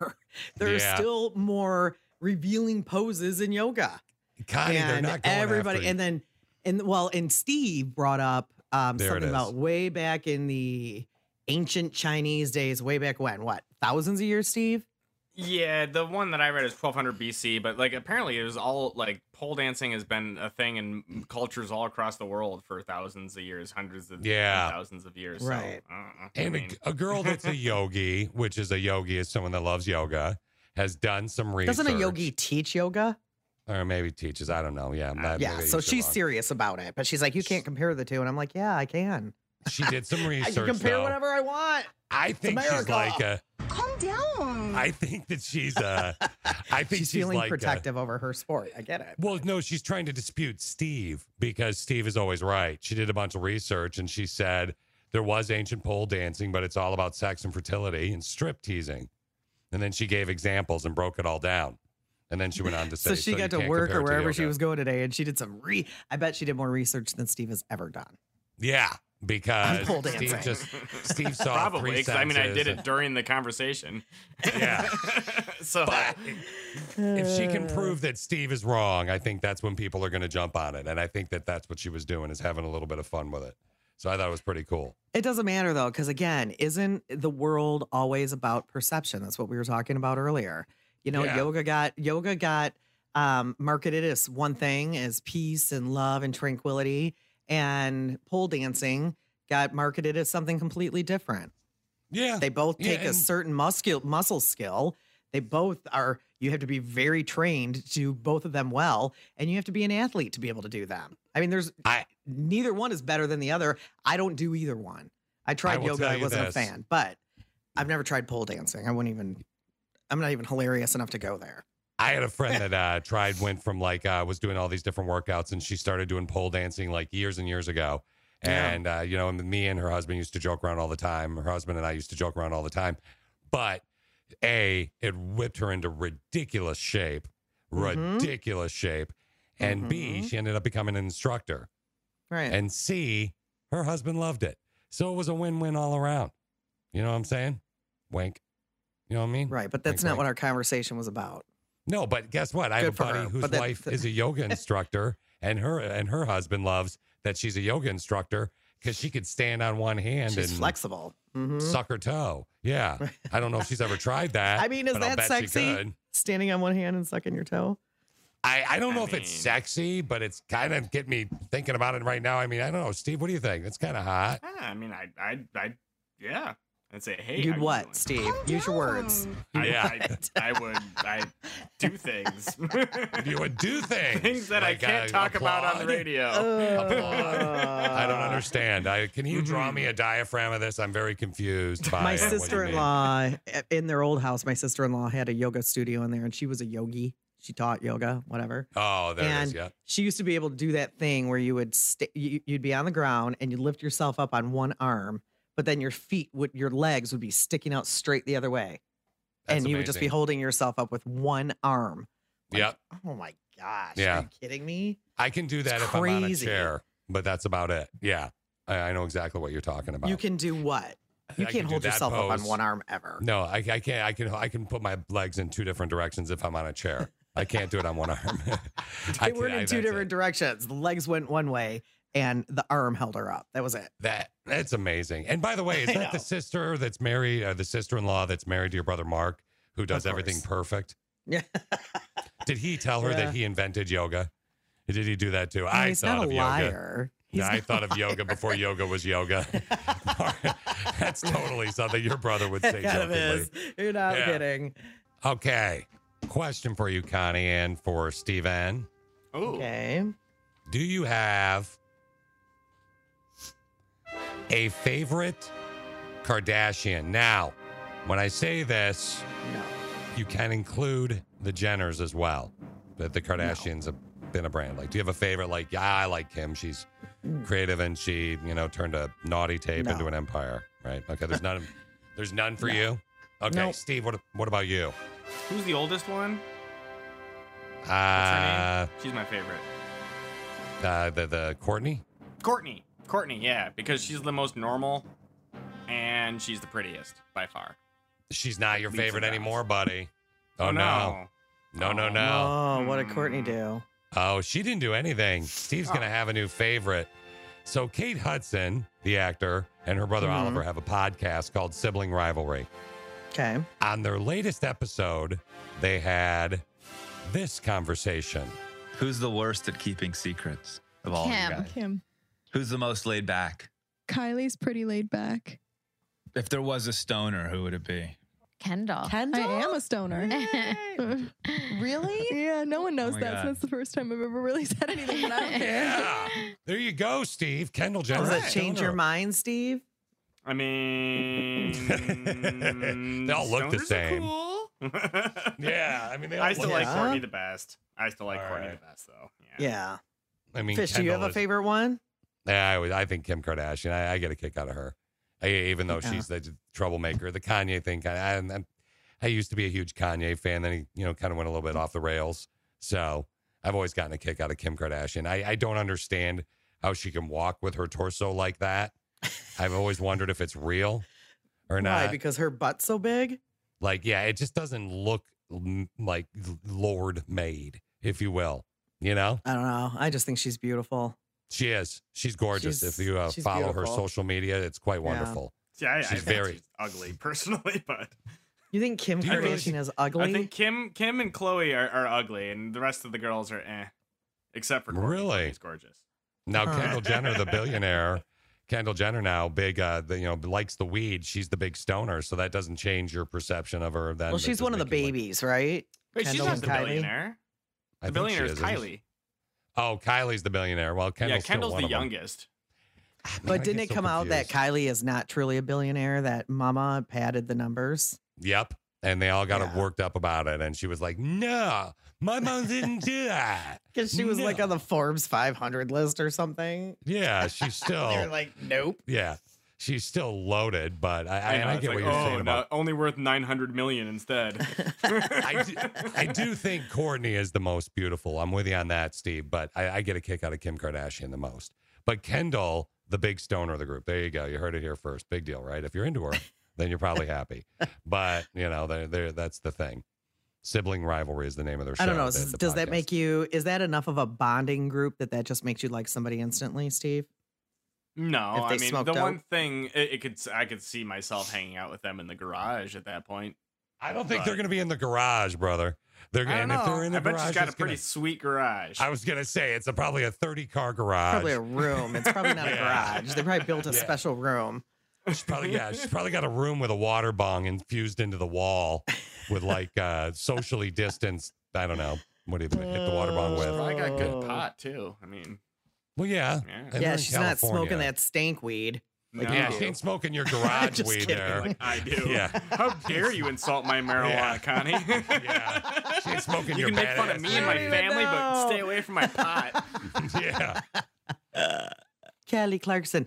There are still more revealing poses in yoga. Connie, and they're not going everybody, after you. And Steve brought up something about way back in the ancient Chinese days, way back when? What, thousands of years, Steve? Yeah, the one that I read is 1200 BC, but like apparently it was all like pole dancing has been a thing in cultures all across the world for thousands of years, thousands of years. Right. So, and a girl that's a yogi, which is a yogi is someone that loves yoga, has done some research. Doesn't a yogi teach yoga? Or maybe teaches, I don't know. Yeah. So she's serious about it, but she's like, you can't compare the two. And I'm like, yeah, I can. She did some research. I can compare whatever I want. I think she's like a. Calm down. I think that she's a. I think she's feeling like protective over her sport. I get it. Well, no, she's trying to dispute Steve because Steve is always right. She did a bunch of research and she said there was ancient pole dancing, but it's all about sex and fertility and strip teasing. And then she gave examples and broke it all down. And then she went on to say. So she got to work or wherever she was going today, and she did I bet she did more research than Steve has ever done. Yeah. Because Steve saw probably, three sentences. I mean, I did it during the conversation. Yeah. So but if she can prove that Steve is wrong, I think that's when people are going to jump on it. And I think that that's what she was doing, is having a little bit of fun with it. So I thought it was pretty cool. It doesn't matter, though, because, again, isn't the world always about perception? That's what we were talking about earlier. You know, yeah. yoga got marketed as one thing, as peace and love and tranquility. And pole dancing got marketed as something completely different. Yeah. They both take a certain muscle skill. They both are, you have to be very trained to do both of them well, and you have to be an athlete to be able to do them. I mean, neither one is better than the other. I don't do either one. I tried yoga. I wasn't a fan, but I've never tried pole dancing. I'm not even hilarious enough to go there. I had a friend that was doing all these different workouts, and she started doing pole dancing like years and years ago. Yeah. And, me and her husband used to joke around all the time. Her husband and I used to joke around all the time. But, it whipped her into ridiculous shape. Mm-hmm. Ridiculous shape. And mm-hmm. B, she ended up becoming an instructor. Right. And C, her husband loved it. So it was a win-win all around. You know what I'm saying? Wink. You know what I mean? Right, but that's wink, not wink. What our conversation was about. No, but guess what? I have a buddy whose wife is a yoga instructor, and her husband loves that she's a yoga instructor because she could stand on one hand and flexible, mm-hmm. suck her toe. Yeah, I don't know if she's ever tried that. I mean, is that sexy? Standing on one hand and sucking your toe? I don't know if it's sexy, but it's kind of get me thinking about it right now. I mean, I don't know, Steve. What do you think? It's kind of hot. Yeah, I mean, I yeah. And say, hey, you'd what, doing? Steve? Use your words. I would do things. You would do things. Things that like I can't talk applaud. About on the radio. I don't understand. Can you draw me a diaphragm of this? I'm very confused by my sister-in-law, in their old house, my sister-in-law had a yoga studio in there, and she was a yogi. She taught yoga, whatever. Oh, there it is, yeah. She used to be able to do that thing where you would you'd be on the ground, and you'd lift yourself up on one arm. But then your legs would be sticking out straight the other way. That's and you amazing. Would just be holding yourself up with one arm. Like, yep. Oh my gosh. Yeah. Are you kidding me? I can do that if I'm on a chair, but that's about it. Yeah. I know exactly what you're talking about. You can do what? You can't hold yourself up on one arm ever. No, I can't. I can put my legs in two different directions if I'm on a chair. I can't do it on one arm. They were in two different directions. The legs went one way. And the arm held her up. That was it. That's amazing. And by the way, is that the sister that's married, the sister-in-law that's married to your brother Mark, who does everything perfect? Yeah. Did he tell her that he invented yoga? Did he do that too? No, I thought of yoga. I thought of yoga before yoga was yoga. That's totally something your brother would say jokingly. You're not kidding. Okay. Question for you, Connie, and for Steven. Ooh. Okay. Do you have a favorite Kardashian? Now, when I say this, you can include the Jenners as well. That the Kardashians have been a brand. Like, do you have a favorite? Like, I like Kim. She's creative and she, turned a naughty tape into an empire, right? Okay, there's none for you. Okay, Steve, what about you? Who's the oldest one? What's her name? She's my favorite. The Kourtney? Kourtney. Kourtney, yeah, because she's the most normal and she's the prettiest by far. She's not your favorite anymore, buddy. Oh, no. No. Oh, what did Kourtney do? Oh, she didn't do anything. Steve's going to have a new favorite. So Kate Hudson, the actor, and her brother Oliver have a podcast called Sibling Rivalry. Okay. On their latest episode, they had this conversation. Who's the worst at keeping secrets of all you guys? Kim. Who's the most laid back? Kylie's pretty laid back. If there was a stoner, who would it be? Kendall? I am a stoner. Really? Yeah, no one knows that. So that's the first time I've ever really said anything, but I don't care. Yeah. There you go, Steve. Kendall Jenner. Does that change your mind, Steve? I mean... they all look the same. Are cool. Yeah, I mean, they all I still like Kourtney the best. I still like Kourtney the best, though. Yeah. I mean, Fish, do you have a favorite one? Yeah, I think Kim Kardashian. I get a kick out of her, even though she's the troublemaker. The Kanye thing. I used to be a huge Kanye fan. Then he, kind of went a little bit off the rails. So I've always gotten a kick out of Kim Kardashian. I don't understand how she can walk with her torso like that. I've always wondered if it's real or not. Why? Because her butt's so big? Like, yeah, it just doesn't look like Lord made, if you will. You know? I don't know. I just think she's beautiful. She is. She's gorgeous. If you follow her social media, it's quite wonderful. Yeah, yeah, she's very ugly, personally, but... You think Kim Kardashian is ugly? I think Kim and Chloe are ugly, and the rest of the girls are eh. Except for Kourtney. Really? She's gorgeous. Now, Kendall Jenner, the billionaire... Kendall Jenner now, big, likes the weed. She's the big stoner, so that doesn't change your perception of her. Then, well, she's one of the babies, right? Wait, she's not the billionaire. The billionaire is Kylie. Oh, Kylie's the billionaire. Well, Kendall's the youngest. But didn't it come out that Kylie is not truly a billionaire? That Mama padded the numbers. Yep, and they all got worked up about it, and she was like, "No, my mom didn't do that." Because she was like on the Forbes 500 list or something. Yeah, she's still. They're like, nope. Yeah, she's still loaded, but I get what you're saying about only worth $900 million instead. I do think Kourtney is the most beautiful. I'm with you on that, Steve. But I get a kick out of Kim Kardashian the most. But Kendall, the big stoner of the group. There you go. You heard it here first. Big deal, right? If you're into her, then you're probably happy. But that's the thing. Sibling Rivalry is the name of their show. I don't know. Does that make you... Is that enough of a bonding group that just makes you like somebody instantly, Steve? No. I mean, the one thing... I could see myself hanging out with them in the garage at that point. I don't think they're going to be in the garage, brother. They're going if they're in the garage... I bet she's got a pretty sweet garage. I was going to say, it's probably a 30-car garage. Probably a room. It's probably not a garage. They probably built a special room. She's probably got a room with a water bong infused into the wall with socially distanced, I don't know, what do you hit the water bong with? I got good pot too. I mean, well, yeah. Yeah, she's not smoking that stank weed. Like she ain't smoking your garage weed kidding. There. Like I do. Yeah. How dare you insult my marijuana, Connie? Yeah. She ain't smoking your badass. You can make fun of me and my family, but stay away from my pot. Yeah. Kelly Clarkson.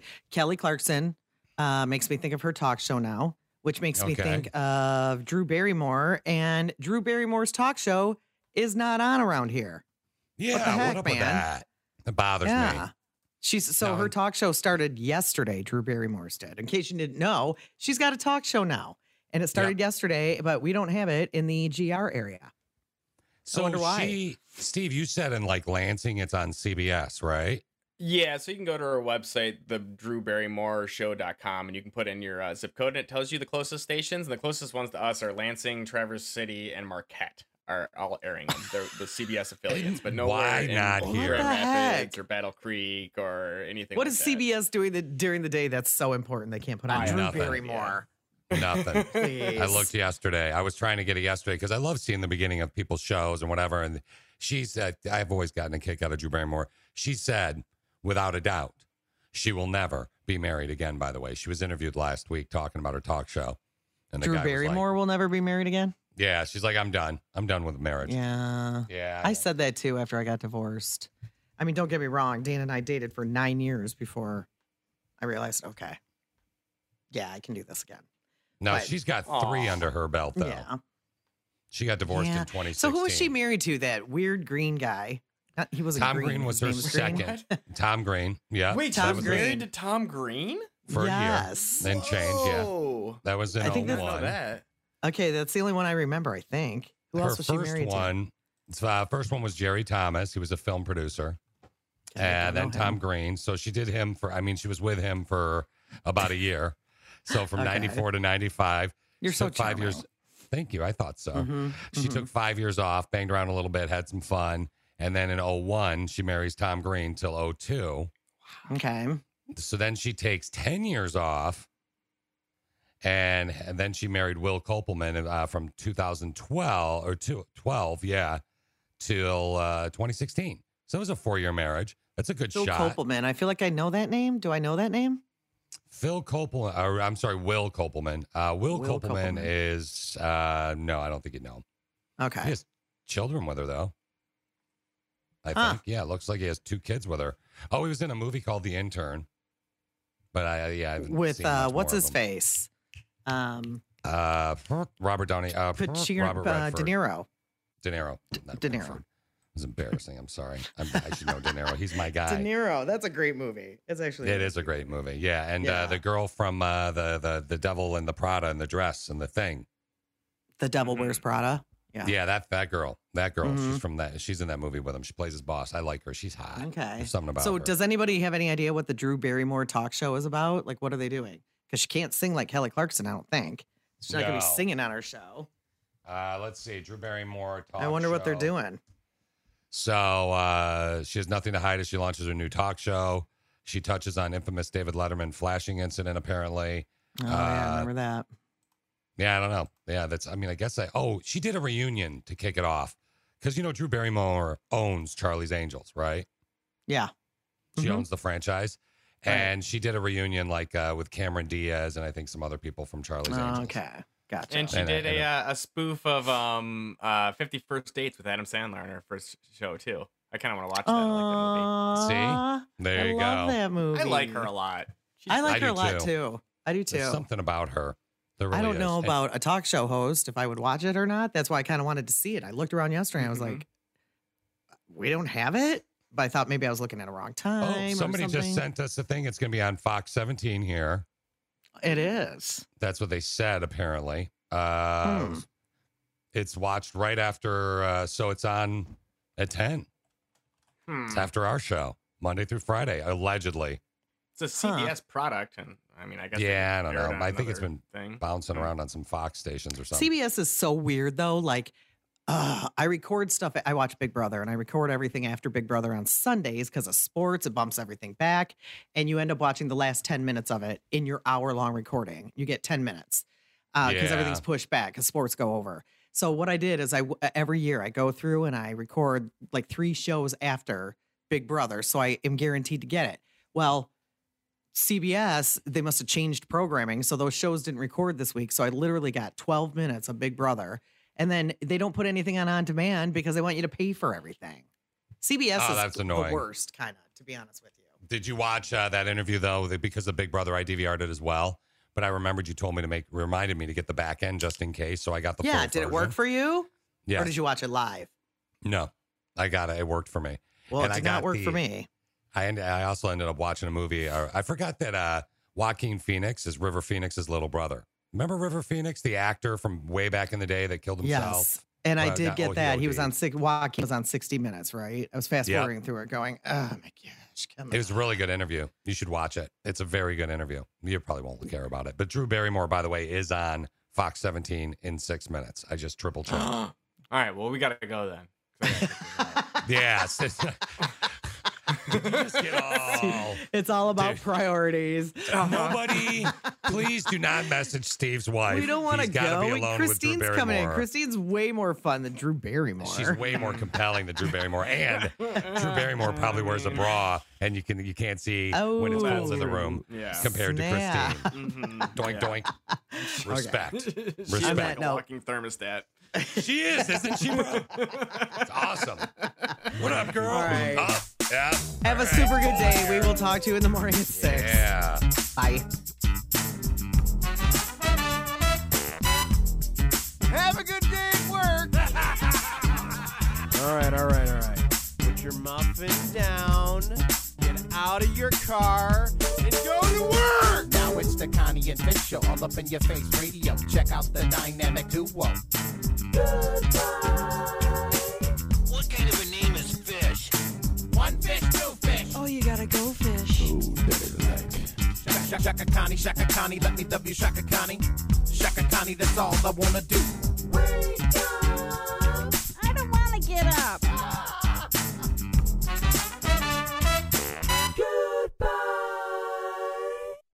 Makes me think of her talk show now, which makes me think of Drew Barrymore, and Drew Barrymore's talk show is not on around here. Yeah, what the heck, up man? With that? It bothers me. Her talk show started yesterday, Drew Barrymore's did. In case you didn't know, she's got a talk show now, and it started yesterday, but we don't have it in the GR area. So I wonder why. Steve, you said in Lansing, it's on CBS, right? Yeah, so you can go to her website, the DrewBarrymoreShow.com, and you can put in your zip code, and it tells you the closest stations. And the closest ones to us are Lansing, Traverse City, and Marquette are all airing them. They're the CBS affiliates, but nowhere in here? Grand Rapids or Battle Creek or anything. What is CBS doing during the day that's so important they can't put on Drew Barrymore? Yeah. Nothing. I looked yesterday. I was trying to get it yesterday because I love seeing the beginning of people's shows and whatever. And she said, I've always gotten a kick out of Drew Barrymore. She said, without a doubt, she will never be married again, by the way. She was interviewed last week talking about her talk show. And Drew Barrymore will never be married again? Yeah, she's like, I'm done. I'm done with marriage. Yeah. Yeah. I said that, too, after I got divorced. I mean, don't get me wrong. Dan and I dated for 9 years before I realized, okay, yeah, I can do this again. No, she's got three under her belt, though. Yeah. She got divorced in 2016. So who was she married to, that weird green guy? He was Tom Green was her second. Tom Green, yeah. Wait, Tom Green married to Tom Green for a year, then change. Yeah, that was in 2001. Okay, that's the only one I remember. I think who else was she married to? First one was Jerry Thomas. He was a film producer, and then Tom Green. So she did him for. I mean, she was with him for about a year. So from 94 to 95, you're so 5 years. Thank you. I thought so. Mm-hmm. She took 5 years off, banged around a little bit, had some fun. And then in 01, she marries Tom Green till 02. Okay. So then she takes 10 years off. And then she married Will Copelman from 2012 or 2012, till 2016. So it was a 4-year marriage. That's a good shot. Will Copelman. I feel like I know that name. Do I know that name? Will Copelman. Will Copelman is, no, I don't think you know him. Okay. He has children with her, though. I think. Yeah, it looks like he has 2 kids with her. Oh, he was in a movie called The Intern. But I haven't seen much what's more his of him. Face? Robert Downey. Robert De Niro. De Niro. was embarrassing. I'm sorry. I should know De Niro. He's my guy. De Niro. That's a great movie. It's actually. It is a great movie. Yeah, and yeah. The girl from the Devil and the Prada and the dress and the thing. The Devil Wears Prada. Yeah. Yeah, that girl. That girl. Mm-hmm. She's from that. She's in that movie with him. She plays his boss. I like her. She's hot. Okay. There's something about her. So does anybody have any idea what the Drew Barrymore talk show is about? Like, what are they doing? Because she can't sing like Kelly Clarkson, I don't think. She's not going to be singing on her show. Let's see. Drew Barrymore talk show. I wonder what they're doing. So she has nothing to hide as she launches her new talk show. She touches on infamous David Letterman flashing incident, apparently. Oh, yeah, I remember that. Yeah, I don't know. Yeah, that's, I mean, I guess she did a reunion to kick it off. Because, you know, Drew Barrymore owns Charlie's Angels, right? Yeah. She owns the franchise. Right. And she did a reunion like with Cameron Diaz and I think some other people from Charlie's Angels. Okay. Gotcha. And she did a spoof of 50 First Dates with Adam Sandler on her first show, too. I kind of want to watch that. I like that movie. See? There you go. I love that movie. I like her a lot. I like her a lot, too. I do, too. There's something about her. Really I don't know about a talk show host, if I would watch it or not. That's why I kind of wanted to see it. I looked around yesterday. And I was like, we don't have it. But I thought maybe I was looking at a wrong time. Oh, somebody just sent us a thing. It's going to be on Fox 17 here. It is. That's what they said, apparently. It's watched right after. So it's on at 10. It's after our show, Monday through Friday, allegedly. It's a CBS product. And I mean, I guess. Yeah, I don't know. I think it's been bouncing around on some Fox stations or something. CBS is so weird, though. Like. I record stuff. I watch Big Brother and I record everything after Big Brother on Sundays because of sports. It bumps everything back. And you end up watching the last 10 minutes of it in your hour-long recording. You get 10 minutes because everything's pushed back because sports go over. So what I did is every year I go through and I record like 3 shows after Big Brother. So I am guaranteed to get it. Well, CBS, they must have changed programming. So those shows didn't record this week. So I literally got 12 minutes of Big Brother. And then they don't put anything on demand because they want you to pay for everything. CBS is the worst, kind of, to be honest with you. Did you watch that interview, though? Because of Big Brother, I DVR'd it as well. But I remembered you told me reminded me to get the back end just in case. So I got the full version. It work for you? Yeah. Or did you watch it live? No, I got it. It worked for me. Well, it did not work for me. I also ended up watching a movie. I forgot that Joaquin Phoenix is River Phoenix's little brother. Remember River Phoenix, the actor from way back in the day that killed himself? Yes, and I did get that. He was on Joaquin was on 60 Minutes, right? I was fast-forwarding through it going, oh, my gosh, come on. It was a really good interview. You should watch it. It's a very good interview. You probably won't care about it. But Drew Barrymore, by the way, is on Fox 17 in 6 minutes. I just triple-checked. All right, well, we got to go then. Yeah. It's all about priorities. Nobody, please do not message Steve's wife. We don't want to go. And Christine's coming in. Christine's way more fun than Drew Barrymore. She's way more compelling than Drew Barrymore. And Drew Barrymore probably wears a bra and you can't see when it's out of the room compared to Christine. Doink, doink. Respect. Okay. She's like a walking thermostat. She is, isn't she, bro? It's awesome. What up, girl? All right. Yeah. Have a super good day. We will talk to you in the morning at 6. Yeah. Bye. Have a good day at work. All right. Put your muffin down. Get out of your car and go to work. Now it's the Connie and Vic Show all up in your face radio. Check out the dynamic duo. Goodbye. What kind of a name is Fish? One fish, two fish. Oh, you gotta go fish. Ooh, dirty like. Shaka Connie, Shaka Connie, let me W Shaka Connie. Shaka Connie, that's all I wanna do.